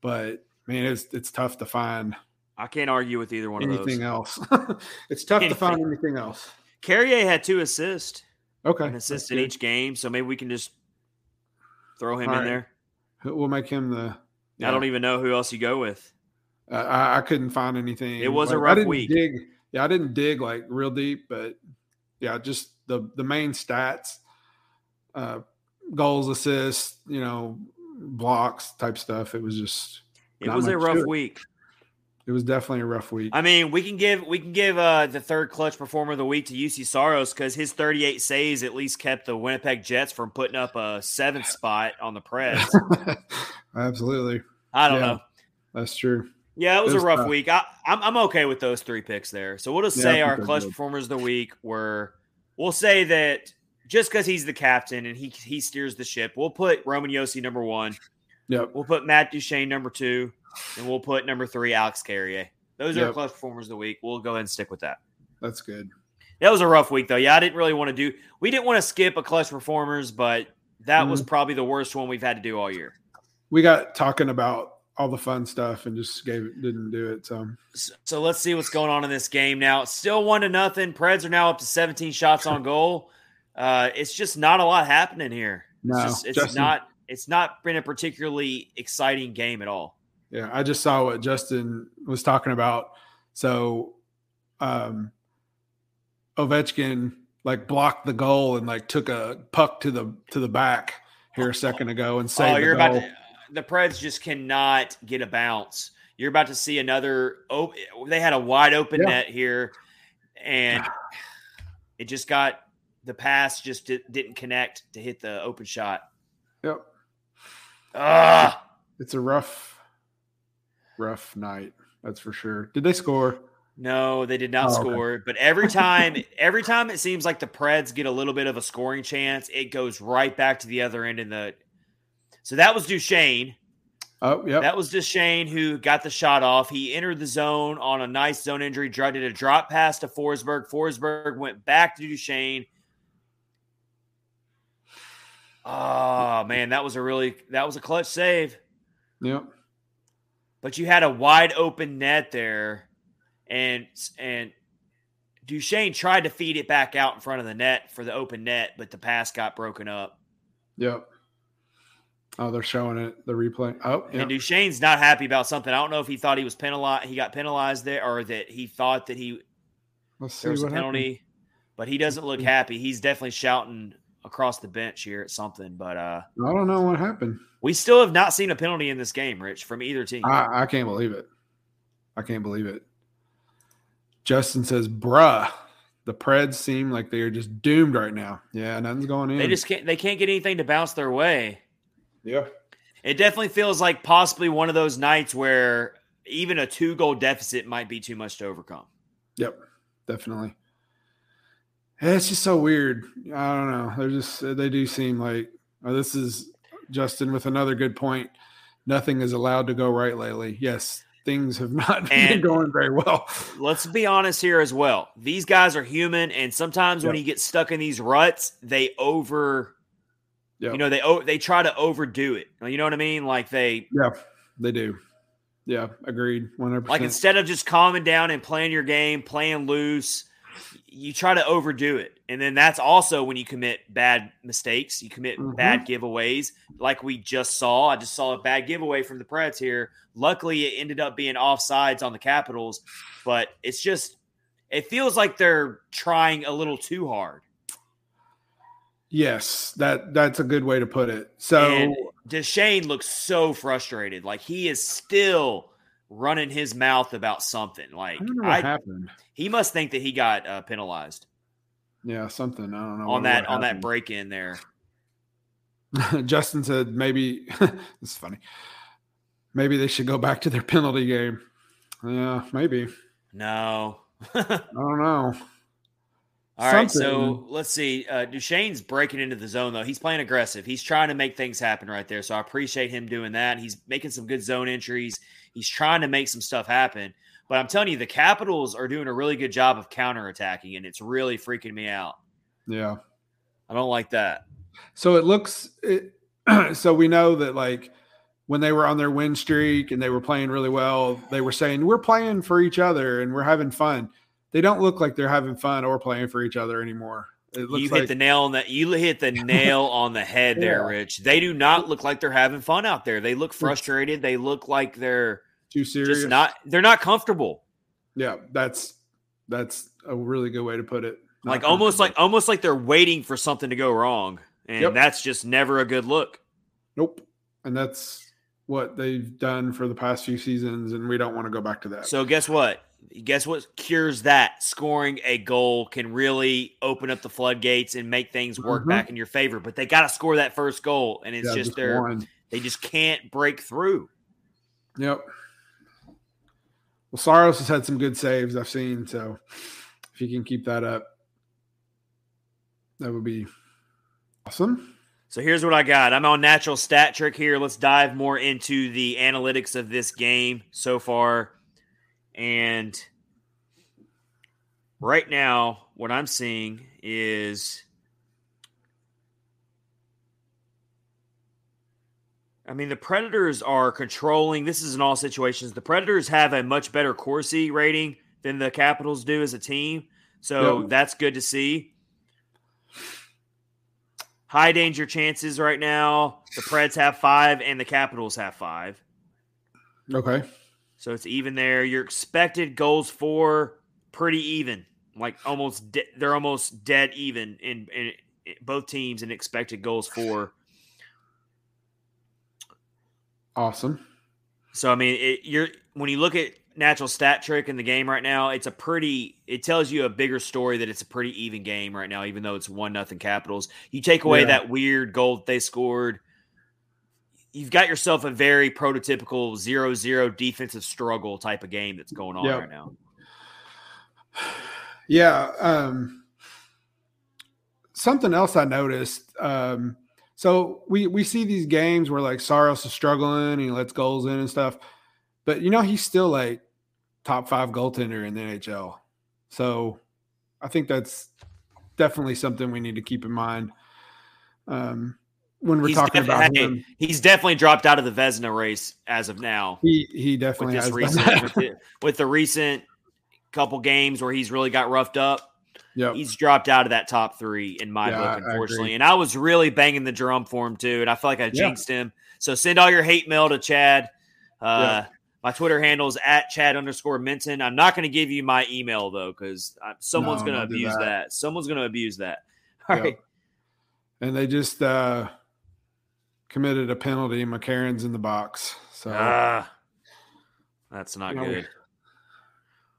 But, man, it's it's tough to find. I can't argue with either one of those. Anything else. It's tough anything. to find anything else. Carrier had two assists. Okay. An assist in each game, so maybe we can just throw him All in right. there. We'll make him the yeah. – I don't even know who else you go with. Uh, I, I couldn't find anything. It was like, a rough I didn't week. Dig, yeah, I didn't dig, like, real deep, but, yeah, just the, the main stats uh, – goals, assists, you know, blocks type stuff. It was just it was a rough week. It was definitely a rough week. I mean, we can give we can give uh, the third clutch performer of the week to Juuse Saros because his thirty-eight saves at least kept the Winnipeg Jets from putting up a seventh spot on the Preds. Absolutely. I don't yeah, know. That's true. Yeah, it was, it was a rough tough. week. I, I'm I'm okay with those three picks there. So we'll just yeah, say our clutch good. performers of the week were. We'll say that. Just because he's the captain and he he steers the ship, we'll put Roman Josi number one. Yep. We'll put Matt Duchene number two, and we'll put number three Alex Carrier. Those yep. are clutch performers of the week. We'll go ahead and stick with that. That's good. That was a rough week, though. Yeah, I didn't really want to do – we didn't want to skip a clutch performers, but that mm-hmm. was probably the worst one we've had to do all year. We got talking about all the fun stuff and just gave it, didn't do it. So. so so let's see what's going on in this game now. Still one to nothing. Preds are now up to seventeen shots on goal. Uh, it's just not a lot happening here. No, it's, just, it's Justin, not. It's not been a particularly exciting game at all. Yeah, I just saw what Justin was talking about. So, um, Ovechkin like blocked the goal and like took a puck to the to the back here a second ago and saved. Oh, you're the goal. about to, the Preds just cannot get a bounce. You're about to see another. Oh, they had a wide open yeah. net here, and it just got. The pass just di- didn't connect to hit the open shot. Yep. Ah, it's a rough, rough night. That's for sure. Did they score? No, they did not oh, score. Okay. But every time, every time it seems like the Preds get a little bit of a scoring chance, it goes right back to the other end. In the so that was Duchene. Oh, yeah. That was Duchene who got the shot off. He entered the zone on a nice zone injury. Did a drop pass to Forsberg. Forsberg went back to Duchene. Oh, man, that was a really – that was a clutch save. Yep. But you had a wide open net there, and and Duchene tried to feed it back out in front of the net for the open net, but the pass got broken up. Yep. Oh, they're showing it, the replay. Oh, yep. And Duchene's not happy about something. I don't know if he thought he was penalized – he got penalized there or that he thought that he – there was a penalty. Happened. But he doesn't look happy. He's definitely shouting – across the bench here at something, but uh, I don't know what happened. We still have not seen a penalty in this game, Rich, from either team. I, I can't believe it. I can't believe it. Justin says, bruh, the Preds seem like they are just doomed right now. Yeah, nothing's going in. They just can't, they can't get anything to bounce their way. Yeah. It definitely feels like possibly one of those nights where even a two goal deficit might be too much to overcome. Yep, definitely. It's just so weird. I don't know. They're just, they do seem like, oh, this is Justin with another good point. Nothing is allowed to go right lately. Yes, things have not and been going very well. Let's be honest here as well. These guys are human, and sometimes yep. when you get stuck in these ruts, they over, yep. you know, they they try to overdo it. You know what I mean? Like they, yeah, they do. Yeah, agreed. one hundred percent. Like instead of just calming down and playing your game, playing loose. you try to overdo it. And then that's also when you commit bad mistakes. You commit mm-hmm. bad giveaways like we just saw. I just saw a bad giveaway from the Preds here. Luckily, it ended up being offsides on the Capitals. But it's just – it feels like they're trying a little too hard. Yes, that that's a good way to put it. So and Duchene looks so frustrated. Like, he is still – running his mouth about something. Like, I don't know what I, happened. He must think that he got uh, penalized. Yeah, something. I don't know. On that on that break in there. Justin said maybe – it's funny. Maybe they should go back to their penalty game. Yeah, maybe. No. I don't know. All something. Right, so let's see. Uh, Duchene's breaking into the zone, though. He's playing aggressive. He's trying to make things happen right there, so I appreciate him doing that. He's making some good zone entries. He's trying to make some stuff happen. But I'm telling you, the Capitals are doing a really good job of counterattacking, and it's really freaking me out. Yeah. I don't like that. So it looks it, – so we know that, like, when they were on their win streak and they were playing really well, they were saying, we're playing for each other and we're having fun. They don't look like they're having fun or playing for each other anymore. It looks you hit like, the nail on the you hit the nail on the head there, yeah. Rich. They do not look like they're having fun out there. They look frustrated. They look like they're too serious. Just not they're not comfortable. Yeah, that's that's a really good way to put it. Not like almost like almost like they're waiting for something to go wrong, and yep. that's just never a good look. Nope. And that's what they've done for the past few seasons, and we don't want to go back to that. So guess what? Guess what cures that? Scoring a goal can really open up the floodgates and make things work mm-hmm. back in your favor. But they got to score that first goal, and it's yeah, just, just their they just can't break through. Yep. Well, Saros has had some good saves I've seen, so if he can keep that up, that would be awesome. So here's what I got. I'm on Natural Stat Trick here. Let's dive more into the analytics of this game so far. And right now, what I'm seeing is, I mean, the Predators are controlling. This is in all situations. The Predators have a much better Corsi rating than the Capitals do as a team. So no. that's good to see. High danger chances right now. The Preds have five and the Capitals have five. Okay. So it's even there. Your expected goals for pretty even, like almost de- they're almost dead even in, in, in both teams in expected goals for. Awesome. So I mean, it, you're when you look at Natural Stat Trick in the game right now, it's a pretty. It tells you a bigger story that it's a pretty even game right now, even though it's one nothing Capitals. You take away yeah. that weird goal that they scored. You've got yourself a very prototypical zero zero defensive struggle type of game that's going on yep. right now. Yeah. Um, something else I noticed. Um, so we, we see these games where like Saros is struggling and he lets goals in and stuff, but you know, he's still like top five goaltender in the N H L. So I think that's definitely something we need to keep in mind. Um, When we're he's talking def- about him, he's definitely dropped out of the Vezina race as of now. He he definitely with has recent, with, the, with the recent couple games where he's really got roughed up. Yep. He's dropped out of that top three in my yeah, book, unfortunately. I and I was really banging the drum for him too, and I feel like I jinxed yeah. him. So send all your hate mail to Chad. Uh, yeah. My Twitter handle is at Chad underscore Minton. I'm not going to give you my email though, because someone's no, going to abuse that. that. Someone's going to abuse that. All yeah. right. And they just. Uh, Committed a penalty. McCarron's in the box. So uh, that's not you know, good.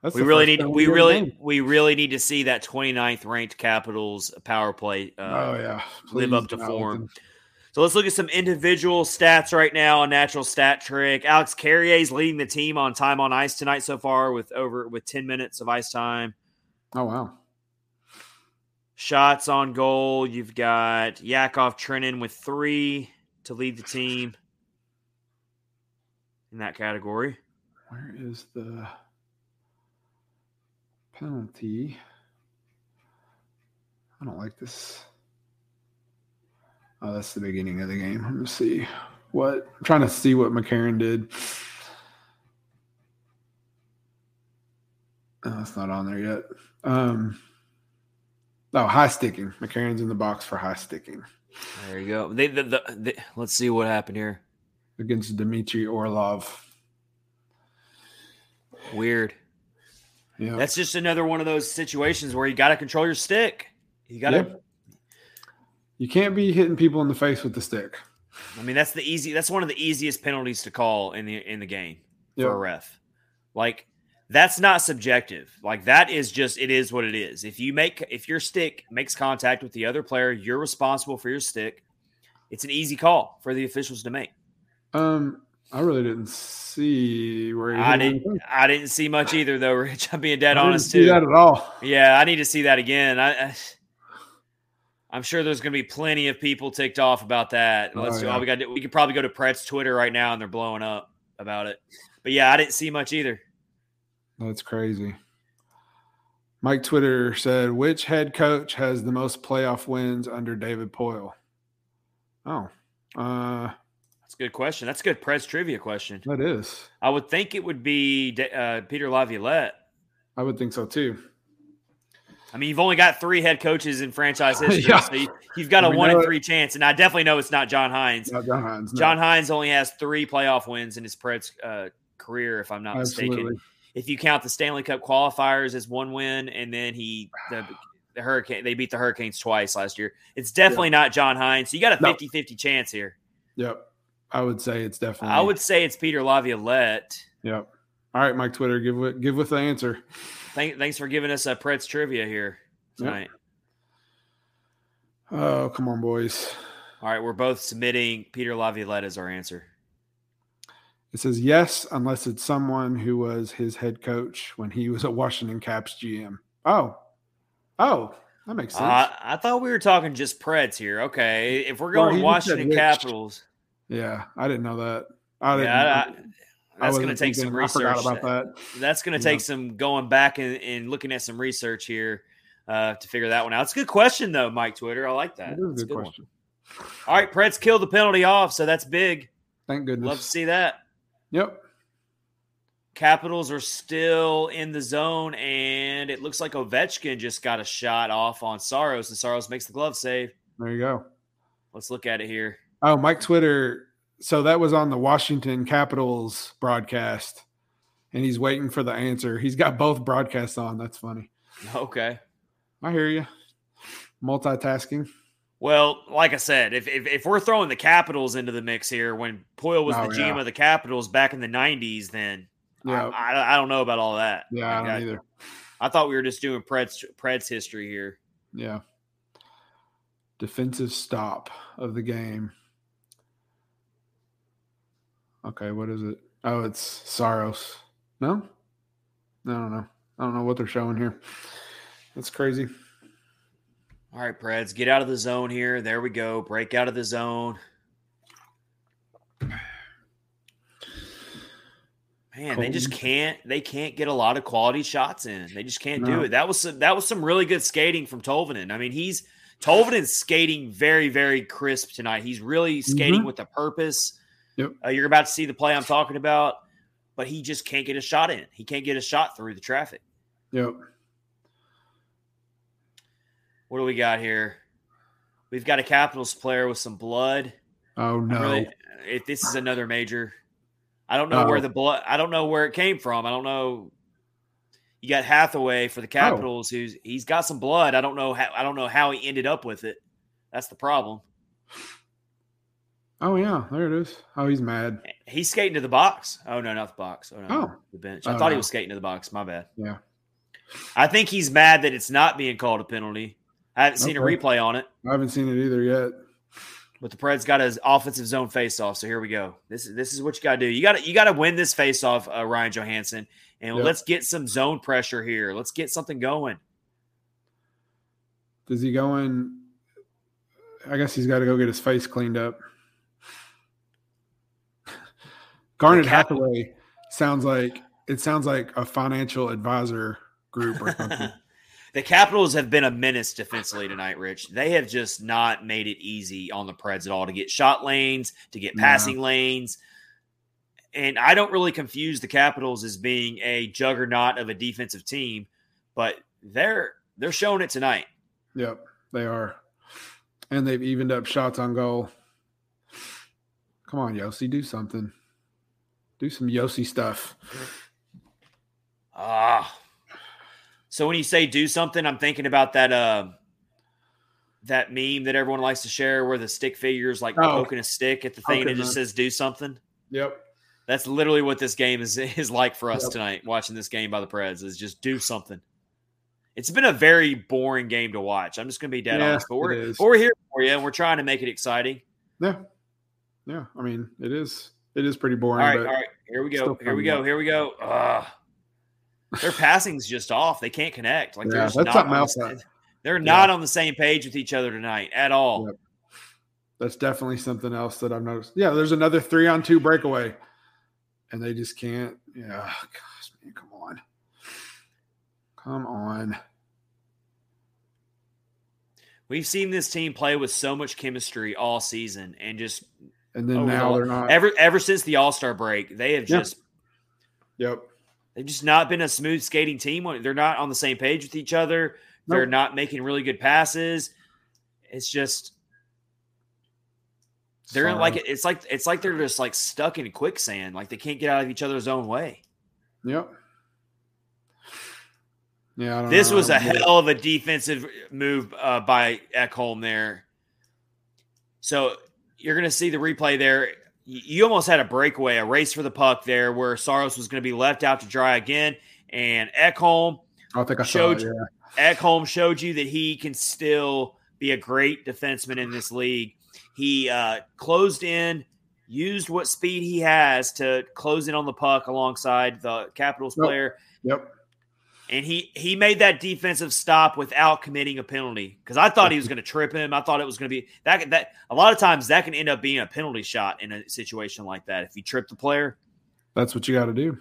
That's we really need we really game. we really need to see that twenty-ninth ranked Capitals power play uh, oh, yeah. live up to form. Them. So let's look at some individual stats right now on Natural Stat Trick. Alex Carrier's leading the team on time on ice tonight so far with over with ten minutes of ice time. Oh wow. Shots on goal. You've got Yakov Trenin with three. To lead the team in that category. Where is the penalty? I don't like this. Oh, that's the beginning of the game. Let me see what I'm trying to see what McCarron did. Uh, No, it's not on there yet. Um, oh, high sticking. McCarron's in the box for high sticking. There you go. They, the, the, they, let's see what happened here. Against Dmitry Orlov. Weird. Yeah. That's just another one of those situations where you got to control your stick. You got to. Yep. You can't be hitting people in the face with the stick. I mean, that's the easy. That's one of the easiest penalties to call in the in the game for yep. a ref. Like, that's not subjective. Like, that is just, it is what it is. If you make, if your stick makes contact with the other player, you're responsible for your stick. It's an easy call for the officials to make. Um, I really didn't see where he I didn't. Him. I didn't see much either, though, Rich. I'm being dead I honest didn't see too. That at all? Yeah, I need to see that again. I, I I'm sure there's going to be plenty of people ticked off about that. Let's oh, do yeah. all we got. We could probably go to Pret's Twitter right now, and they're blowing up about it. But yeah, I didn't see much either. That's crazy. Mike Twitter said, which head coach has the most playoff wins under David Poyle? Oh, uh, that's a good question. That's a good press trivia question. That is. I would think it would be uh, Peter Laviolette. I would think so too. I mean, you've only got three head coaches in franchise history, yeah. so you, you've got a one in three it. chance. And I definitely know it's not John Hynes. Not John Hynes. No. John Hynes only has three playoff wins in his Preds uh, career, if I'm not Absolutely. mistaken. If you count the Stanley Cup qualifiers as one win, and then he the, the Hurricane they beat the Hurricanes twice last year. It's definitely yep. not John Hynes. So you got a fifty-fifty no. chance here. Yep. I would say it's definitely I would say it's Peter Laviolette. Yep. All right, Mike Twitter, give give with the answer. Thank, thanks for giving us a Pret's trivia here tonight. Yep. Oh, come on, boys. All right, we're both submitting Peter Laviolette as our answer. It says yes, unless it's someone who was his head coach when he was a Washington Caps G M. Oh, oh, that makes sense. Uh, I thought we were talking just Preds here. Okay, if we're going well, Washington Capitals. Yeah, I didn't know that. I didn't. Yeah, I, I, that's going to take thinking, some research. I forgot about that. That's going to take yeah. some going back and, and looking at some research here uh, to figure that one out. It's a good question, though, Mike Twitter. I like that. It is a good, good question. One. All right, Preds killed the penalty off, so that's big. Thank goodness. Love to see that. Yep. Capitals are still in the zone, and it looks like Ovechkin just got a shot off on Saros, and Saros makes the glove save. There you go. Let's look at it here. Oh, Mike Twitter. So that was on the Washington Capitals broadcast, and he's waiting for the answer. He's got both broadcasts on. That's funny. Okay. I hear you. Multitasking. Well, like I said, if, if if we're throwing the Capitals into the mix here, when Poyle was oh, the G M yeah. of the Capitals back in the nineties, then yeah. I, I, I don't know about all that. Yeah, like, I don't I, either. I thought we were just doing Preds, Preds history here. Yeah. Defensive stop of the game. Okay, what is it? Oh, it's Saros. No? I don't know. I don't know what they're showing here. That's crazy. All right, Preds, get out of the zone here. There we go. Break out of the zone. Man, Cold. they just can't. They can't get a lot of quality shots in. They just can't no. do it. That was some, that was some really good skating from Tolvanen. I mean, he's Tolvanen's skating very, very crisp tonight. He's really skating mm-hmm. with a purpose. Yep. Uh, you're about to see the play I'm talking about, but he just can't get a shot in. He can't get a shot through the traffic. Yep. What do we got here? We've got a Capitals player with some blood. Oh no! Really, if this is another major, I don't know oh. where the blood. I don't know where it came from. I don't know. You got Hathaway for the Capitals, oh. who's he's got some blood. I don't know how. I don't know how he ended up with it. That's the problem. Oh yeah, there it is. Oh, he's mad. He's skating to the box. Oh no, not the box. Oh no, oh. the bench. I oh, thought no. he was skating to the box. My bad. Yeah. I think he's mad that it's not being called a penalty. I haven't seen okay. a replay on it. I haven't seen it either yet. But the Preds got his offensive zone faceoff, so here we go. This is this is what you got to do. You got to you got to win this faceoff, uh, Ryan Johansson, and yep. let's get some zone pressure here. Let's get something going. Does he go in? I guess he's got to go get his face cleaned up. Garnet Hathaway sounds like it sounds like a financial advisor group or something. The Capitals have been a menace defensively tonight, Rich. They have just not made it easy on the Preds at all to get shot lanes, to get passing yeah. lanes. And I don't really confuse the Capitals as being a juggernaut of a defensive team, but they're they're showing it tonight. Yep, they are. And they've evened up shots on goal. Come on, Josi, do something. Do some Josi stuff. Ah. Uh, so when you say do something, I'm thinking about that uh, that meme that everyone likes to share where the stick figure is like oh. poking a stick at the thing okay, and it just man. says do something. Yep. That's literally what this game is is like for us yep. tonight, watching this game by the Preds, is just do something. It's been a very boring game to watch. I'm just going to be dead yeah, honest. But we're, but we're here for you, and we're trying to make it exciting. Yeah. Yeah, I mean, it is it is pretty boring. All right, but all right. Here we go. Here we go. Here we go. Uh, their passing's just off. They can't connect. Like yeah, that's not on the, They're yeah. not on the same page with each other tonight at all. Yep. That's definitely something else that I've noticed. Yeah, there's another three-on-two breakaway. And they just can't. Yeah, gosh, man, come on, come on. We've seen this team play with so much chemistry all season, and just and then now the, they're not. Ever ever since the All-Star break, they have just. Yep. yep. They've just not been a smooth skating team. They're not on the same page with each other. Nope. They're not making really good passes. It's just. They're Sorry. like it's like it's like they're just like stuck in quicksand, like they can't get out of each other's own way. Yep. Yeah. I don't this know. was a hell of a defensive move uh, by Ekholm there. So you're going to see the replay there. You, you almost had a breakaway, a race for the puck there, where Saros was going to be left out to dry again, and Ekholm I think I showed saw it, yeah. Ekholm showed you that he can still be a great defenseman in this league. He uh, closed in, used what speed he has to close in on the puck alongside the Capitals yep. player. Yep. And he, he made that defensive stop without committing a penalty, because I thought he was going to trip him. I thought it was going to be that that a lot of times that can end up being a penalty shot in a situation like that if you trip the player. That's what you got to do.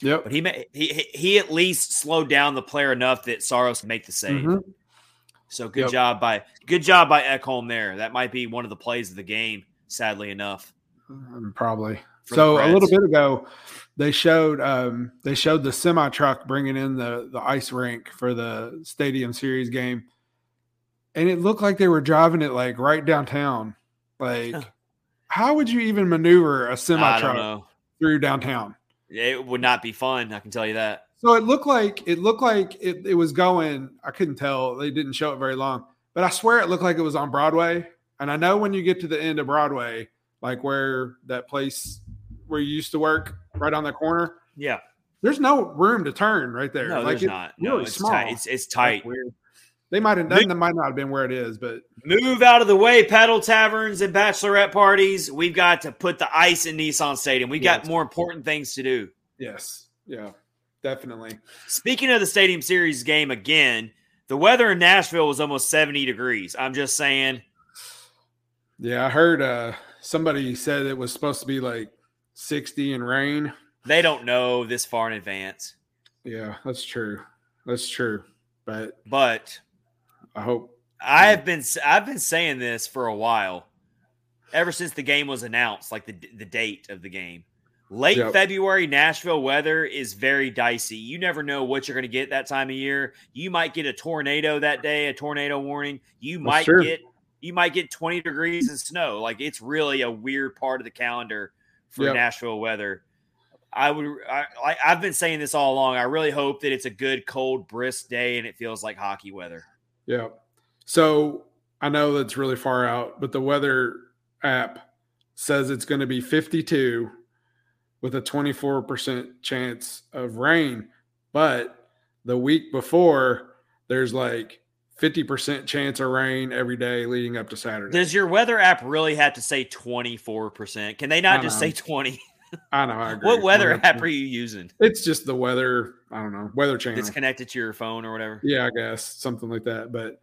Yep. But he he he at least slowed down the player enough that Saros can make the save. Mm-hmm. So good yep. job by good job by Ekholm there. That might be one of the plays of the game, sadly enough. Um, probably. So a little bit ago, they showed um, they showed the semi truck bringing in the the ice rink for the Stadium Series game, and it looked like they were driving it like right downtown. Like, how would you even maneuver a semi truck through downtown? It would not be fun. I can tell you that. So it looked like it looked like it, it was going. I couldn't tell. They didn't show it very long, but I swear it looked like it was on Broadway. And I know when you get to the end of Broadway, like where that place where you used to work, right on the corner. Yeah, there's no room to turn right there. No, like there's it, not. No, really it's small. Tight. It's it's tight. They might have done. That might not have been where it is, but move out of the way, pedal taverns and bachelorette parties. We've got to put the ice in Nissan Stadium. We've yeah, got more important things to do. Yes. Yeah. Definitely. Speaking of the Stadium Series game again, the weather in Nashville was almost seventy degrees. I'm just saying. Yeah, I heard uh, somebody said it was supposed to be like sixty and rain. They don't know this far in advance. Yeah, that's true. That's true. But but I hope I have been I've been saying this for a while, ever since the game was announced, like the the date of the game. Late yep. February Nashville weather is very dicey. You never know what you're going to get that time of year. You might get a tornado that day, a tornado warning. You might sure. get you might get twenty degrees and snow. Like, it's really a weird part of the calendar for yep. Nashville weather. I would I, I I've been saying this all along. I really hope that it's a good, cold, brisk day and it feels like hockey weather. Yeah. So I know that's really far out, but the weather app says it's going to be fifty-two with a twenty-four percent chance of rain. But the week before, there's like fifty percent chance of rain every day leading up to Saturday. Does your weather app really have to say twenty-four percent? Can they not I just know. say twenty? I know, I agree. What weather app app are you using? It's just the weather, I don't know, weather channel. It's connected to your phone or whatever. Yeah, I guess, something like that. But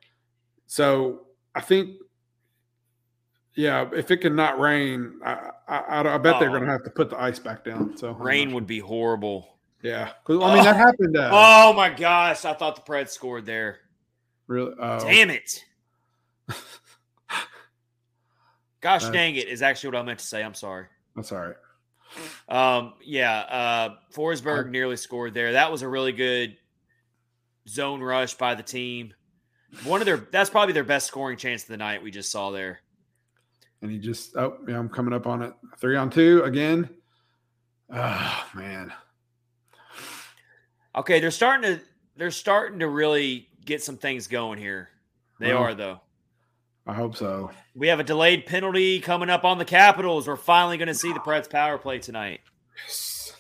so I think, yeah, if it can not rain, I I, I bet oh. they're going to have to put the ice back down. So rain sure. would be horrible. Yeah, because I mean oh. that happened. Uh, oh my gosh, I thought the Preds scored there. Really? Oh. Damn it! Gosh uh, dang it is actually what I meant to say. I'm sorry. That's all right. Um, yeah, uh, Forsberg nearly scored there. That was a really good zone rush by the team. One of their that's probably their best scoring chance of the night we just saw there. And he just oh yeah, I'm coming up on it. Three on two again. Oh man. Okay, they're starting to they're starting to really get some things going here. They well, are though. I hope so. We have a delayed penalty coming up on the Capitals. We're finally going to see the Preds power play tonight. Yes.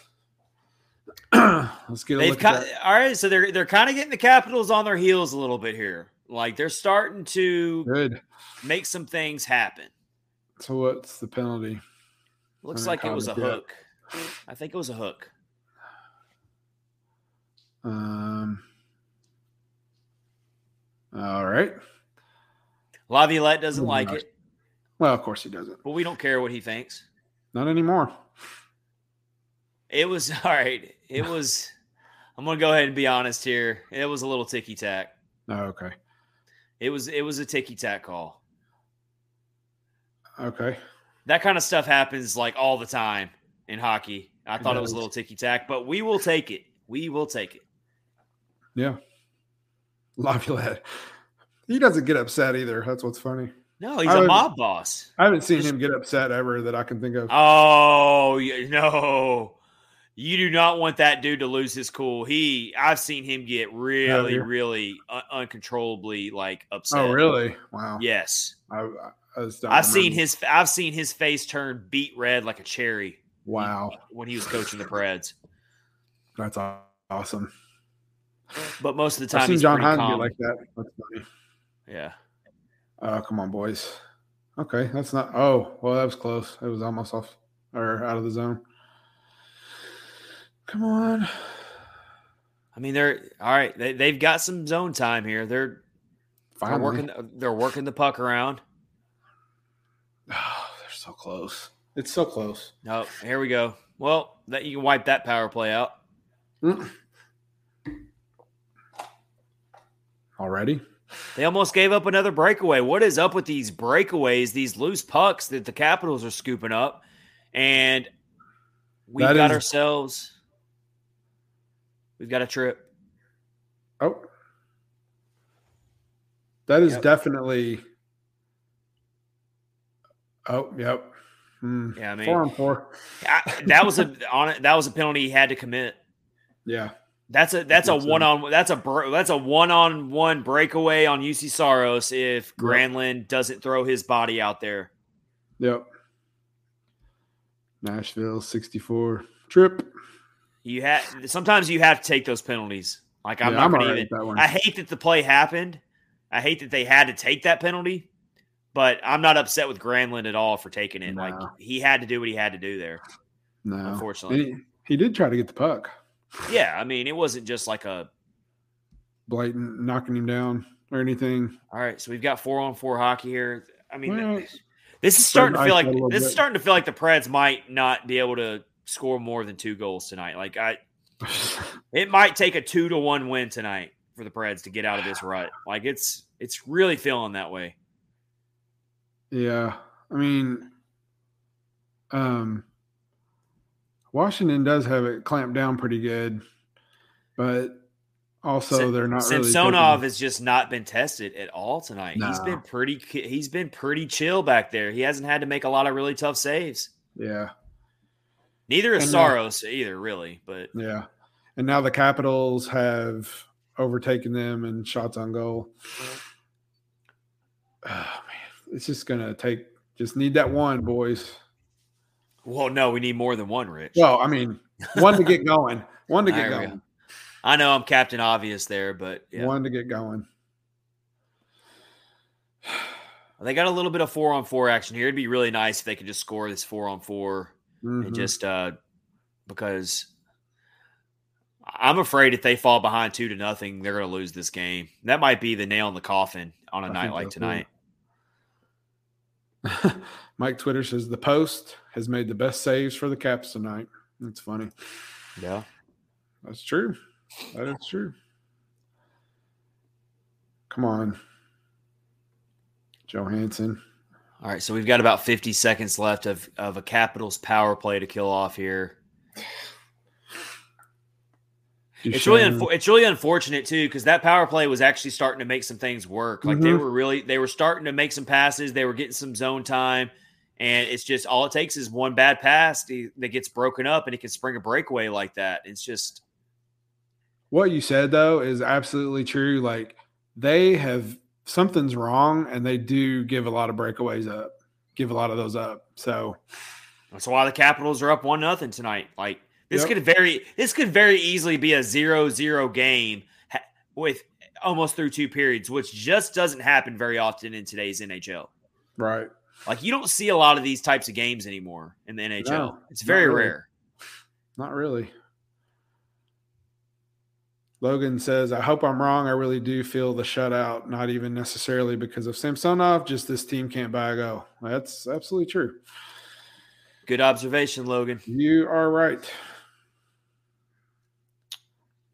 Let's get a They've look at ki- that. All right, so they're they're kind of getting the Capitals on their heels a little bit here. Like they're starting to Good. make some things happen. So what's the penalty? Looks like it was a get. hook. I think it was a hook. Um. All right. Laviolette doesn't oh, like gosh. it. Well, of course he doesn't. But we don't care what he thinks. Not anymore. It was, all right, it was, I'm going to go ahead and be honest here. It was a little ticky-tack. Oh, okay. It was, it was a ticky-tack call. Okay. That kind of stuff happens like all the time in hockey. I thought it, it was a little ticky-tack, but we will take it. We will take it. Yeah. Laviolette. He doesn't get upset either. That's what's funny. No, he's I a mob boss. I haven't seen Just, him get upset ever that I can think of. Oh, no. You do not want that dude to lose his cool. He, I've seen him get really, really un- uncontrollably like upset. Oh, really? Wow. Yes. I, I, I just don't I've remember. seen his I've seen his face turn beet red like a cherry. Wow. When he was coaching the Preds. That's awesome. But most of the time I've seen he's John Hynes get like that. That's funny. Yeah. Oh, uh, come on, boys. Okay, that's not – oh, well, that was close. It was almost off or out of the zone. Come on. I mean, they're – all right, they, they've got some zone time here. They're they're working, they're working the puck around. Oh, they're so close. It's so close. Oh, here we go. Well, that you can wipe that power play out. Mm. Already? They almost gave up another breakaway. What is up with these breakaways, these loose pucks that the Capitals are scooping up? And we've that got is... ourselves – we've got a trip. Oh. That is yep. definitely – oh, yep. Mm. Yeah, I mean, four on four. I, that, was a, on, that was a penalty he had to commit. Yeah. That's a that's a one on that's a that's a one on one breakaway on Juuse Saros if Granlund doesn't throw his body out there. Yep. Nashville sixty-four trip. You had sometimes you have to take those penalties. Like I'm yeah, not I'm gonna right even. That one. I hate that the play happened. I hate that they had to take that penalty, but I'm not upset with Granlund at all for taking it. No. Like he had to do what he had to do there. No, unfortunately, he, he did try to get the puck. Yeah, I mean, it wasn't just like a blatant knocking him down or anything. All right, so we've got four on four hockey here. I mean, well, th- this is starting to feel like this bit. is starting to feel like the Preds might not be able to score more than two goals tonight. Like I, it might take a two to one win tonight for the Preds to get out of this rut. Like it's it's really feeling that way. Yeah, I mean, um. Washington does have it clamped down pretty good, but also they're not really – Samsonov has just not been tested at all tonight. No. He's been pretty he's been pretty chill back there. He hasn't had to make a lot of really tough saves. Yeah. Neither is and Saros now, either, really, but yeah. And now the Capitals have overtaken them in shots on goal. Oh man, it's just going to take just need that one, boys. Well, no, we need more than one, Rich. Well, I mean, one to get going. One to get going. Go. I know I'm Captain Obvious there, but yeah. One to get going. They got a little bit of four-on-four action here. It'd be really nice if they could just score this four-on-four. Mm-hmm. And just uh, because I'm afraid if they fall behind two to nothing, they're going to lose this game. That might be the nail in the coffin on a I night like tonight. Mike Twitter says the post has made the best saves for the Caps tonight. That's funny. Yeah. That's true. That is true. Come on. Johansson. All right, so we've got about fifty seconds left of, of a Capitals power play to kill off here. Duchene. It's really un- it's really unfortunate too, because that power play was actually starting to make some things work. Like mm-hmm. they were really they were starting to make some passes. They were getting some zone time, and it's just all it takes is one bad pass to, that gets broken up, and it can spring a breakaway like that. It's just what you said though is absolutely true. Like they have something's wrong, and they do give a lot of breakaways up, give a lot of those up. So that's why the Capitals are up one nothing tonight. Like. This yep. could very this could very easily be a zero zero game with almost through two periods, which just doesn't happen very often in today's N H L. Right. Like, you don't see a lot of these types of games anymore in the N H L. No, it's very not really. rare. Not really. Logan says, I hope I'm wrong. I really do feel the shutout, not even necessarily because of Samsonov, just this team can't buy a goal. That's absolutely true. Good observation, Logan. You are right.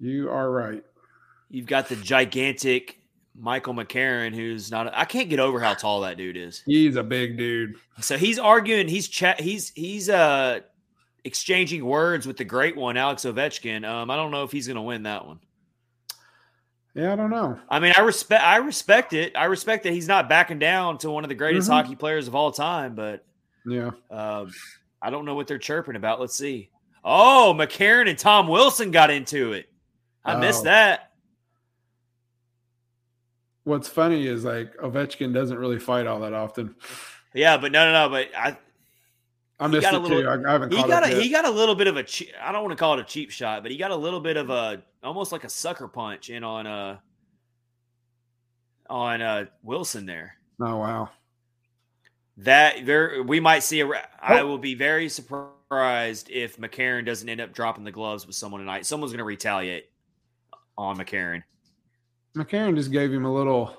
You are right. You've got the gigantic Michael McCarron, who's not – I can't get over how tall that dude is. He's a big dude. So he's arguing – he's cha- he's he's uh, exchanging words with the great one, Alex Ovechkin. Um, I don't know if he's going to win that one. Yeah, I don't know. I mean, I respect I respect it. I respect that he's not backing down to one of the greatest mm-hmm. hockey players of all time, but yeah, um, I don't know what they're chirping about. Let's see. Oh, McCarron and Tom Wilson got into it. I missed oh. that. What's funny is, like, Ovechkin doesn't really fight all that often. Yeah, but no, no, no. But I, I missed it little, too. I, I haven't he caught got it a, yet. He got a little bit of a. Che- I don't want to call it a cheap shot, but he got a little bit of a almost like a sucker punch in on uh on uh Wilson there. Oh wow. That there, we might see. A, oh. I will be very surprised if McCarron doesn't end up dropping the gloves with someone tonight. Someone's going to retaliate. On McCarron. McCarron just gave him a little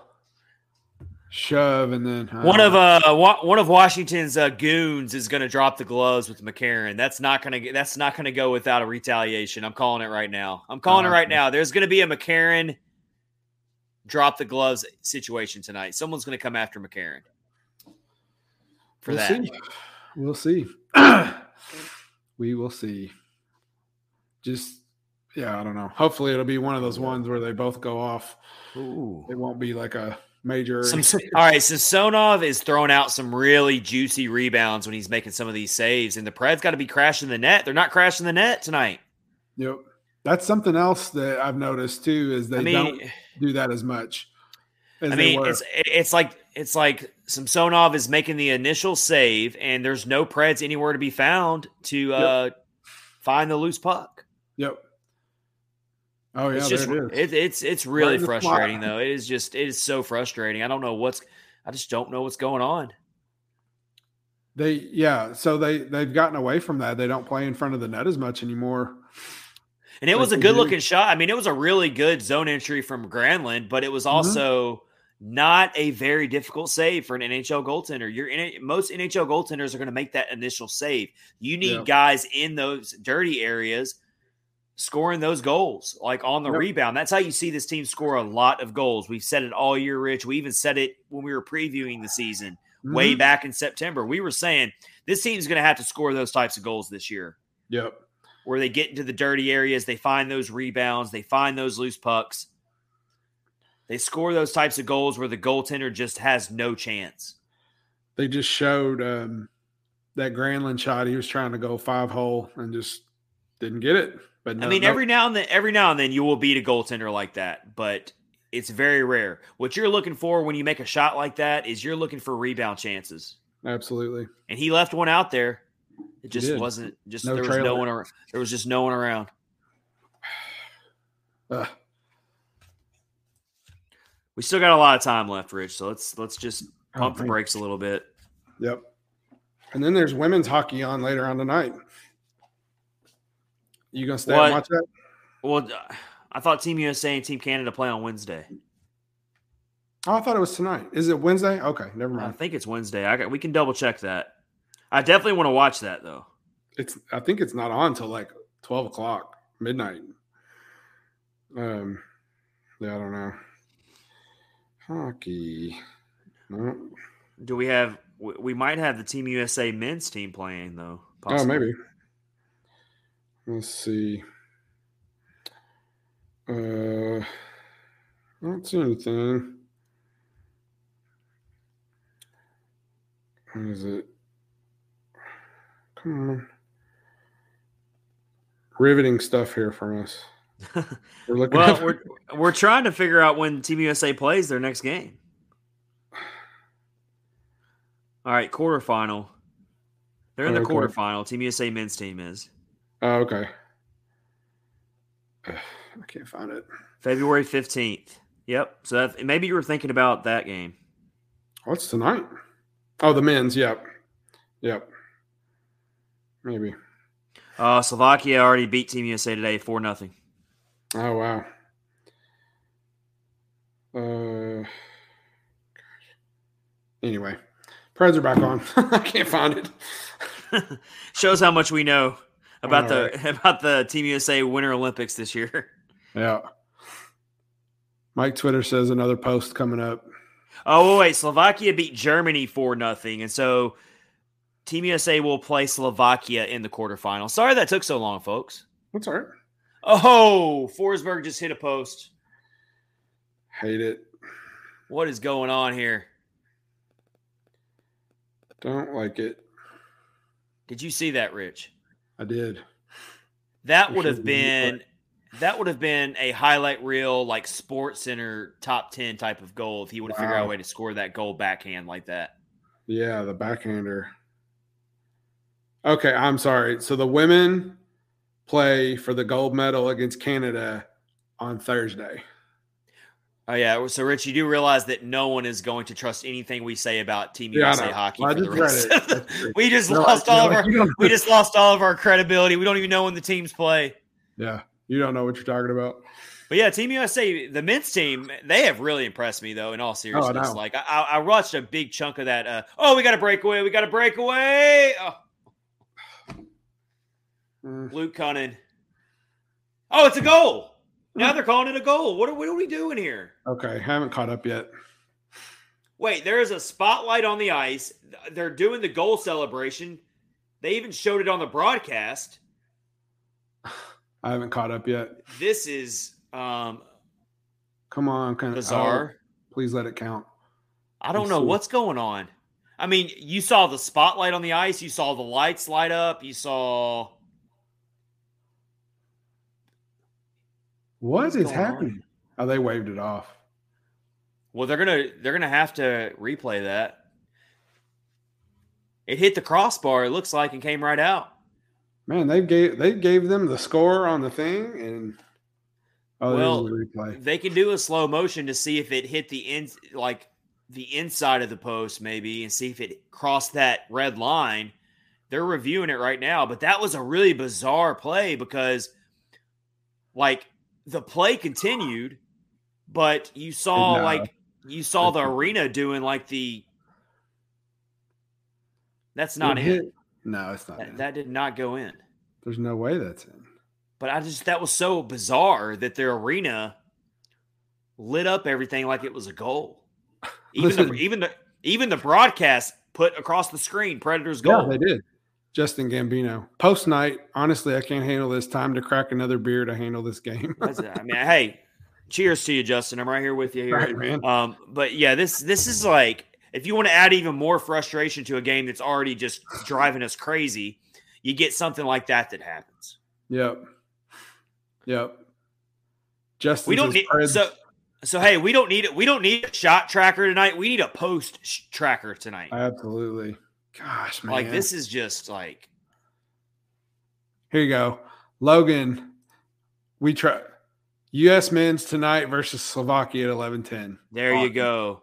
shove, and then uh, one of uh one of Washington's uh, goons is going to drop the gloves with McCarron. That's not going to that's not going to go without a retaliation. I'm calling it right now. I'm calling uh, it right now. There's going to be a McCarron drop the gloves situation tonight. Someone's going to come after McCarron for we'll that. See. We'll see. We will see. Just. Yeah, I don't know. Hopefully, it'll be one of those ones where they both go off. Ooh. It won't be like a major. Some, all right, so Samsonov is throwing out some really juicy rebounds when he's making some of these saves, and the Preds got to be crashing the net. They're not crashing the net tonight. Yep, that's something else that I've noticed too is they I mean, don't do that as much. As I mean, they were. it's it's like it's like Samsonov is making the initial save, and there's no Preds anywhere to be found to yep. uh, find the loose puck. Yep. Oh yeah, it's just it is. It, it's it's really frustrating though. It is just it is so frustrating. I don't know what's I just don't know what's going on. They yeah, so they they've gotten away from that. They don't play in front of the net as much anymore. And it was a good looking shot. I mean, it was a really good zone entry from Granlund, but it was also mm-hmm. not a very difficult save for an N H L goaltender. You're in it, most N H L goaltenders are going to make that initial save. You need yeah. guys in those dirty areas. Scoring those goals, like on the yep. rebound. That's how you see this team score a lot of goals. We've said it all year, Rich. We even said it when we were previewing the season mm-hmm. way back in September. We were saying this team's going to have to score those types of goals this year. Yep. Where they get into the dirty areas, they find those rebounds, they find those loose pucks. They score those types of goals where the goaltender just has no chance. They just showed um, that Granlund shot. He was trying to go five hole and just didn't get it. But no, I mean, no. every now and then, every now and then, you will beat a goaltender like that, but it's very rare. What you're looking for when you make a shot like that is you're looking for rebound chances. Absolutely. And he left one out there. It just he wasn't. Just no there was no one around. There was just no one around. Uh. We still got a lot of time left, Rich. So let's let's just pump the brakes a little bit. Yep. And then there's women's hockey on later on tonight. You going to stay what? and watch that? Well, I thought Team U S A and Team Canada play on Wednesday. Oh, I thought it was tonight. Is it Wednesday? Okay, never mind. I think it's Wednesday. I got, we can double-check that. I definitely want to watch that, though. It's. I think it's not on until, like, twelve o'clock, midnight. Um, yeah, I don't know. Hockey. No. Do we have We, we might have the Team U S A men's team playing, though. Possibly. Oh, maybe. Let's see. Uh, I don't see anything. What is it? Come on. Riveting stuff here from us. We're looking well, up- we're we're trying to figure out when Team U S A plays their next game. All right, quarterfinal. They're in the okay. quarterfinal. Team U S A men's team is. Oh, okay. Ugh, I can't find it. February fifteenth. Yep. So that, maybe you were thinking about that game. What's tonight? Oh, the men's. Yep. Yep. Maybe. Uh, Slovakia already beat Team U S A today four nothing. Oh, wow. Uh, anyway. Preds are back on. I can't find it. Shows how much we know about All right. the about the Team U S A Winter Olympics this year. Yeah. Mike Twitter says another post coming up. Oh, wait. Slovakia beat Germany four nothing. And so Team U S A will play Slovakia in the quarterfinal. Sorry that took so long, folks. That's all right. Oh, Forsberg just hit a post. Hate it. What is going on here? Don't like it. Did you see that, Rich? I did. That would have been that would have been a highlight reel, like Sports Center top ten type of goal if he would have wow. figured out a way to score that goal backhand like that. Yeah, the backhander. Okay, I'm sorry. So the women play for the gold medal against Canada on Thursday. Oh, yeah. So, Rich, you do realize that no one is going to trust anything we say about Team yeah, U S A hockey. Well, for the rest. we just no, lost all of our we just lost all of our credibility. We don't even know when the teams play. Yeah, you don't know what you're talking about. But yeah, Team U S A, the men's team, they have really impressed me though. In all seriousness, oh, no. like I, I watched a big chunk of that. Uh, oh, we got a breakaway! We got a breakaway! Oh. Mm. Luke Kunin. Oh, it's a goal. Now they're calling it a goal. What are, what are we doing here? Okay, haven't caught up yet. Wait, there is a spotlight on the ice. They're doing the goal celebration. They even showed it on the broadcast. I haven't caught up yet. This is um, come on, kind of bizarre. Oh, please let it count. I don't Let's know see. What's going on. I mean, you saw the spotlight on the ice. You saw the lights light up. You saw... What What's is happening? On? Oh, they waved it off. Well, they're gonna they're gonna have to replay that. It hit the crossbar, it looks like, and came right out. Man, they gave they gave them the score on the thing, and oh, well, there's a replay. They can do a slow motion to see if it hit the in, like the inside of the post, maybe, and see if it crossed that red line. They're reviewing it right now, but that was a really bizarre play because, like. The play continued, but you saw no. like you saw the arena doing like the. That's not it. Hit. No, it's not. That, that did not go in. There's no way that's in. But I just that was so bizarre that their arena lit up everything like it was a goal. Even the, even the even the broadcast put across the screen Predators goal. Yeah, they did. Justin Gambino. Post night, honestly, I can't handle this. Time to crack another beer to handle this game. That's, I mean, hey, cheers to you, Justin. I'm right here with you here. Right, man. Um, but yeah, this this is like if you want to add even more frustration to a game that's already just driving us crazy, you get something like that that happens. Yep. Yep. Justin, we don't need so so. Hey, we don't need it. We don't need a shot tracker tonight. We need a post sh- tracker tonight. Absolutely. Gosh, man. Like, this is just like. Here you go. Logan, we try U S men's tonight versus Slovakia at eleven ten. There awesome. You go.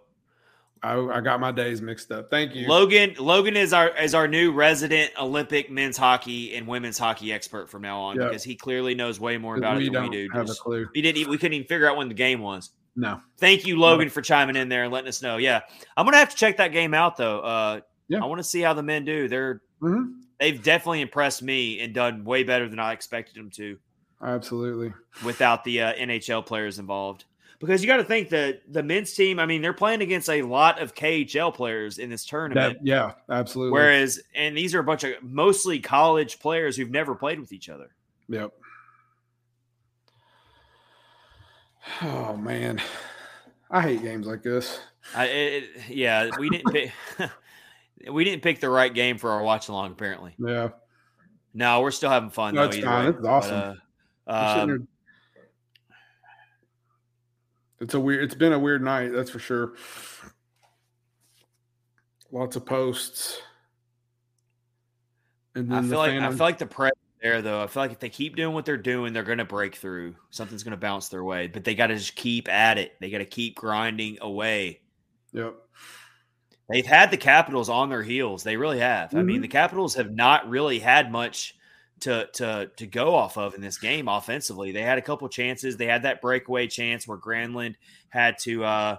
I, I got my days mixed up. Thank you. Logan Logan is our is our new resident Olympic men's hockey and women's hockey expert from now on yep. because he clearly knows way more about we it than don't we do. Have just, a clue. He didn't we couldn't even figure out when the game was. No. Thank you, Logan, no. for chiming in there and letting us know. Yeah. I'm gonna have to check that game out though. Uh Yeah. I want to see how the men do. They're mm-hmm. they've definitely impressed me and done way better than I expected them to. Absolutely. Without the uh, N H L players involved. Because you got to think that the men's team, I mean, they're playing against a lot of K H L players in this tournament. That, yeah, absolutely. Whereas, and these are a bunch of mostly college players who've never played with each other. Yep. Oh, man. I hate games like this. I, it, yeah, we didn't pick we didn't pick the right game for our watch along, apparently. Yeah. No, we're still having fun. No, though, it's fine. Way. It's awesome. But, uh, um, it's a weird. It's been a weird night, that's for sure. Lots of posts. And then I feel like fandom. I feel like the press there though. I feel like if they keep doing what they're doing, they're going to break through. Something's going to bounce their way, but they got to just keep at it. They got to keep grinding away. Yep. They've had the Capitals on their heels. They really have. Mm-hmm. I mean, the Capitals have not really had much to to to go off of in this game offensively. They had a couple chances. They had that breakaway chance where Granlund had to uh,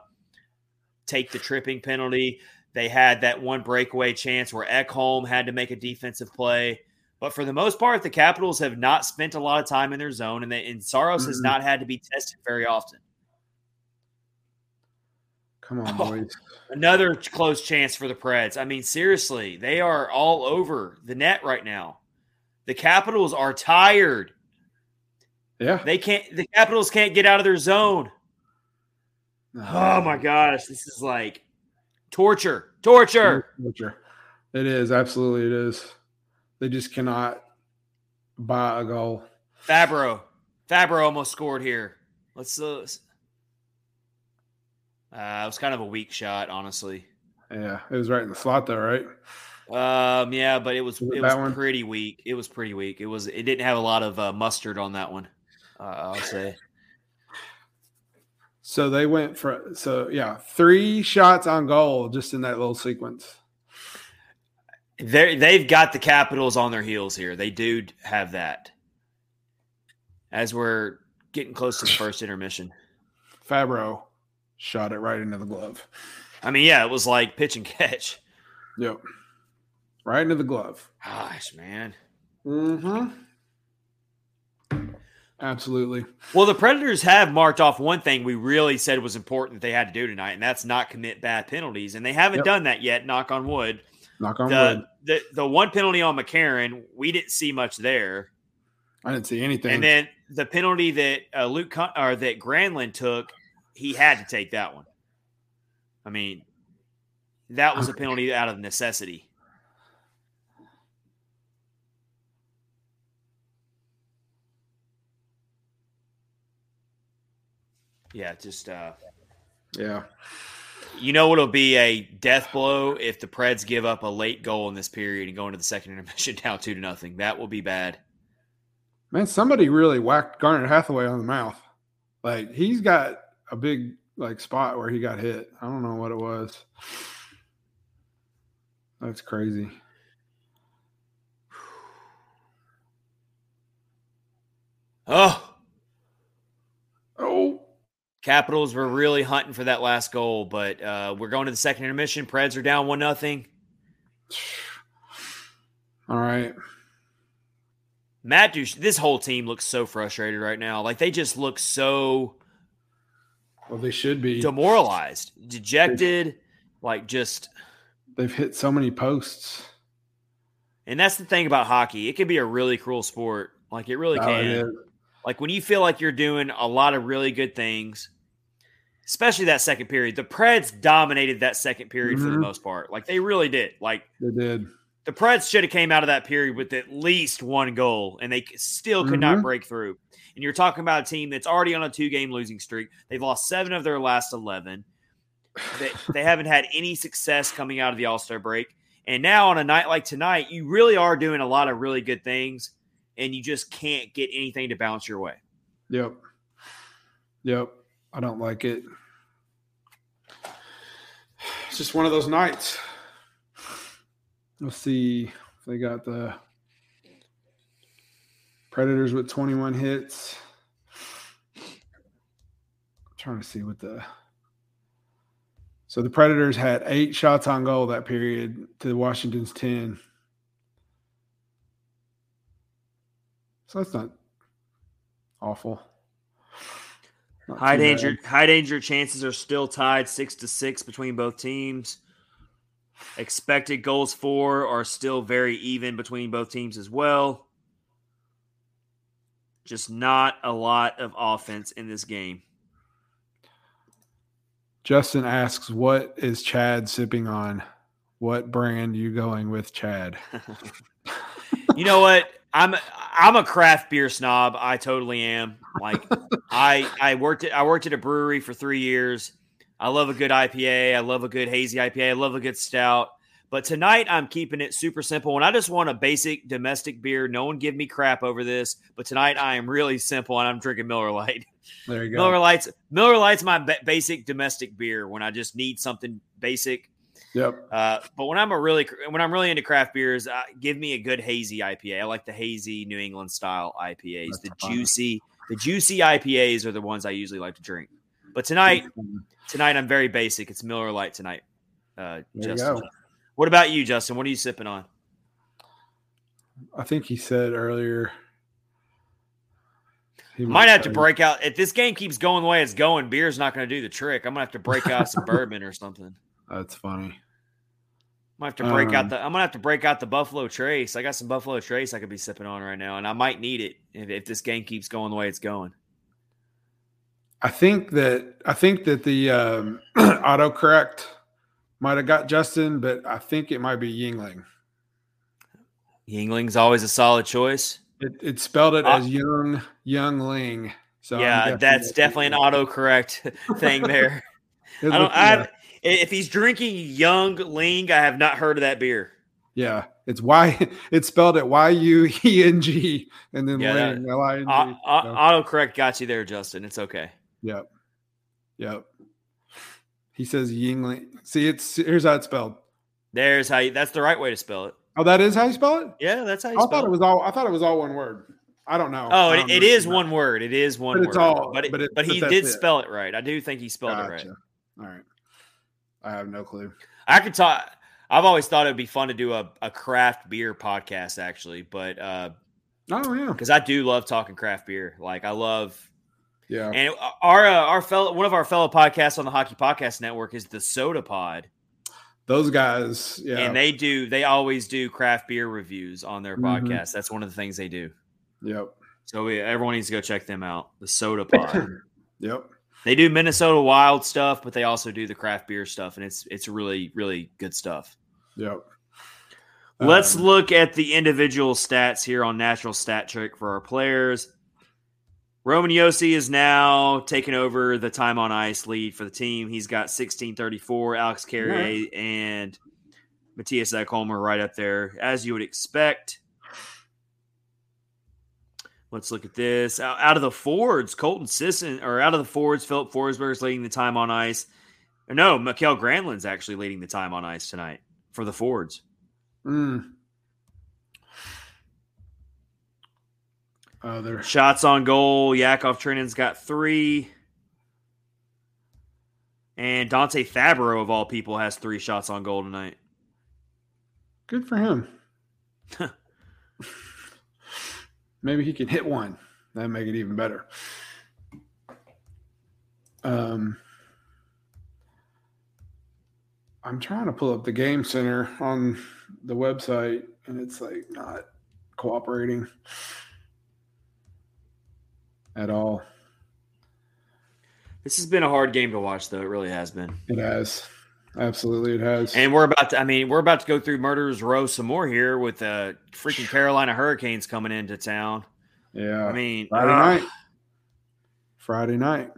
take the tripping penalty. They had that one breakaway chance where Ekholm had to make a defensive play. But for the most part, the Capitals have not spent a lot of time in their zone, and, they, and Saros mm-hmm. has not had to be tested very often. Come on, boys. Oh, another close chance for the Preds. I mean, seriously, they are all over the net right now. The Capitals are tired. Yeah. They can't the Capitals can't get out of their zone. Oh my gosh. This is like torture. Torture. Torture. It is, absolutely it is. They just cannot buy a goal. Fabbro. Fabbro almost scored here. Let's uh, Uh, it was kind of a weak shot, honestly. Yeah, it was right in the slot, though, right? Um, yeah, but it was, was it, it was one? pretty weak. It was pretty weak. It was it didn't have a lot of uh, mustard on that one. Uh, I'll say. So they went for so yeah, three shots on goal just in that little sequence. They they've got the Capitals on their heels here. They do have that. As we're getting close to the first intermission, Fabbro shot it right into the glove. I mean, yeah, it was like pitch and catch. Yep. Right into the glove. Gosh, man. Mm-hmm. Absolutely. Well, the Predators have marked off one thing we really said was important that they had to do tonight, and that's not commit bad penalties. And they haven't yep. done that yet, knock on wood. Knock on the, wood. The, the one penalty on McCarron, we didn't see much there. I didn't see anything. And then the penalty that uh, Luke Con- or that Granlund took, he had to take that one. I mean, that was a penalty out of necessity. Yeah, just uh, yeah. You know what'll be a death blow if the Preds give up a late goal in this period and go into the second intermission down two to nothing. That will be bad. Man, somebody really whacked Garner Hathaway on the mouth. Like he's got a big like spot where he got hit. I don't know what it was. That's crazy. Oh, oh! Capitals were really hunting for that last goal, but uh, we're going to the second intermission. Preds are down one nothing. All right. Matt Duchene, this whole team looks so frustrated right now. Like they just look so. Well, they should be demoralized, dejected, they've, like just they've hit so many posts. And that's the thing about hockey. It can be a really cruel sport. Like it really oh, can. It like when you feel like you're doing a lot of really good things, especially that second period, the Preds dominated that second period mm-hmm. for the most part. Like they really did. Like they did. The Preds should have came out of that period with at least one goal, and they still could mm-hmm. not break through. And you're talking about a team that's already on a two-game losing streak. They've lost seven of their last eleven. They, they haven't had any success coming out of the All-Star break. And now on a night like tonight, you really are doing a lot of really good things, and you just can't get anything to bounce your way. Yep. Yep. I don't like it. It's just one of those nights. Let's see if they got the Predators with twenty-one hits. I'm trying to see what the – so the Predators had eight shots on goal that period to Washington's ten. So that's not awful. Not high danger, bad. high danger chances are still tied six to six between both teams. Expected goals for are still very even between both teams as well. Just not a lot of offense in this game. Justin asks, what is Chad sipping on? What brand are you going with, Chad? You know what? I'm I'm a craft beer snob. I totally am. Like I I worked at I worked at a brewery for three years. I love a good I P A. I love a good hazy I P A. I love a good stout. But tonight I'm keeping it super simple, and I just want a basic domestic beer. No one give me crap over this. But tonight I am really simple, and I'm drinking Miller Lite. There you go. Miller Lite's Miller Lite's my ba- basic domestic beer when I just need something basic. Yep. Uh, but when I'm a really when I'm really into craft beers, uh, give me a good hazy I P A. I like the hazy New England style I P As. That's the fun. juicy the juicy I P As are the ones I usually like to drink. But tonight, tonight I'm very basic. It's Miller Lite tonight. Uh, there Justin, you go. What about you, Justin? What are you sipping on? I think he said earlier. He might have to break out if this game keeps going the way it's going. Beer's not going to do the trick. I'm gonna have to break out some bourbon or something. That's funny. I'm gonna have to break um, out the. I'm gonna have to break out the Buffalo Trace. I got some Buffalo Trace I could be sipping on right now, and I might need it if, if this game keeps going the way it's going. I think that I think that the um, autocorrect might have got Justin, but I think it might be Yingling. Yingling's always a solid choice. It, it spelled it uh, as young Youngling. So yeah, definitely that's definitely an autocorrect thing there. I don't. I. If he's drinking Young Ling, I have not heard of that beer. Yeah, it's Y. It's spelled at Y U E N G, and then yeah, Ling L I N G. Autocorrect got you there, Justin. It's okay. Yep, yep. He says Yingling. See, it's here's how it's spelled. There's how you, that's the right way to spell it. Oh, that is how you spell it. Yeah, that's how you. I spell thought it. it was all. I thought it was all one word. I don't know. Oh, it, it is one word. It is one. But it's word. all. But it, but, it, but he but did it. spell it right. I do think he spelled gotcha. it right. All right. I have no clue. I could talk. I've always thought it'd be fun to do a, a craft beer podcast, actually. But uh, oh yeah, because I do love talking craft beer. Like I love, yeah. And our uh, our fellow one of our fellow podcasts on the Hockey Podcast Network is the Soda Pod. Those guys, yeah, and they do. They always do craft beer reviews on their mm-hmm. podcast. That's one of the things they do. Yep. So we, everyone needs to go check them out. The Soda Pod. Yep. They do Minnesota Wild stuff, but they also do the craft beer stuff, and it's it's really, really good stuff. Yep. Um, Let's look at the individual stats here on Natural Stat Trick for our players. Roman Josi is now taking over the time on ice lead for the team. He's got sixteen thirty-four. Alex Carrier yeah. and Mattias Ekholm are right up there, as you would expect. Let's look at this. Out of the forwards, Colton Sissons, or out of the forwards, Filip Forsberg is leading the time on ice. No, Mikael Granlund's actually leading the time on ice tonight for the forwards. Mm. Uh, there. Shots on goal. Yakov Trenin's got three. And Dante Fabbro, of all people, has three shots on goal tonight. Good for him. Maybe he can hit one. That'd make it even better. Um, I'm trying to pull up the Game Center on the website, and it's like not cooperating at all. This has been a hard game to watch, though. It really has been. It has. Absolutely, it has. And we're about to, I mean, we're about to go through Murderers Row some more here with the uh, freaking Carolina Hurricanes coming into town. Yeah. I mean, Friday uh, night. Friday night.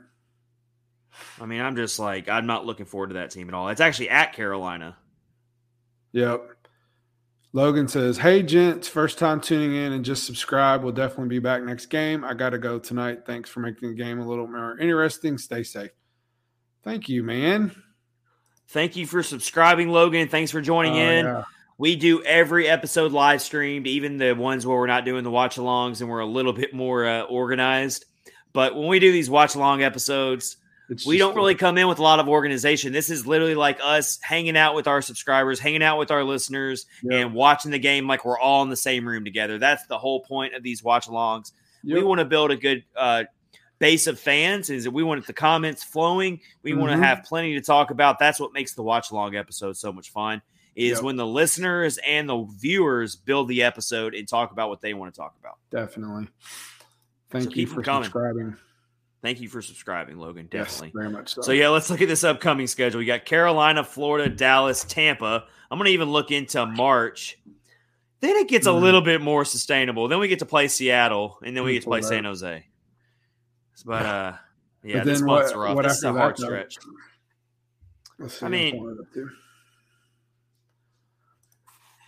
I mean, I'm just like, I'm not looking forward to that team at all. It's actually at Carolina. Yep. Logan says, hey, gents, first time tuning in and just subscribe. We'll definitely be back next game. I got to go tonight. Thanks for making the game a little more interesting. Stay safe. Thank you, man. Thank you for subscribing, Logan. Thanks for joining oh, in. Yeah. We do every episode live streamed, even the ones where we're not doing the watch-alongs and we're a little bit more uh, organized. But when we do these watch-along episodes, it's we don't fun. really come in with a lot of organization. This is literally like us hanging out with our subscribers, hanging out with our listeners, yep. and watching the game like we're all in the same room together. That's the whole point of these watch-alongs. Yep. We want to build a good uh, base of fans is that we want the comments flowing. We mm-hmm. want to have plenty to talk about. That's what makes the watch along episode so much fun, is yep. when the listeners and the viewers build the episode and talk about what they want to talk about. Definitely. Thank so you for subscribing. Thank you for subscribing, Logan. Definitely. Yes, very much so. So, yeah, let's look at this upcoming schedule. You got Carolina, Florida, Dallas, Tampa. I'm going to even look into March. Then it gets mm-hmm. a little bit more sustainable. Then we get to play Seattle, and then we get to play that. San Jose. But, uh, yeah, but this month's rough. This is a hard that, stretch. I mean,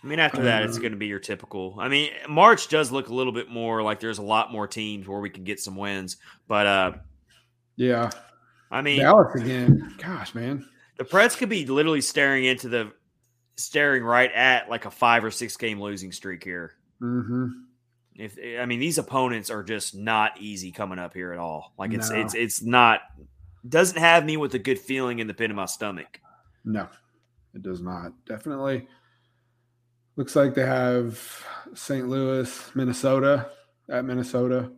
I mean, after that, it's going to be your typical. I mean, March does look a little bit more like there's a lot more teams where we can get some wins. But, uh, yeah, I mean, Dallas again. Gosh, man, the Preds could be literally staring into the. staring right at like a five or six game losing streak here. Mm-hmm. If I mean, these opponents are just not easy coming up here at all. Like it's, no. it's, it's not, doesn't have me with a good feeling in the pit of my stomach. No, it does not. Definitely. Looks like they have Saint Louis, Minnesota at Minnesota,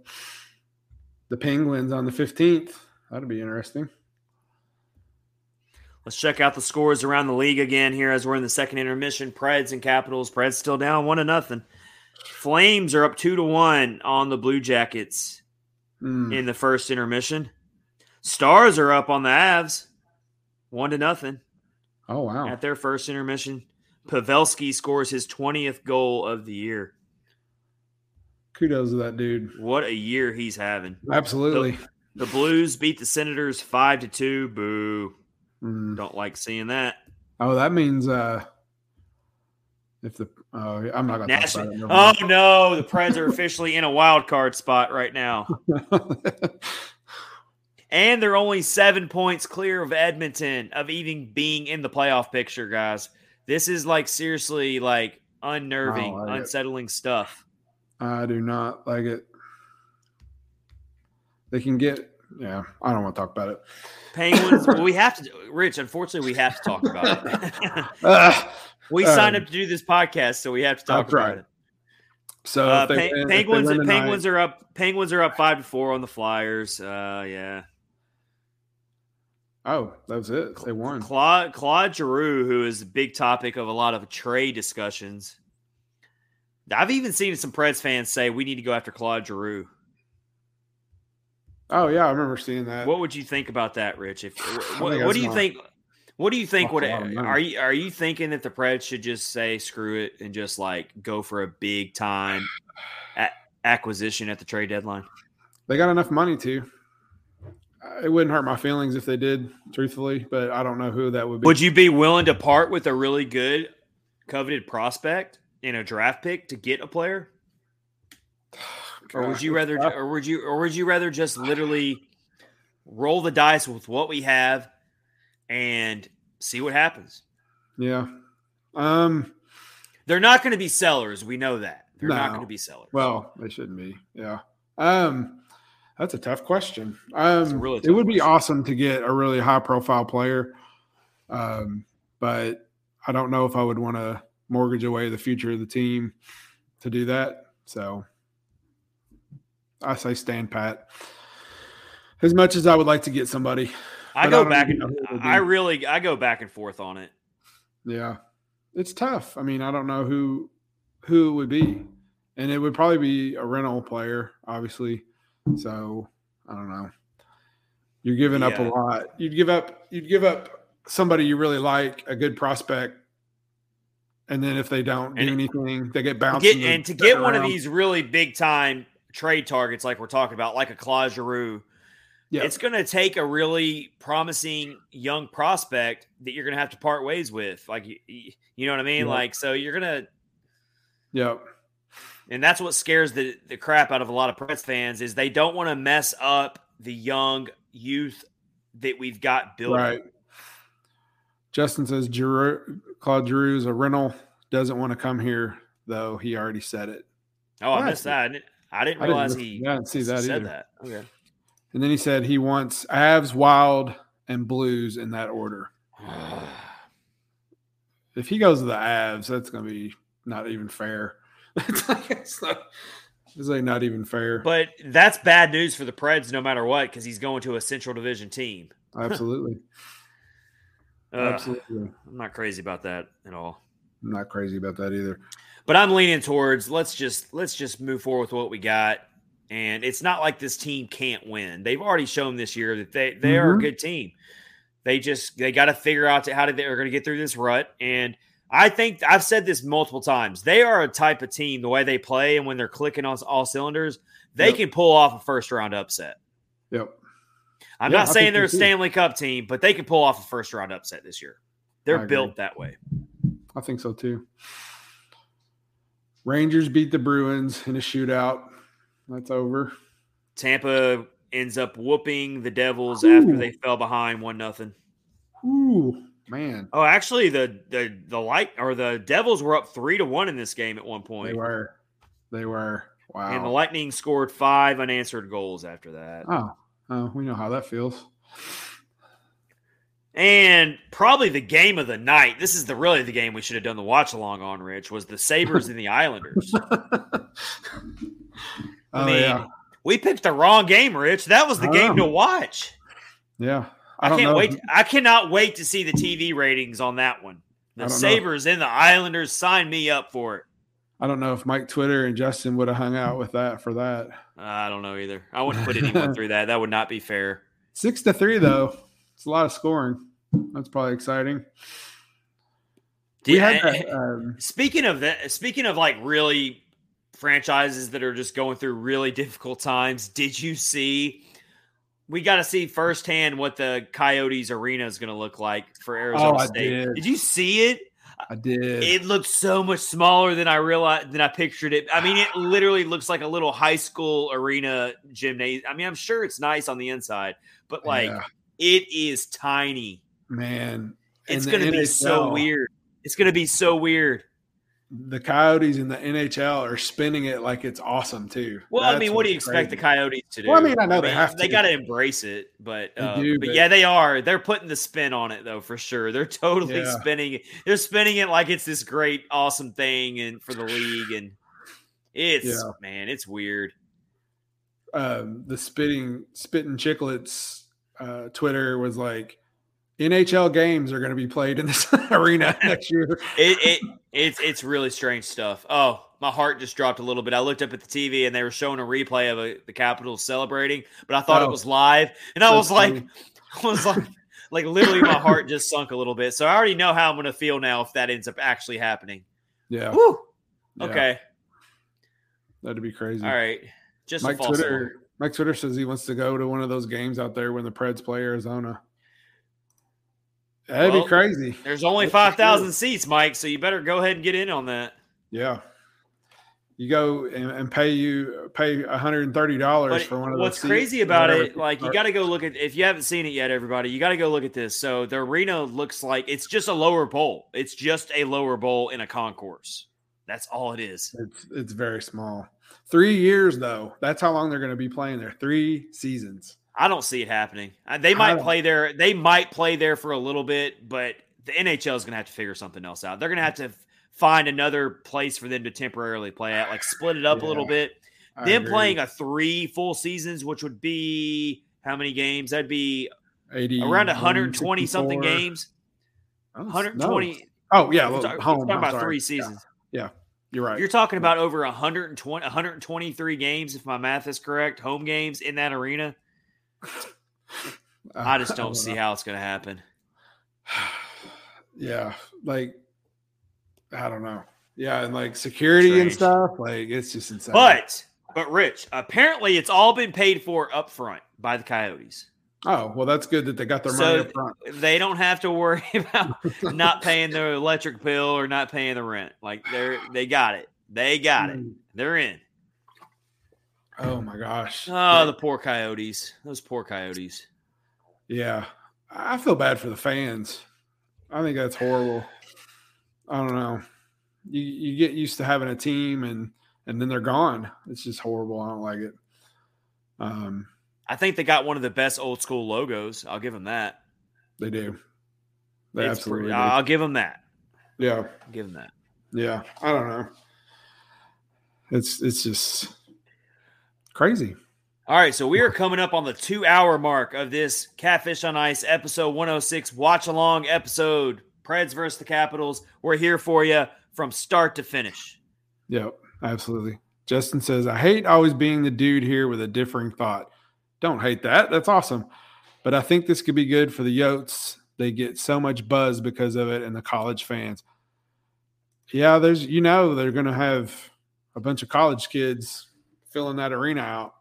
the Penguins on the fifteenth. That'd be interesting. Let's check out the scores around the league again here as we're in the second intermission. Preds and Capitals. Preds still down one to nothing. Flames are up two to one on the Blue Jackets mm. in the first intermission. Stars are up on the Avs one to nothing. Oh wow! At their first intermission, Pavelski scores his twentieth goal of the year. Kudos to that dude! What a year he's having! Absolutely. The, the Blues beat the Senators five to two. Boo. Mm. Don't like seeing that. Oh, that means uh, if the uh, I'm not going to talk about it. No oh more. no, the Preds are officially in a wild card spot right now, and they're only seven points clear of Edmonton of even being in the playoff picture, guys. This is like seriously like unnerving, like unsettling it. stuff. I do not like it. They can get. Yeah, I don't want to talk about it. Penguins, well, we have to, Rich, unfortunately, we have to talk about it. uh, we signed um, up to do this podcast, so we have to talk about right. it. So uh, they, pe- Penguins and Penguins night. are up Penguins are up five to four on the Flyers. Uh, yeah. Oh, that was it. They won. Claude, Claude Giroux, who is the big topic of a lot of trade discussions. I've even seen some Preds fans say we need to go after Claude Giroux. Oh yeah, I remember seeing that. What would you think about that, Rich? If what, what do you not, think? What do you think? Would are you are you thinking that the Preds should just say screw it and just like go for a big time a- acquisition at the trade deadline? They got enough money to. It wouldn't hurt my feelings if they did, truthfully. But I don't know who that would be. Would you be willing to part with a really good, coveted prospect and a draft pick to get a player? Or would you rather, or would you, or would you rather just literally roll the dice with what we have and see what happens? Yeah, um, they're not going to be sellers. We know that they're no. not going to be sellers. Well, they shouldn't be. Yeah, um, that's a tough question. Um, really tough it would question. be awesome to get a really high-profile player, um, but I don't know if I would want to mortgage away the future of the team to do that. So. I say stand pat. As much as I would like to get somebody, I go I back and I really I go back and forth on it. Yeah, it's tough. I mean, I don't know who who it would be, and it would probably be a rental player, obviously. So I don't know. You're giving yeah. up a lot. You'd give up. You'd give up somebody you really like, a good prospect. And then if they don't and do anything, they get bounced. Get, and to get one around. of these really big time. Trade targets like we're talking about, like a Claude Giroux, yeah. it's going to take a really promising young prospect that you're going to have to part ways with. Like, you, you know what I mean? Yeah. Like, so you're going to, yeah. And that's what scares the, the crap out of a lot of Preds fans is they don't want to mess up the young youth that we've got built. Right. Justin says Giroux, Claude Giroux is a rental. Doesn't want to come here though. He already said it. Oh, I missed that. I didn't realize I didn't, he I didn't see that said either. that. Okay. And then he said he wants Avs, Wild, and Blues in that order. If he goes to the Avs, that's going to be not even fair. It's like, it's not, It's like not even fair. But that's bad news for the Preds no matter what, because he's going to a Central Division team. Absolutely. uh, Absolutely. I'm not crazy about that at all. I'm not crazy about that either. But I'm leaning towards let's just let's just move forward with what we got. And it's not like this team can't win. They've already shown this year that they, they mm-hmm. are a good team. They just they got to figure out how they're going to get through this rut. And I think I've said this multiple times. They are a type of team, the way they play and when they're clicking on all cylinders, they yep. can pull off a first-round upset. Yep. I'm yeah, not I saying they're a Stanley Cup team, but they can pull off a first-round upset this year. They're I built agree. that way. I think so, too. Rangers beat the Bruins in a shootout. That's over. Tampa ends up whooping the Devils Ooh. after they fell behind one nothing. Ooh, man. Oh, actually, the the the light or the Devils were up three to one in this game at one point. They were. They were. Wow. And the Lightning scored five unanswered goals after that. Oh, oh we know how that feels. And probably the game of the night. This is the really the game we should have done the watch along on, Rich, was the Sabres and the Islanders. I mean, oh, yeah. we picked the wrong game, Rich. That was the I game know. to watch. Yeah. I, I don't can't know. wait. To, I cannot wait to see the T V ratings on that one. The Sabres know. and the Islanders, sign me up for it. I don't know if Mike Twitter and Justin would have hung out with that for that. I don't know either. I wouldn't put anyone through that. That would not be fair. Six to three, though. It's a lot of scoring. That's probably exciting. Dude, we had that, um, speaking of that, speaking of like really – franchises that are just going through really difficult times. Did you see? We got to see firsthand what the Coyotes arena is going to look like for Arizona oh, State. Did. did you see it? I did. It looked so much smaller than I realized than I pictured it. I mean, it literally looks like a little high school arena gymnasium. I mean, I'm sure it's nice on the inside, but like yeah. it is tiny. Man, it's going to be so weird. It's going to be so weird. The Coyotes and the N H L are spinning it like it's awesome too. Well, That's I mean, what do you crazy. expect the Coyotes to do? Well, I mean, I know I mean, they have to. They got to embrace it, but uh, do, but, but yeah, they are. They're putting the spin on it though, for sure. They're totally yeah. spinning it. They're spinning it like it's this great, awesome thing, and for the league, and it's yeah. man, it's weird. Um, the spitting spitting chicklets uh, Twitter was like, N H L games are going to be played in this arena next year. It, it it's it's really strange stuff. Oh, my heart just dropped a little bit. I looked up at the T V and they were showing a replay of a, the Capitals celebrating, but I thought oh, it was live, and I was funny. like, I was like, like literally, my heart just sunk a little bit. So I already know how I'm going to feel now if that ends up actually happening. Yeah. Woo. Yeah. Okay. That'd be crazy. All right. Just Mike Twitter. One. Mike Twitter says he wants to go to one of those games out there when the Preds play Arizona. That'd well, be crazy. There's only five thousand seats, Mike, so you better go ahead and get in on that. Yeah. You go and, and pay you pay one hundred thirty dollars but for one of those What's seats crazy about it, like, you got to go look at – if you haven't seen it yet, everybody, you got to go look at this. So the arena looks like – it's just a lower bowl. It's just a lower bowl in a concourse. That's all it is. It's, it's very small. Three years, though. That's how long they're going to be playing there. Three seasons. I don't see it happening. They might play there. They might play there for a little bit, but the N H L is going to have to figure something else out. They're going to have to find another place for them to temporarily play at, like split it up yeah, a little bit. I them agree. Playing a three full seasons, which would be how many games? That'd be eighty, around one hundred twenty something games. one hundred twenty. No. Oh yeah, we're talking, home, we're talking about three seasons. Yeah. yeah, you're right. You're talking about over one hundred twenty, one hundred twenty-three games, if my math is correct, home games in that arena. I just don't I see know. how it's going to happen. Yeah, like I don't know. Yeah, and like security Strange. and stuff, like it's just insane. But but Rich, apparently it's all been paid for up front by the Coyotes. Oh, well that's good that they got their so money up front. They don't have to worry about not paying their electric bill or not paying the rent. Like they're they got it. They got it. They're in. Oh, my gosh. Oh, the poor Coyotes. Those poor Coyotes. Yeah. I feel bad for the fans. I think that's horrible. I don't know. You you get used to having a team, and, and then they're gone. It's just horrible. I don't like it. Um, I think they got one of the best old-school logos. I'll give them that. They do. They it's absolutely pretty, do. I'll give them that. Yeah. I'll give them that. Yeah. I don't know. It's It's just – Crazy. All right, so we are coming up on the two-hour mark of this Catfish on Ice episode one oh six watch-along episode, Preds versus the Capitals. We're here for you from start to finish. Yep, absolutely. Justin says, I hate always being the dude here with a differing thought. Don't hate that. That's awesome. But I think this could be good for the Yotes. They get so much buzz because of it and the college fans. Yeah, there's, you know, they're going to have a bunch of college kids filling that arena out.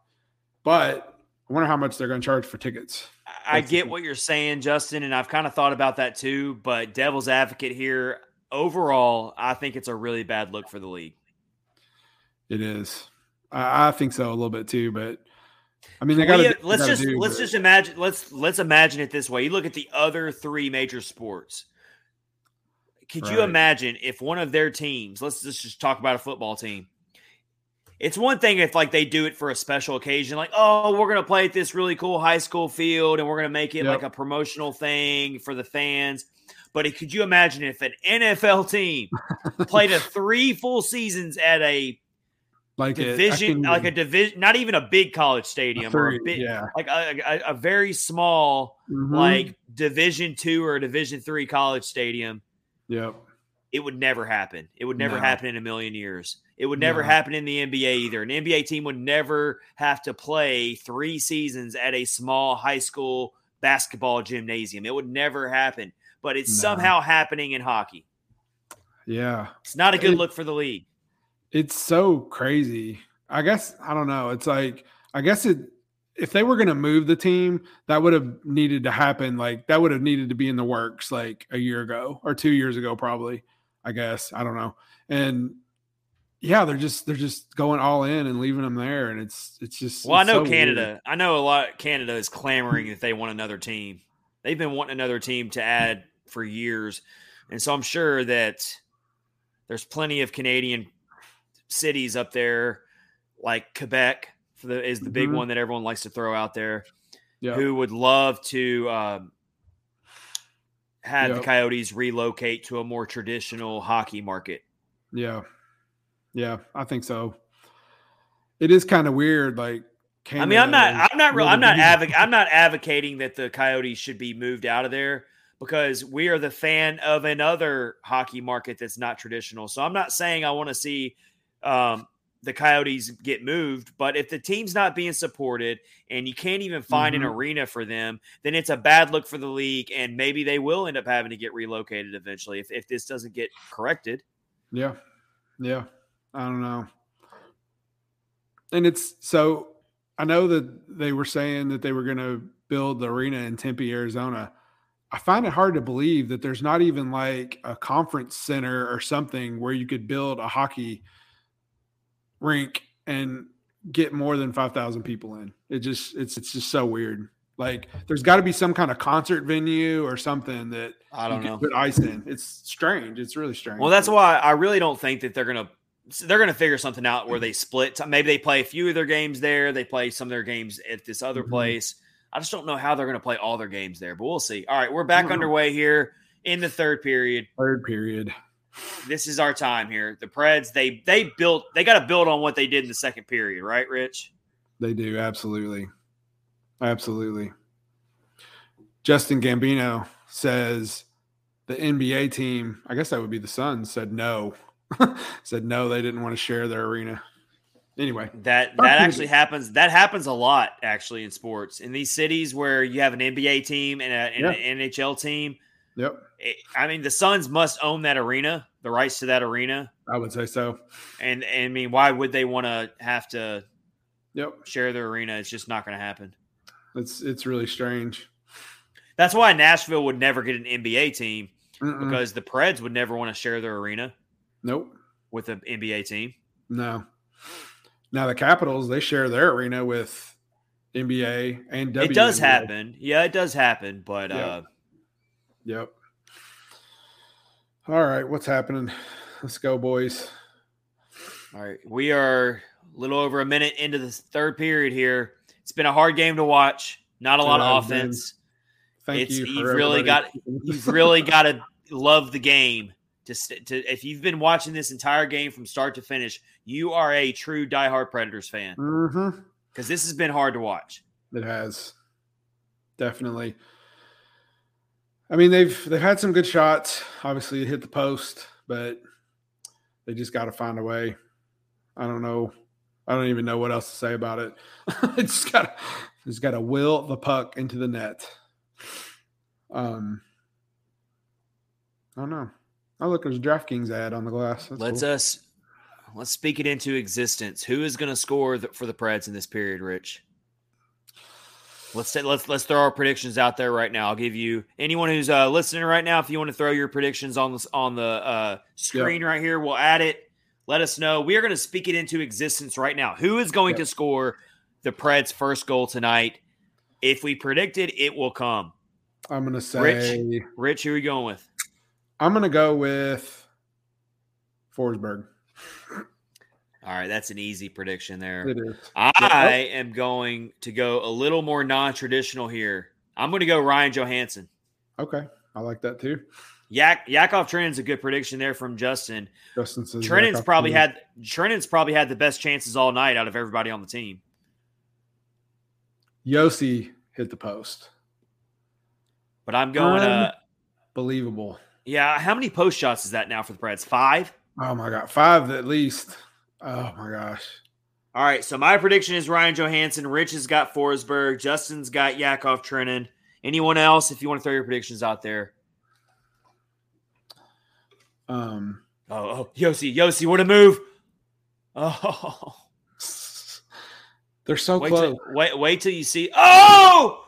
But I wonder how much they're going to charge for tickets. I That's get the- what you're saying, Justin, and I've kind of thought about that too. But devil's advocate here, overall, I think it's a really bad look for the league. It is. I, I think so a little bit too, but I mean, they got to. Let's gotta just do, let's but. just imagine. Let's let's imagine it this way. You look at the other three major sports. Could right. you imagine if one of their teams? Let's, let's just talk about a football team. It's one thing if like they do it for a special occasion, like oh, we're gonna play at this really cool high school field, and we're gonna make it yep. like a promotional thing for the fans. But it, could you imagine if an N F L team played a three full seasons at a Like division, a, like a division, not even a big college stadium, a three, or a big, yeah. like a, a, a very small, mm-hmm. like Division two or Division three college stadium. Yep, it would never happen. It would never no. happen in a million years. It would never no. happen in the N B A either. An N B A team would never have to play three seasons at a small high school basketball gymnasium. It would never happen. But it's no. somehow happening in hockey. Yeah, it's not a good it, look for the league. It's so crazy. I guess, I don't know. It's like, I guess it, if they were going to move the team, that would have needed to happen. Like that would have needed to be in the works like a year ago or two years ago, probably, I guess. I don't know. And yeah, they're just, they're just going all in and leaving them there. And it's, it's just, well, it's I know so Canada, weird. I know a lot Canada is clamoring that they want another team. They've been wanting another team to add for years. And so I'm sure that there's plenty of Canadian cities up there, like Quebec for the, is the big mm-hmm. one that everyone likes to throw out there, yep. who would love to um, have yep. the Coyotes relocate to a more traditional hockey market. Yeah. Yeah, I think so. It is kind of weird. Like, Canada, I mean, I'm not, I'm not real, I'm not, advo- I'm not advocating that the Coyotes should be moved out of there because we are the fan of another hockey market that's not traditional. So I'm not saying I want to see Um, the Coyotes get moved, but if the team's not being supported and you can't even find mm-hmm. an arena for them, then it's a bad look for the league, and maybe they will end up having to get relocated eventually if, if this doesn't get corrected. Yeah. Yeah. I don't know. And it's so I know that they were saying that they were going to build the arena in Tempe, Arizona. I find it hard to believe that there's not even like a conference center or something where you could build a hockey rink and get more than five thousand people in. It just, it's, it's just so weird. Like there's gotta be some kind of concert venue or something that I don't you know. Can put ice in. It's strange. It's really strange. Well, that's why I really don't think that they're going to, they're going to figure something out where they split. Maybe they play a few of their games there. They play some of their games at this other mm-hmm. place. I just don't know how they're going to play all their games there, but we'll see. All right. We're back mm-hmm. underway here in the third period. Third period. This is our time here. The Preds, they they built, they got to build on what they did in the second period, right, Rich? They do, absolutely, absolutely. Justin Gambino says the N B A team, I guess that would be the Suns, said no, said no, they didn't want to share their arena. Anyway, that that actually happens. That happens a lot, actually, in sports in these cities where you have an N B A team and, a, and yeah. an N H L team. Yep. I mean, the Suns must own that arena, the rights to that arena. I would say so. And, and I mean, why would they want to have to yep. share their arena? It's just not going to happen. It's it's really strange. That's why Nashville would never get an N B A team Mm-mm. because the Preds would never want to share their arena. Nope. With an N B A team. No. Now the Capitals, they share their arena with N B A and W N B A. It does happen. Yeah, it does happen. But yep. – uh Yep. All right. What's happening? Let's go, boys. All right. We are a little over a minute into the third period here. It's been a hard game to watch. Not a lot of offense. Thank it's, you. For you've really got, you've really got to love the game. To, to, if you've been watching this entire game from start to finish, you are a true diehard Predators fan. Mm-hmm. because this has been hard to watch. It has. Definitely. I mean, they've they've had some good shots. Obviously, it hit the post, but they just got to find a way. I don't know. I don't even know what else to say about it. It's got it's got to will the puck into the net. Um, I don't know. Oh, look, there's a DraftKings ad on the glass. That's let's cool. us let's speak it into existence. Who is going to score the, for the Preds in this period, Rich? Let's say, let's let's throw our predictions out there right now. I'll give you anyone who's uh, listening right now. If you want to throw your predictions on this on the uh, screen yep. right here, we'll add it. Let us know. We are going to speak it into existence right now. Who is going yep. to score the Preds' first goal tonight? If we predicted, it will come. I'm going to say Rich. Rich, who are you going with? I'm going to go with Forsberg. All right, that's an easy prediction there. It is. I am going to go a little more non-traditional here. I'm going to go Ryan Johansson. Okay, I like that too. Yak Yakov Trenin's a good prediction there from Justin. Justin says Trenin's probably Trenin. had Trenin's probably had the best chances all night out of everybody on the team. Josi hit the post, but I'm going uh, believable. Yeah, how many post shots is that now for the Preds? Five. Oh my god, five at least. Oh my gosh. All right, so my prediction is Ryan Johansson. Rich has got Forsberg. Justin's got Yakov Trenin. Anyone else? If you want to throw your predictions out there. Um. Oh, oh, Josi, Josi, what a move! Oh, they're so wait close. Till, wait, wait till you see. Oh,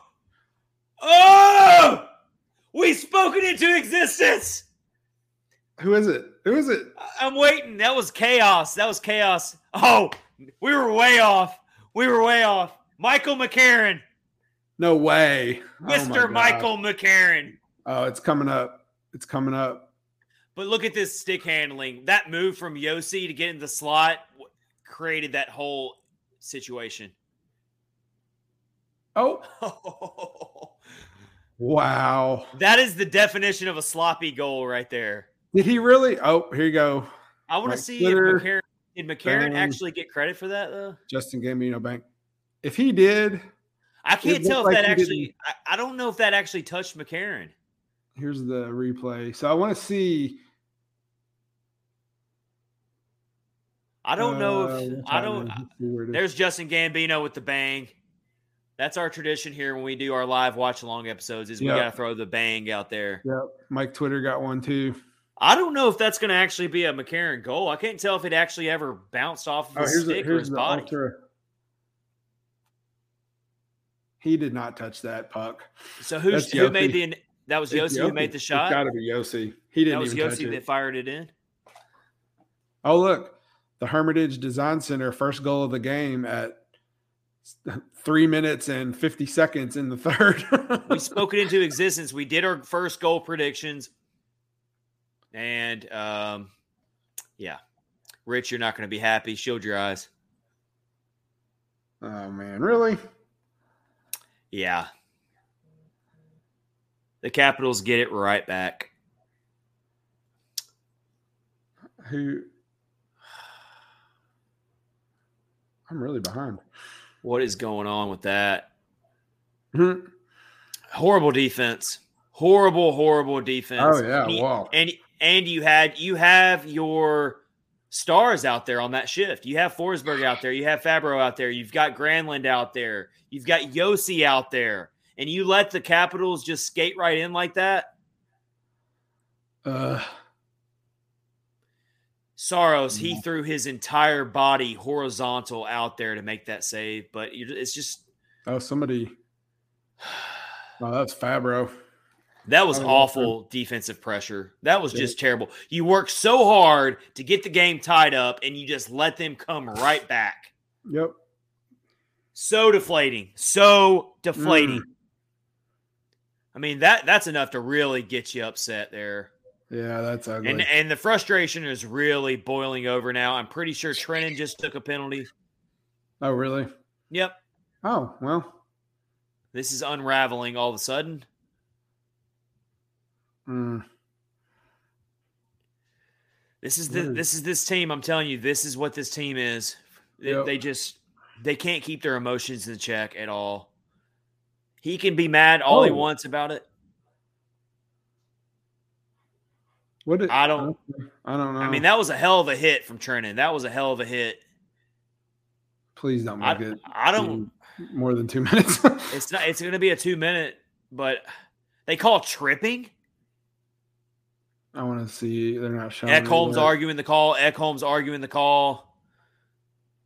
oh, we spoke it into existence. Who is it? Who is it? I'm waiting. That was chaos. That was chaos. Oh, we were way off. We were way off. Michael McCarron. No way, Mister Oh Michael McCarron. Oh, it's coming up. It's coming up. But look at this stick handling. That move from Josi to get in the slot created that whole situation. Oh. Wow. That is the definition of a sloppy goal right there. Did he really? Oh, here you go. I want to see if McCarron, did McCarron actually get credit for that, though? Justin gave me no bank. If he did. I can't tell if like that actually – I don't know if that actually touched McCarron. Here's the replay. So I want to see. I don't know uh, if I don't. I, there's Justin Gambino with the bang. That's our tradition here when we do our live watch along episodes is we yep. got to throw the bang out there. Yep. Mike Twitter got one too. I don't know if that's going to actually be a McCarron goal. I can't tell if it actually ever bounced off of oh, his here's stick a, here's or his body. Ultra. He did not touch that puck. So who's, who made the – That was Josi who made the shot? It's got to be Josi. He didn't even touch it. That was Josi that fired it in. Oh, look. The Hermitage Design Center, first goal of the game at three minutes and fifty seconds in the third. We spoke it into existence. We did our first goal predictions. And, um, yeah. Rich, you're not going to be happy. Shield your eyes. Oh, man. Really? Yeah. The Capitals get it right back. Who? I'm really behind. What is going on with that? Mm-hmm. Horrible defense. Horrible, horrible defense. Oh yeah, and you, wow. And and you had you have your stars out there on that shift. You have Forsberg out there. You have Fabbro out there. You've got Granlund out there. You've got Josi out there. And you let the Capitals just skate right in like that? Uh, Saros, no. He threw his entire body horizontal out there to make that save. But it's just – Oh, somebody – Oh, that's Fabbro. That was awful defensive pressure. That was just terrible. You worked so hard to get the game tied up, and you just let them come right back. Yep. So deflating. So deflating. Mm. I mean, that that's enough to really get you upset there. Yeah, that's ugly. And, and the frustration is really boiling over now. I'm pretty sure Trenin just took a penalty. Oh, really? Yep. Oh, well. This is unraveling all of a sudden. Mm. This is the, this is this team. I'm telling you, this is what this team is. They, yep. they just They can't keep their emotions in check at all. He can be mad all oh. he wants about it. What is, I don't I don't know. I mean, that was a hell of a hit from Trenin. That was a hell of a hit. Please don't make I, it. I don't more than two minutes. it's not it's gonna be a two minute, but they call tripping. I want to see. They're not showing. Ekholm's arguing the call. Ekholm's arguing the call.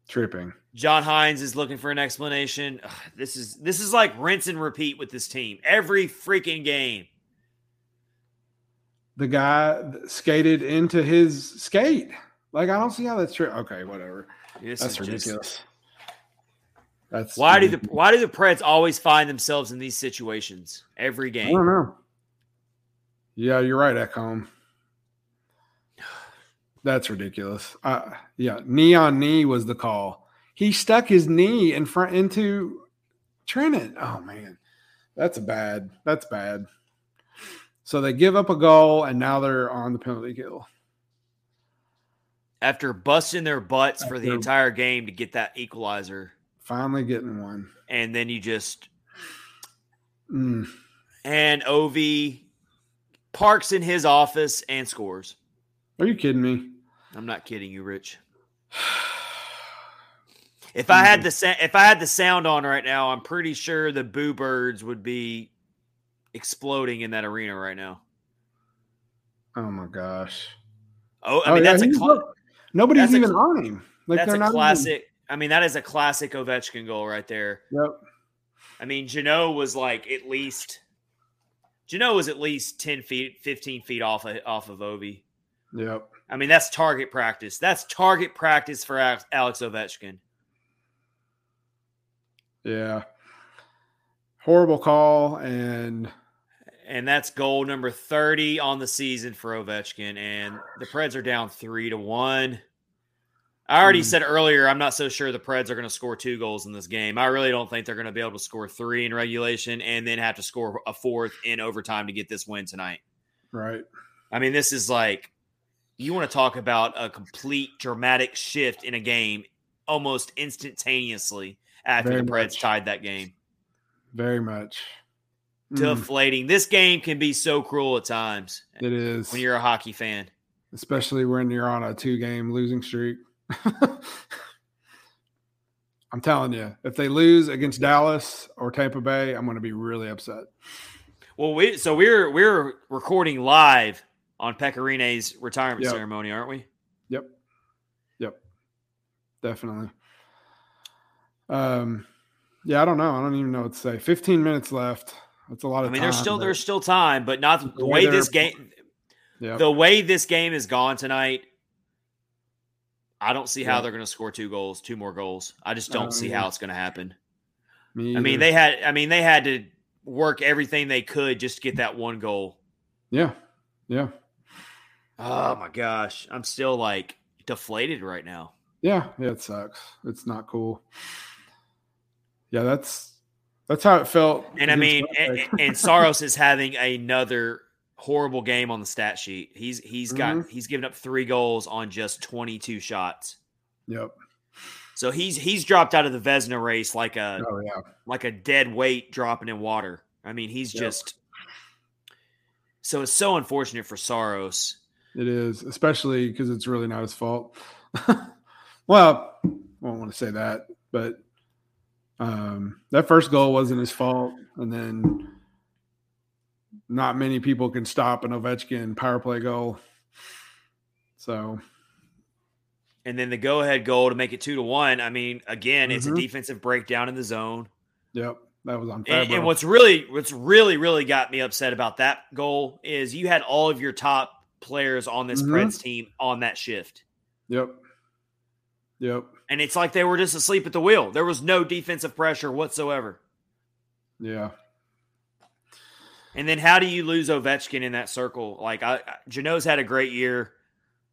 Tripping. John Hynes is looking for an explanation. Ugh, this is this is like rinse and repeat with this team every freaking game. The guy skated into his skate. Like, I don't see how that's true. Okay, whatever. This that's ridiculous. Just... That's why do the why do the Preds always find themselves in these situations every game? I don't know. Yeah, you're right, Ekholm. That's ridiculous. Uh, yeah, knee on knee was the call. He stuck his knee in front into Trenin. Oh man, that's bad. That's bad. So they give up a goal, and now they're on the penalty kill. After busting their butts After for the entire game to get that equalizer, finally getting one, and then you just mm. and Ovi parks in his office and scores. Are you kidding me? I'm not kidding you, Rich. If I had the sa- if I had the sound on right now, I'm pretty sure the Boo Birds would be exploding in that arena right now. Oh my gosh! Oh, I mean oh, yeah, that's a cl- look, nobody's that's even a, on him. Like, that's a not classic. Even... I mean, that is a classic Ovechkin goal right there. Yep. I mean, Jeannot was like at least. Jeannot was at least ten feet, fifteen feet off of, off of Ovi. Yep. I mean, that's target practice. That's target practice for Alex Ovechkin. Yeah. Horrible call and. And that's goal number thirty on the season for Ovechkin. And the Preds are down three to one. I already mm. said earlier, I'm not so sure the Preds are going to score two goals in this game. I really don't think they're going to be able to score three in regulation and then have to score a fourth in overtime to get this win tonight. Right. I mean, this is like, you want to talk about a complete dramatic shift in a game almost instantaneously after Very the Preds much. tied that game. Very much. Deflating. Mm. This game can be so cruel at times. It is. When you're a hockey fan. Especially when you're on a two-game losing streak. I'm telling you, if they lose against Dallas or Tampa Bay, I'm going to be really upset. Well, we so we're we're recording live on Pecorine's retirement yep. ceremony, aren't we? Yep, yep, definitely. Um, yeah, I don't know. I don't even know what to say. fifteen minutes left. That's a lot of. I mean, time, there's still there's still time, but not the, the way, way this game. Yep. The way this game is gone tonight. I don't see how yeah. they're going to score two goals, two more goals. I just don't um, see how it's going to happen. Me I mean, they had I mean, they had to work everything they could just to get that one goal. Yeah. Yeah. Oh my gosh, I'm still like deflated right now. Yeah, yeah, it sucks. It's not cool. Yeah, that's that's how it felt. And I mean, and, and Saros is having another horrible game on the stat sheet. He's he's got mm-hmm. he's given up three goals on just twenty-two shots. Yep. So he's he's dropped out of the Vezina race like a oh, yeah. like a dead weight dropping in water. I mean, he's yep. just so it's so unfortunate for Saros. It is, especially because it's really not his fault. Well, I won't want to say that, but um, that first goal wasn't his fault, and then. Not many people can stop an Ovechkin power play goal. So. And then the go-ahead goal to make it two to one. I mean, again, mm-hmm. it's a defensive breakdown in the zone. Yep. That was on Fabbro. And, and what's really, what's really, really got me upset about that goal is you had all of your top players on this mm-hmm. Preds team on that shift. Yep. Yep. And it's like they were just asleep at the wheel. There was no defensive pressure whatsoever. Yeah. And then how do you lose Ovechkin in that circle? Like, I, I, Jeannot's had a great year,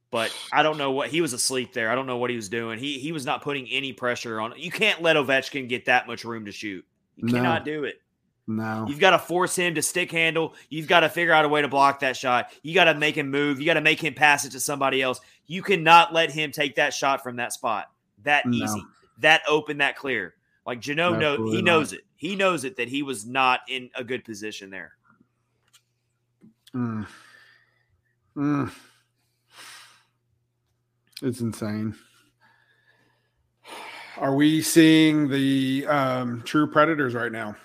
but I don't know what – he was asleep there. I don't know what he was doing. He he was not putting any pressure on – you can't let Ovechkin get that much room to shoot. You no. cannot do it. No. You've got to force him to stick handle. You've got to figure out a way to block that shot. You got to make him move. You got to make him pass it to somebody else. You cannot let him take that shot from that spot that no. easy. that open, that clear. Like Jeannot knows, he knows it. He knows it that he was not in a good position there. Mm. Mm. It's insane. Are we seeing the um, true Predators right now?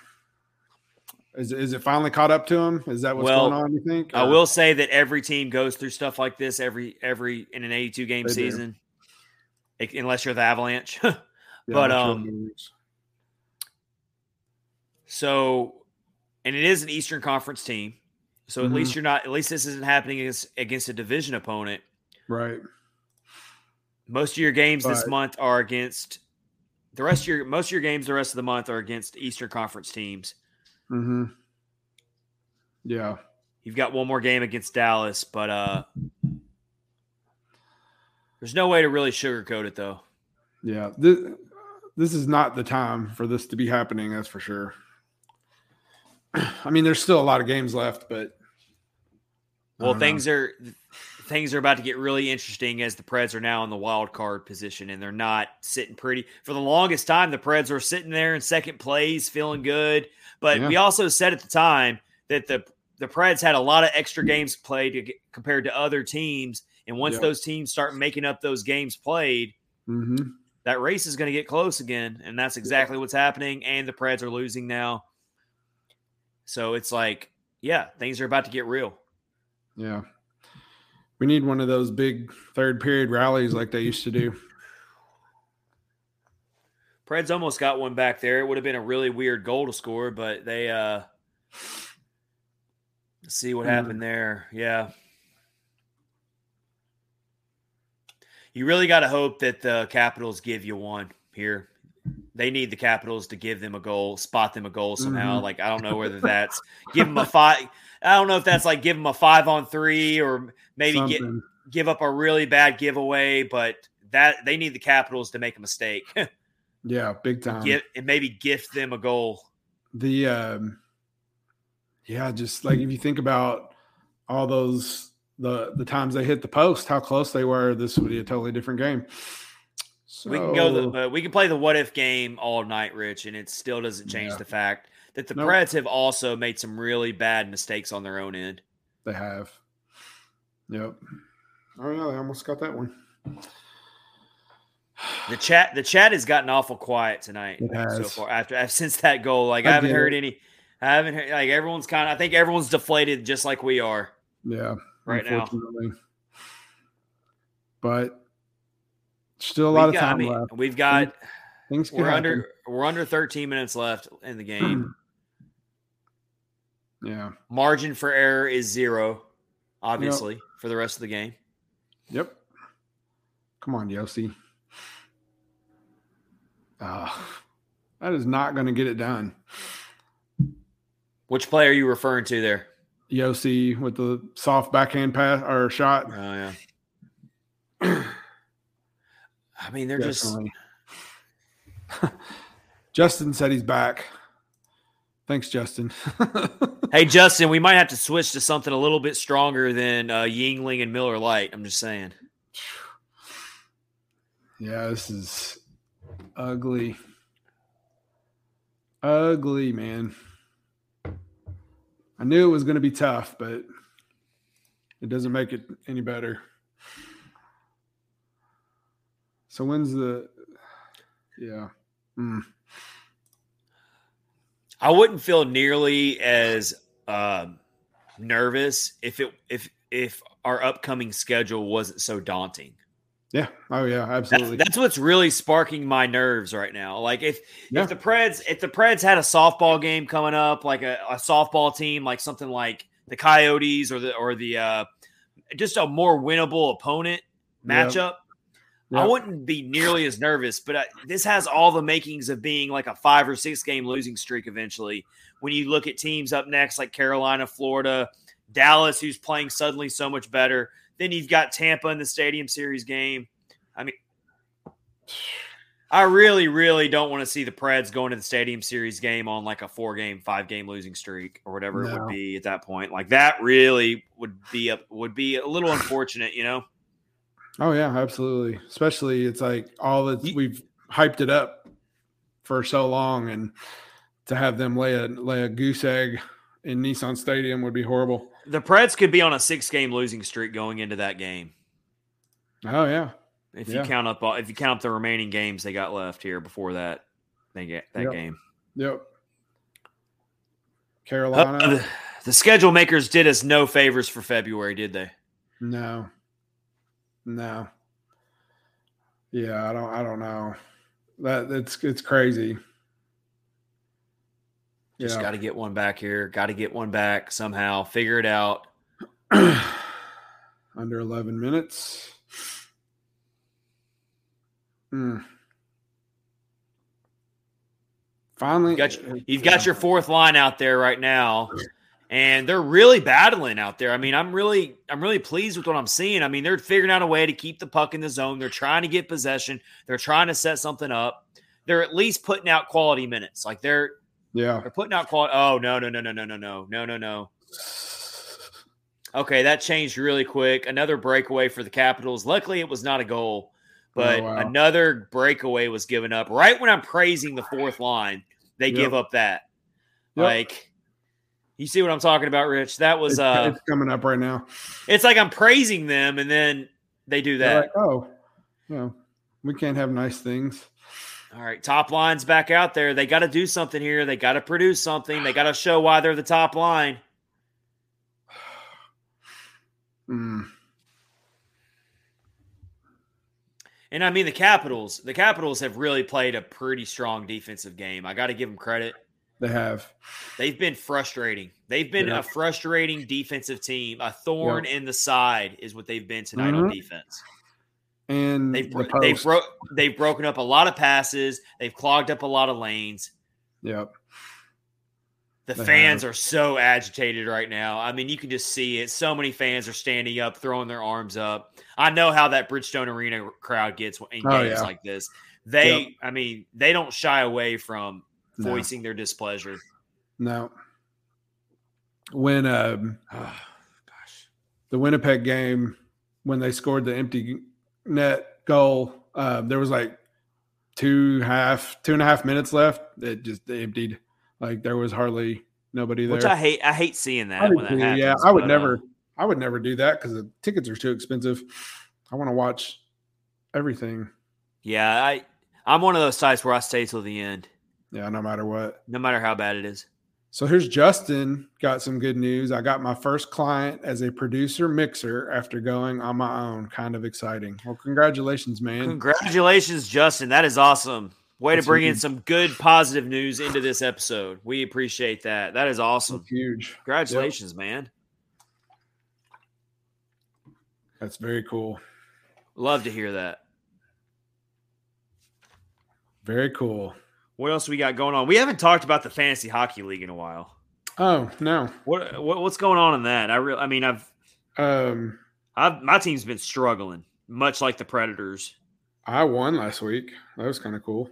Is is it finally caught up to them? Is that what's well, going on, you think? Or? I will say that every team goes through stuff like this every every in an eighty-two game they season, do. Unless you're the Avalanche. yeah, but um, so, and it is an Eastern Conference team, so mm-hmm. at least you're not. At least this isn't happening against, against a division opponent, right? Most of your games but, this month are against the rest of your. Most of your games the rest of the month are against Eastern Conference teams. Mm-hmm. Yeah. You've got one more game against Dallas, but uh, there's no way to really sugarcoat it, though. Yeah. This, this is not the time for this to be happening, that's for sure. I mean, there's still a lot of games left, but well, things are things are about to get really interesting as the Preds are now in the wild card position, and they're not sitting pretty. For the longest time, the Preds were sitting there in second place, feeling good. But yeah. we also said at the time that the, the Preds had a lot of extra games played to get, compared to other teams. And once yeah. those teams start making up those games played, mm-hmm. that race is going to get close again. And that's exactly yeah. what's happening. And the Preds are losing now. So it's like, yeah, things are about to get real. Yeah. We need one of those big third period rallies like they used to do. Preds almost got one back there. It would have been a really weird goal to score, but they uh, see what mm. happened there. Yeah. You really got to hope that the Capitals give you one here. They need the Capitals to give them a goal, spot them a goal somehow. Mm. Like, I don't know whether that's give them a five. I don't know if that's like give them a five on three or maybe get, give up a really bad giveaway, but that they need the Capitals to make a mistake. Yeah, big time. Get, and maybe gift them a goal. The um, yeah, just like if you think about all those the the times they hit the post, how close they were, this would be a totally different game. So, we can go the uh, we can play the what if game all night, Rich, and it still doesn't change yeah. the fact that the nope. Preds have also made some really bad mistakes on their own end. They have. Yep. Oh yeah, they almost got that one. The chat, the chat has gotten awful quiet tonight so far. After since that goal, like I, I haven't heard it. any. I haven't heard like everyone's kind of. I think everyone's deflated, just like we are. Yeah, right now. But still a lot of time I mean, left. We've got things. We're happen. under. We're under thirteen minutes left in the game. Yeah. Margin for error is zero, obviously, yep. for the rest of the game. Yep. Come on, Josi. Uh, that is not going to get it done. Which play are you referring to there? Josi with the soft backhand pass or shot. Oh, yeah. I mean, they're Definitely. just. Justin said he's back. Thanks, Justin. Hey, Justin, we might have to switch to something a little bit stronger than uh, Yuengling and Miller Lite. I'm just saying. Yeah, this is. Ugly. Ugly, man. I knew it was going to be tough, but it doesn't make it any better. So when's the – yeah. Mm. I wouldn't feel nearly as uh, nervous if it if if our upcoming schedule wasn't so daunting. Yeah. Oh, yeah. Absolutely. That's, that's what's really sparking my nerves right now. Like if yeah. if the Preds if the Preds had a softball game coming up, like a, a softball team, like something like the Coyotes or the or the uh, just a more winnable opponent matchup, yeah. Yeah. I wouldn't be nearly as nervous. But I, this has all the makings of being like a five or six game losing streak eventually. When you look at teams up next, like Carolina, Florida, Dallas, who's playing suddenly so much better. Then you've got Tampa in the Stadium Series game. I mean, I really, really don't want to see the Preds going to the Stadium Series game on like a four-game, five-game losing streak or whatever no. it would be at that point. Like that really would be a, would be a little unfortunate, you know? Oh, yeah, absolutely. Especially it's like all that we've hyped it up for so long, and to have them lay a lay a goose egg in Nissan Stadium would be horrible. The Preds could be on a six-game losing streak going into that game. Oh yeah, if yeah. you count up if you count up the remaining games they got left here before that they get that yep. game. Yep. Carolina. Uh, the, the schedule makers did us no favors for February, did they? No. No. Yeah, I don't. I don't know. That it's it's crazy. Just yeah. got to get one back here. Got to get one back somehow. Figure it out. Under eleven minutes. Mm. Finally, you got your, you've got your fourth line out there right now, and they're really battling out there. I mean, I'm really, I'm really pleased with what I'm seeing. I mean, they're figuring out a way to keep the puck in the zone. They're trying to get possession. They're trying to set something up. They're at least putting out quality minutes. Like they're. Yeah, they're putting out quality. Oh, no, no, no, no, no, no, no, no, no, no. Okay, that changed really quick. Another breakaway for the Capitals. Luckily, it was not a goal, but oh, wow. another breakaway was given up. Right when I'm praising the fourth line, they yep. give up that. Yep. Like, you see what I'm talking about, Rich? That was uh, it's coming up right now. It's like I'm praising them, and then they do that. Like, oh, no, we can't have nice things. All right, top line's back out there. They got to do something here. They got to produce something. They got to show why they're the top line. Mm. And, I mean, the Capitals. The Capitals have really played a pretty strong defensive game. I got to give them credit. They have. They've been frustrating. They've been yeah. a frustrating defensive team. A thorn yeah. in the side is what they've been tonight mm-hmm. on defense. And they've the they've, bro- they've broken up a lot of passes. They've clogged up a lot of lanes. Yep. The they fans have. are so agitated right now. I mean, you can just see it. So many fans are standing up, throwing their arms up. I know how that Bridgestone Arena crowd gets in games oh, yeah. like this. They, yep. I mean, they don't shy away from voicing no. their displeasure. No. When, um, oh, gosh, the Winnipeg game, when they scored the empty net goal, uh, there was like two half two and a half minutes left. It just emptied. Like there was hardly nobody there. Which I hate. I hate seeing that. When that happens, yeah, I would never. Uh, I would never do that because the tickets are too expensive. I want to watch everything. Yeah, I I'm one of those types where I stay till the end. Yeah, no matter what. No matter how bad it is. So here's Justin. Got some good news. I got my first client as a producer mixer after going on my own. Kind of exciting. Well, congratulations, man. Congratulations, Justin. That is awesome. Way That's to bring huge. in some good positive news into this episode. We appreciate that. That is awesome. That's huge. Congratulations, yep. man. That's very cool. Love to hear that. Very cool. What else we got going on? We haven't talked about the Fantasy Hockey League in a while. Oh no! What, what what's going on in that? I really, I mean, I've, um, I've my team's been struggling, much like the Predators. I won last week. That was kind of cool.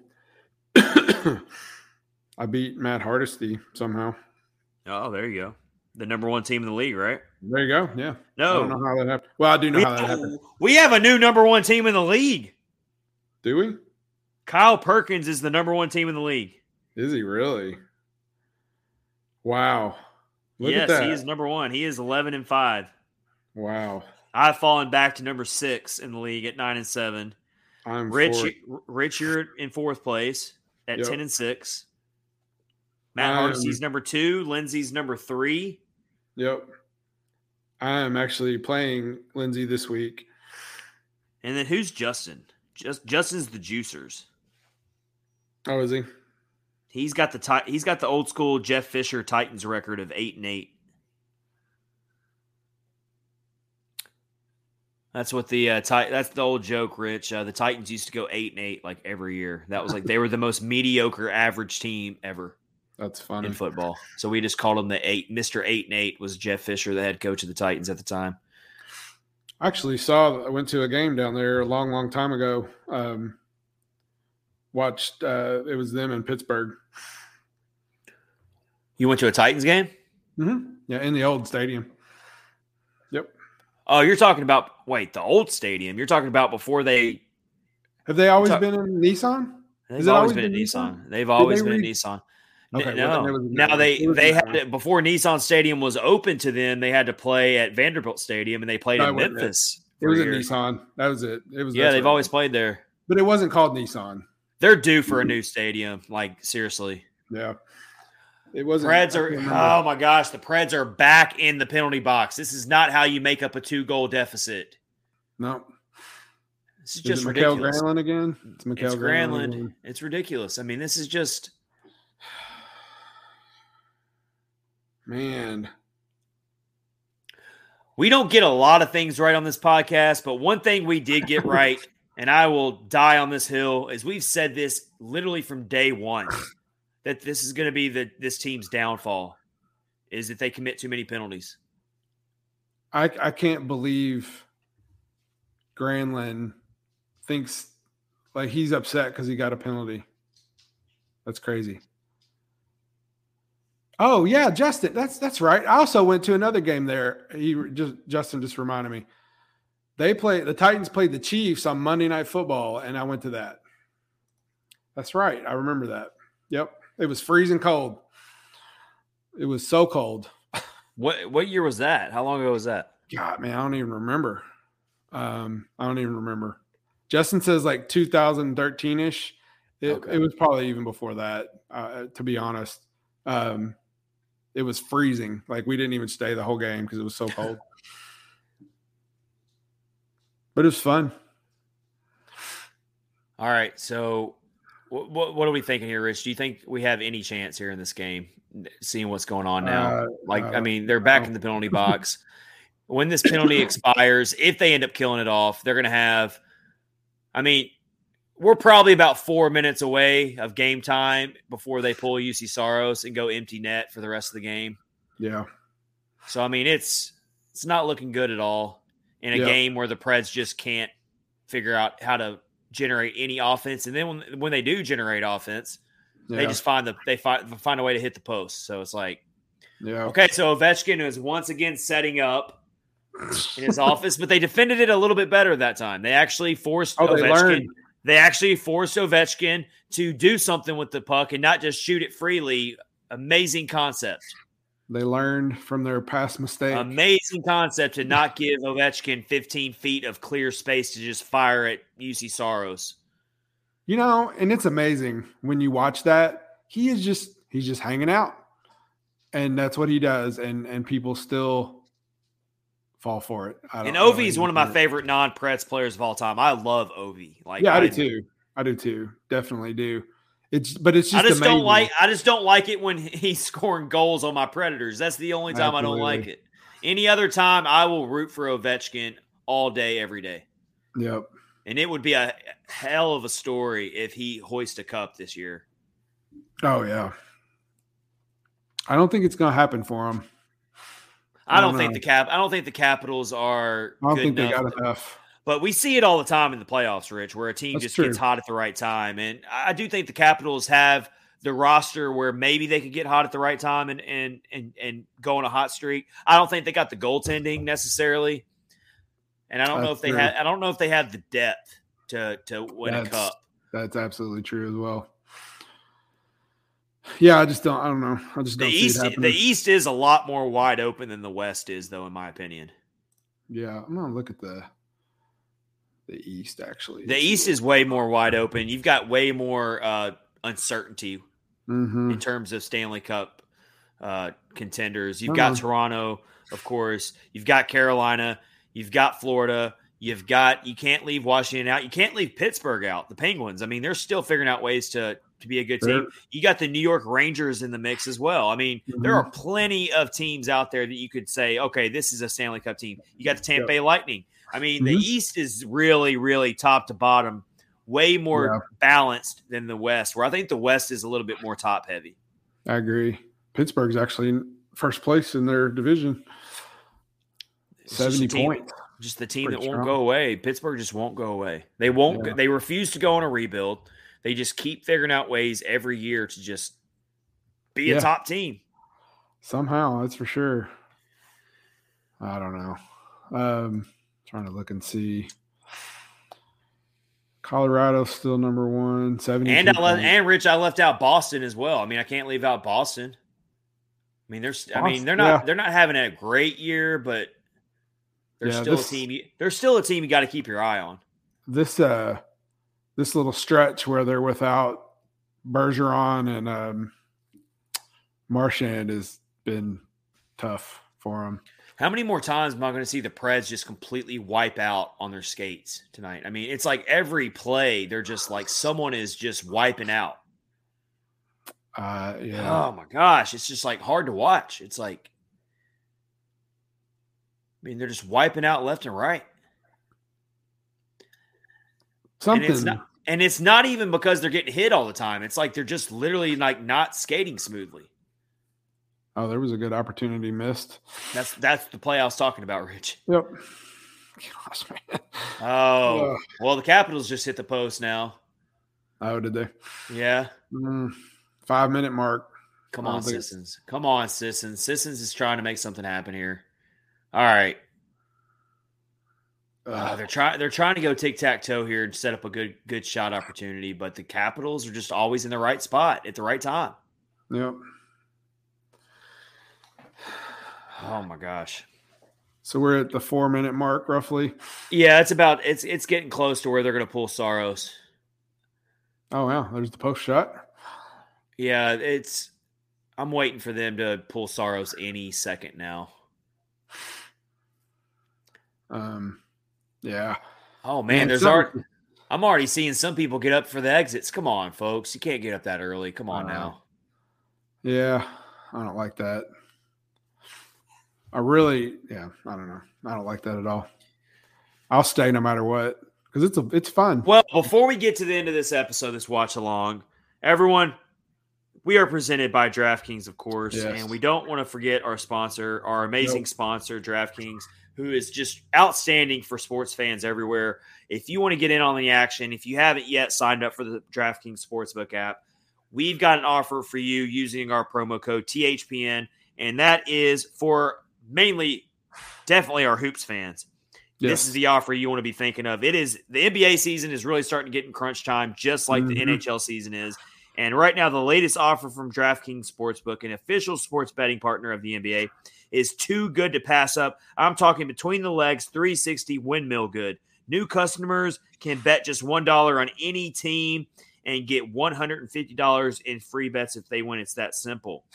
I beat Matt Hardesty somehow. Oh, there you go. The number one team in the league, right? There you go. Yeah. No, I don't know how that happened. Well, I do know we how that happened. We have a new number one team in the league. Do we? Kyle Perkins is the number one team in the league. Is he really? Wow. Look yes, at that. He is number one. He is eleven and five. Wow. I've fallen back to number six in the league at nine and seven. I'm Rich, fourth. Rich, you're in fourth place at yep. ten and six. Matt um, Hardesty's number two. Lindsey's number three. Yep. I'm actually playing Lindsey this week. And then who's Justin? Just Justin's the Juicers. Oh, is he? He's got the he's got the old school Jeff Fisher Titans record of eight and eight. That's what the uh, ti- that's the old joke, Rich. Uh, the Titans used to go eight and eight like every year. That was like they were the most mediocre average team ever. That's funny in football. So we just called them the eight. Mister Eight and Eight was Jeff Fisher, the head coach of the Titans at the time. I actually saw, I went to a game down there a long, long time ago. Um, watched, uh, it was them in Pittsburgh. You went to a Titans game? Mm-hmm. Yeah, in the old stadium. Yep. Oh, you're talking about, wait, the old stadium. You're talking about before they. Have they always ta- been in Nissan? It's always been, been a Nissan? Nissan. They've always they been re- a Nissan. Okay, no, well, now they they had to, before Nissan Stadium was open to them, they had to play at Vanderbilt Stadium, and they played no, in Memphis. It, it was a Nissan. That was it. It was yeah. They've always played there, but it wasn't called Nissan. They're due for a new stadium. Like seriously, yeah. It wasn't. Preds are oh my gosh, the Preds are back in the penalty box. This is not how you make up a two goal deficit. No. This is, is just it Mikael ridiculous. Granlund again? It's Mikael it's Granlund. Granlund. It's ridiculous. I mean, this is just man. We don't get a lot of things right on this podcast, but one thing we did get right, and I will die on this hill, is we've said this literally from day one that this is going to be the this team's downfall, is that they commit too many penalties. I I can't believe Granlund thinks like he's upset because he got a penalty. That's crazy. Oh yeah, Justin, that's that's right. I also went to another game there. He just Justin just reminded me. They play the Titans played the Chiefs on Monday Night Football, and I went to that. That's right. I remember that. Yep, it was freezing cold. It was so cold. What what year was that? How long ago was that? God, man, I don't even remember. Um, I don't even remember. Justin says like two thousand thirteen ish. It, okay. It was probably even before that, uh, to be honest. Um, it was freezing. Like we didn't even stay the whole game because it was so cold. But it was fun. All right. So what, what, what are we thinking here, Rich? Do you think we have any chance here in this game, seeing what's going on now? Uh, like, uh, I mean, they're back in the penalty box. When this penalty expires, if they end up killing it off, they're going to have – I mean, we're probably about four minutes away of game time before they pull Juuse Saros and go empty net for the rest of the game. Yeah. So, I mean, it's it's not looking good at all in a yeah. game where the Preds just can't figure out how to generate any offense. And then when, when they do generate offense, yeah. they just find the they find, find a way to hit the post. So, it's like – yeah. Okay, so Ovechkin is once again setting up in his office, but they defended it a little bit better that time. They actually forced oh, Ovechkin. They, they actually forced Ovechkin to do something with the puck and not just shoot it freely. Amazing concept. They learned from their past mistake. Amazing concept to not give Ovechkin fifteen feet of clear space to just fire at Juuse Saros. You know, and it's amazing when you watch that. He is just he's just hanging out, and that's what he does. And and people still fall for it. I don't and Ovi is one of my favorite non-Preds players of all time. I love Ovi. Like, yeah, I, I do too. I do too. Definitely do. It's but it's just I just amazing. don't like. I just don't like it when he's scoring goals on my Predators. That's the only time Absolutely. I don't like it. Any other time, I will root for Ovechkin all day, every day. Yep. And it would be a hell of a story if he hoists a cup this year. Oh yeah. I don't think it's going to happen for him. I don't, I don't think know. the cap. I don't think the Capitals are. I don't good think enough. they got enough. But we see it all the time in the playoffs, Rich, where a team That's just true. gets hot at the right time. And I do think the Capitals have the roster where maybe they could get hot at the right time and and and and go on a hot streak. I don't think they got the goaltending necessarily, and I don't That's know if they true. have. I don't know if they have the depth to to win That's, a cup. That's absolutely true as well. Yeah, I just don't. I don't know. I just don't. The East, see it the East is a lot more wide open than the West is, though, in my opinion. Yeah, I'm gonna look at the the East actually. The East is way more wide open. You've got way more uh, uncertainty mm-hmm. in terms of Stanley Cup uh, contenders. You've got know. Toronto, of course. You've got Carolina. You've got Florida. You've got. You can't leave Washington out. You can't leave Pittsburgh out. The Penguins. I mean, they're still figuring out ways to. to be a good team. You got the New York Rangers in the mix as well. I mean, mm-hmm. there are plenty of teams out there that you could say, okay, this is a Stanley Cup team. You got the Tampa Bay yep. Lightning. I mean, mm-hmm. the East is really, really top to bottom, way more yeah. balanced than the West, where I think the West is a little bit more top heavy. I agree. Pittsburgh's actually in first place in their division. It's seventy just points. Team, just the team Pretty that strong. won't go away. Pittsburgh just won't go away. They won't. Yeah. They refuse to go on a rebuild. They just keep figuring out ways every year to just be yeah. a top team. Somehow, that's for sure. I don't know. Um, trying to look and see. Colorado's still number one. seventy and I le- and Rich, I left out Boston as well. I mean, I can't leave out Boston. I mean, there's. I mean, they're not. Yeah. They're not having a great year, but they're yeah, still this, a team. You, they're still a team you got to keep your eye on. This uh, this little stretch where they're without Bergeron and um, Marchand has been tough for them. How many more times am I going to see the Preds just completely wipe out on their skates tonight? I mean, it's like every play they're just like someone is just wiping out. Uh, yeah. Oh my gosh, it's just like hard to watch. It's like, I mean, they're just wiping out left and right. Something, and it's not, and it's not even because they're getting hit all the time. It's like they're just literally like not skating smoothly. Oh, there was a good opportunity missed. That's that's the play I was talking about, Rich. Yep. Gosh, man. Oh uh, well, the Capitals just hit the post now. Oh, did they? Yeah. Mm. Five minute mark. Come on, Sissons. Think. Come on, Sissons. Sissons is trying to make something happen here. All right. Uh, uh, they're trying. They're trying to go tic tac toe here and set up a good good shot opportunity, but the Capitals are just always in the right spot at the right time. Yep. Oh my gosh. So we're at the four minute mark, roughly. Yeah, it's about. It's it's getting close to where they're going to pull Saros. Oh wow! There's the post shot. Yeah, it's – I'm waiting for them to pull Saros any second now. Um, yeah. Oh, man, man there's some, already, I'm already seeing some people get up for the exits. Come on, folks. You can't get up that early. Come on uh, now. Yeah, I don't like that. I really – yeah, I don't know. I don't like that at all. I'll stay no matter what because it's, a, it's fun. Well, before we get to the end of this episode, this watch-along, everyone – we are presented by DraftKings, of course, yes. And we don't want to forget our sponsor, our amazing nope. sponsor, DraftKings, who is just outstanding for sports fans everywhere. If you want to get in on the action, if you haven't yet signed up for the DraftKings Sportsbook app, we've got an offer for you using our promo code T H P N, and that is for mainly, definitely our Hoops fans. Yes. This is the offer you want to be thinking of. It is the N B A season is really starting to get in crunch time, just like mm-hmm. the N H L season is. And right now, the latest offer from DraftKings Sportsbook, an official sports betting partner of the N B A, is too good to pass up. I'm talking between the legs, three sixty windmill good. New customers can bet just one dollar on any team and get one hundred fifty dollars in free bets if they win. It's that simple.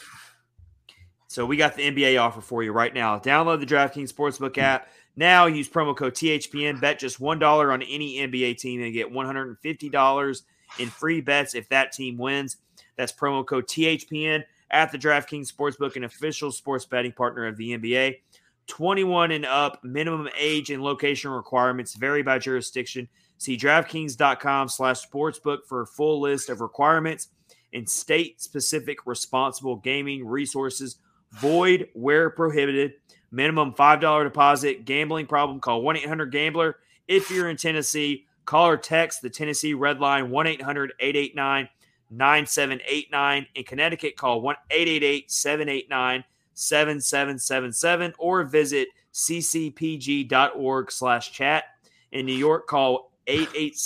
So we got the N B A offer for you right now. Download the DraftKings Sportsbook app. Now use promo code T H P N. Bet just one dollar on any N B A team and get one hundred fifty dollars in free bets if that team wins. That's promo code T H P N at the DraftKings Sportsbook, an official sports betting partner of the N B A. twenty-one and up, minimum age and location requirements vary by jurisdiction. See DraftKings.com slash sportsbook for a full list of requirements and state-specific responsible gaming resources. Void where prohibited. Minimum five dollars deposit. Gambling problem? Call one eight hundred gambler. If you're in Tennessee, call or text the Tennessee Red Line, one eight hundred eight eight nine nine seven eight nine. In Connecticut, call one eight eight eight seven eight nine seven seven seven seven or visit ccpg.org slash chat. In New York, call eight eight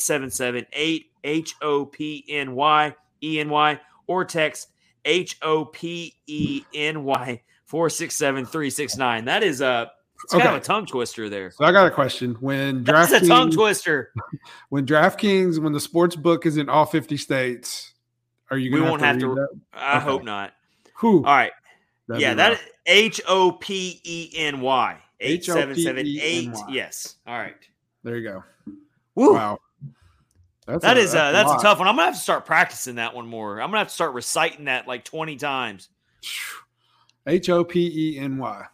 seven seven eight H O P N Y E N Y or text H O P E N Y four six seven three six nine. That is a... It's okay. Kind of a tongue twister there. So I got a question. When DraftKings, that's a tongue twister. When DraftKings, when the sports book is in all fifty states, are you going to? We won't have to. Have to I okay. hope not. Who? All right. That'd yeah, that is H O P E N Y eight seven seven eight. Yes. All right. There you go. Woo. Wow. That's that a, is that's a, that's a, a tough one. I'm gonna have to start practicing that one more. I'm gonna have to start reciting that like twenty times. H O P E N Y.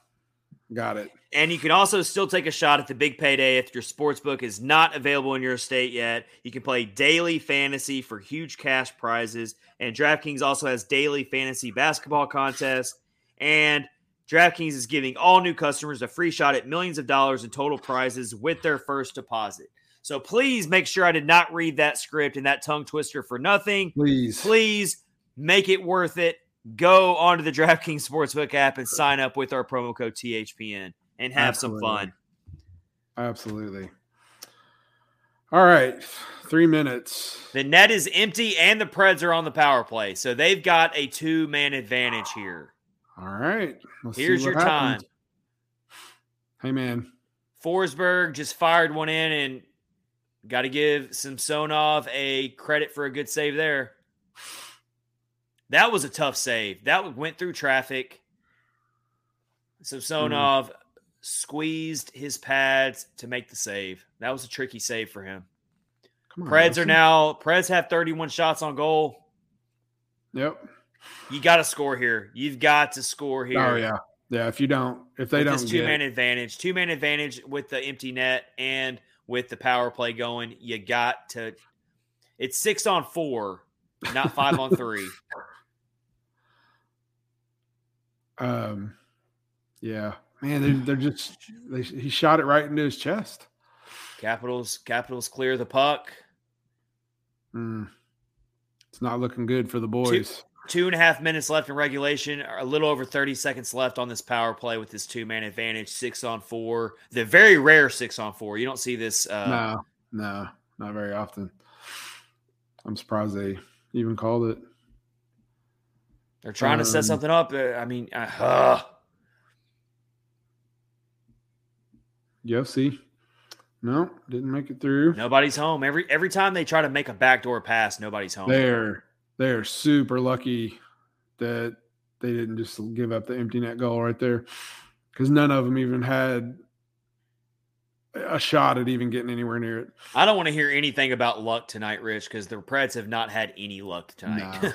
Got it. And you can also still take a shot at the big payday if your sportsbook is not available in your state yet. You can play daily fantasy for huge cash prizes. And DraftKings also has daily fantasy basketball contests. And DraftKings is giving all new customers a free shot at millions of dollars in total prizes with their first deposit. So please make sure I did not read that script and that tongue twister for nothing. Please, please make it worth it. Go onto the DraftKings Sportsbook app and sign up with our promo code T H P N and have Absolutely. Some fun. Absolutely. All right. Three minutes. The net is empty, and the Preds are on the power play. So they've got a two-man advantage here. All right. Let's Here's see what your happens. time. Hey, man. Forsberg just fired one in, and got to give Samsonov a credit for a good save there. That was a tough save. That went through traffic. Samsonov mm. squeezed his pads to make the save. That was a tricky save for him. Come on, Preds Nelson. are now, Preds have thirty-one shots on goal. Yep. You got to score here. You've got to score here. Oh, yeah. Yeah, if you don't, if they with don't this two-man advantage. Two-man advantage with the empty net and with the power play going, you got to – it's six on four, not five on three. Um, yeah. Man, they're, they're just they, – he shot it right into his chest. Capitals, Capitals clear the puck. Mm. It's not looking good for the boys. Two- Two and a half minutes left in regulation, a little over thirty seconds left on this power play with this two-man advantage, six on four. The very rare six on four. You don't see this. Uh, no, no, not very often. I'm surprised they even called it. They're trying um, to set something up. I mean, uh, U F C. No, didn't make it through. Nobody's home. Every every time they try to make a backdoor pass, nobody's home. There. They are super lucky that they didn't just give up the empty net goal right there, because none of them even had a shot at even getting anywhere near it. I don't want to hear anything about luck tonight, Rich, because the Preds have not had any luck tonight.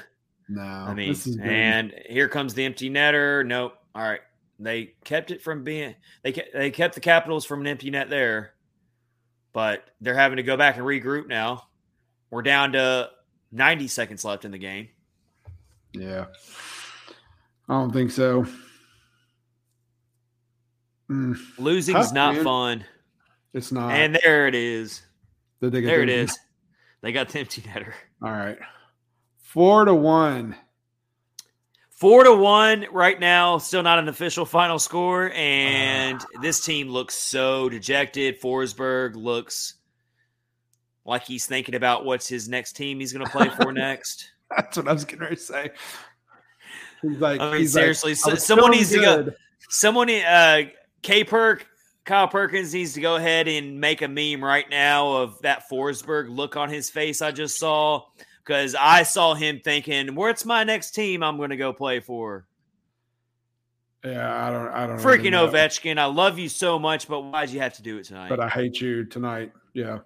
No. no. I mean, and here comes the empty netter. Nope. All right. They kept it from being – they kept, they kept the Capitals from an empty net there, but they're having to go back and regroup now. We're down to – ninety seconds left in the game. Yeah. I don't think so. Mm. Losing's Tough, not man. fun. It's not. And there it is. Did they get there it is. Net? They got the empty netter. All right. Four to one. Four to one right now. Still not an official final score. And uh. this team looks so dejected. Forsberg looks... like he's thinking about what's his next team he's going to play for next. That's what I was getting ready to say. He's like, I mean, he's seriously, like, so, someone so needs good. to go. Someone, uh, K Perk, Kyle Perkins needs to go ahead and make a meme right now of that Forsberg look on his face I just saw, because I saw him thinking, "Where's my next team I'm going to go play for?" Yeah, I don't, I don't. Freaking really Ovechkin, I love you so much, but why'd you have to do it tonight? But I hate you tonight. Yeah.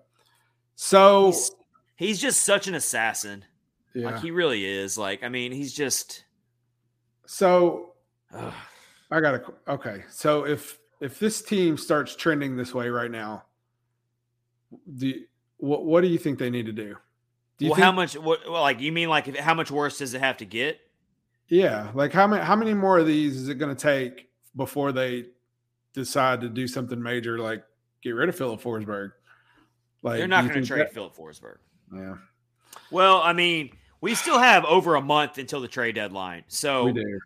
So he's, he's just such an assassin. Yeah. Like he really is. Like, I mean, he's just so ugh. I gotta okay. So if if this team starts trending this way right now, do what what do you think they need to do? do you well, think, how much what well, like you mean like if, how much worse does it have to get? Yeah, like how many how many more of these is it gonna take before they decide to do something major like get rid of Filip Forsberg? Like, they're not going to trade that? Filip Forsberg. Yeah. Well, I mean, we still have over a month until the trade deadline. So, we do.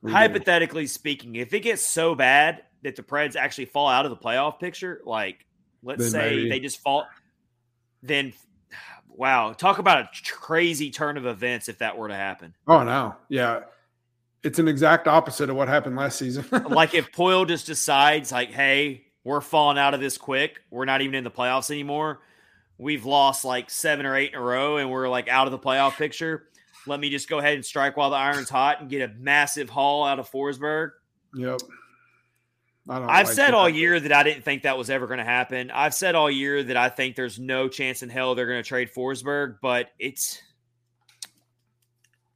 We hypothetically do. speaking, if it gets so bad that the Preds actually fall out of the playoff picture, like let's then say maybe. they just fall, then wow, talk about a crazy turn of events if that were to happen. Oh no, yeah, it's an exact opposite of what happened last season. Like if Poyle just decides, like, hey. We're falling out of this quick. We're not even in the playoffs anymore. We've lost like seven or eight in a row, and we're like out of the playoff picture. Let me just go ahead and strike while the iron's hot and get a massive haul out of Forsberg. Yep. I don't I've like said that. all year that I didn't think that was ever going to happen. I've said all year that I think there's no chance in hell they're going to trade Forsberg, but it's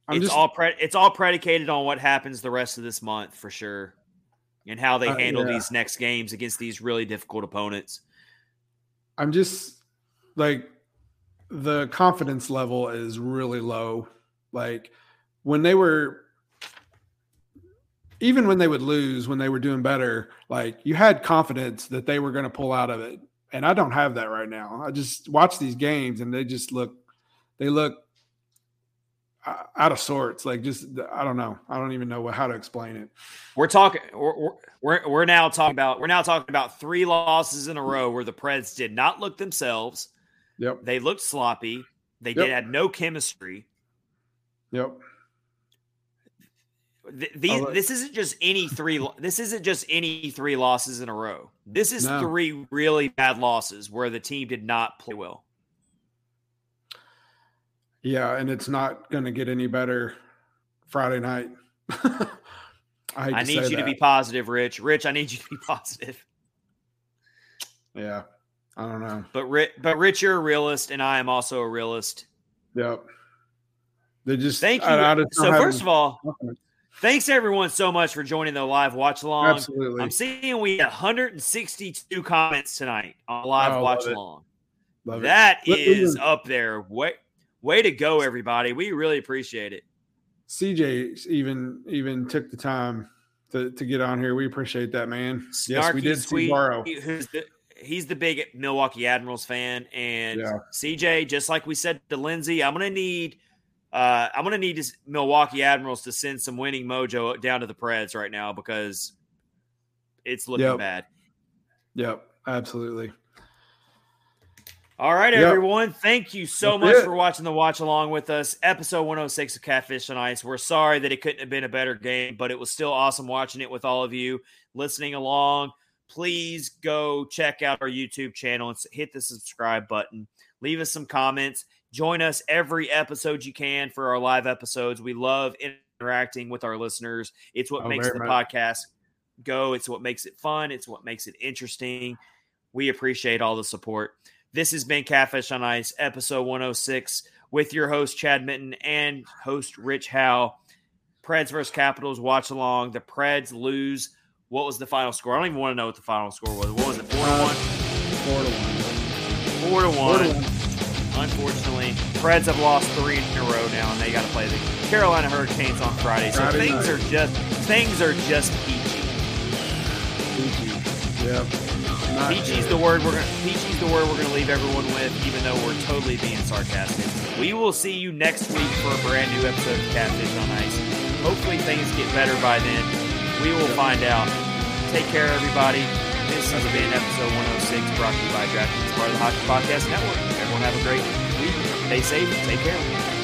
I'm it's just, all pre- it's all predicated on what happens the rest of this month for sure. And how they handle uh, yeah. these next games against these really difficult opponents. I'm just like the confidence level is really low. Like when they were, even when they would lose, when they were doing better, like you had confidence that they were going to pull out of it. And I don't have that right now. I just watch these games and they just look, they look out of sorts. Like just, I don't know. I don't even know how to explain it. We're talking, we're, we're, we're now talking about, we're now talking about three losses in a row where the Preds did not look themselves. Yep. They looked sloppy. They yep. did had no chemistry. Yep. Th- these, right. This isn't just any three. This isn't just any three losses in a row. This is no. three really bad losses where the team did not play well. Yeah, and it's not going to get any better Friday night. I, I need you that. to be positive, Rich. Rich, I need you to be positive. Yeah, I don't know. But, but Rich, you're a realist, and I am also a realist. Yep. They just Thank you. I, I just so, first of all, thanks, everyone, so much for joining the live watch-along. Absolutely. I'm seeing we had one hundred sixty-two comments tonight on live oh, watch-along. Love it. Love that it. is up there. What? Way to go, everybody. We really appreciate it. C J even even took the time to, to get on here. We appreciate that, man. Snarky, yes, we did see Borrow. Who's the, he's the big Milwaukee Admirals fan. And yeah. C J, just like we said to Lindsay, I'm going to need uh, I'm going to need his Milwaukee Admirals to send some winning mojo down to the Preds right now because it's looking yep. bad. Yep, absolutely. All right, yep. everyone. Thank you so That's much it. for watching the watch along with us. Episode one oh six of Catfish on Ice. We're sorry that it couldn't have been a better game, but it was still awesome watching it with all of you listening along. Please go check out our YouTube channel and hit the subscribe button. Leave us some comments. Join us every episode you can for our live episodes. We love interacting with our listeners. It's what oh, makes the much. podcast go. It's what makes it fun. It's what makes it interesting. We appreciate all the support. This has been Catfish on Ice, episode one oh six, with your host, Chad Minton, and host, Rich Howe. Preds versus Capitals, watch along. The Preds lose. What was the final score? I don't even want to know what the final score was. What was it, four to one? four to one. four to one. Unfortunately, Preds have lost three in a row now, and they got to play the Carolina Hurricanes on Friday. So Friday things night. are just things are just peachy. Peachy, yep. Peachy's the word we're gonna, Peachy's the word we're going to leave everyone with, even though we're totally being sarcastic. We will see you next week for a brand new episode of Catfish on Ice. Hopefully things get better by then. We will find out. Take care, everybody. This has been episode one oh six, brought to you by DraftKings, part of the Hockey Podcast Network. Everyone have a great week. Stay safe. Take care.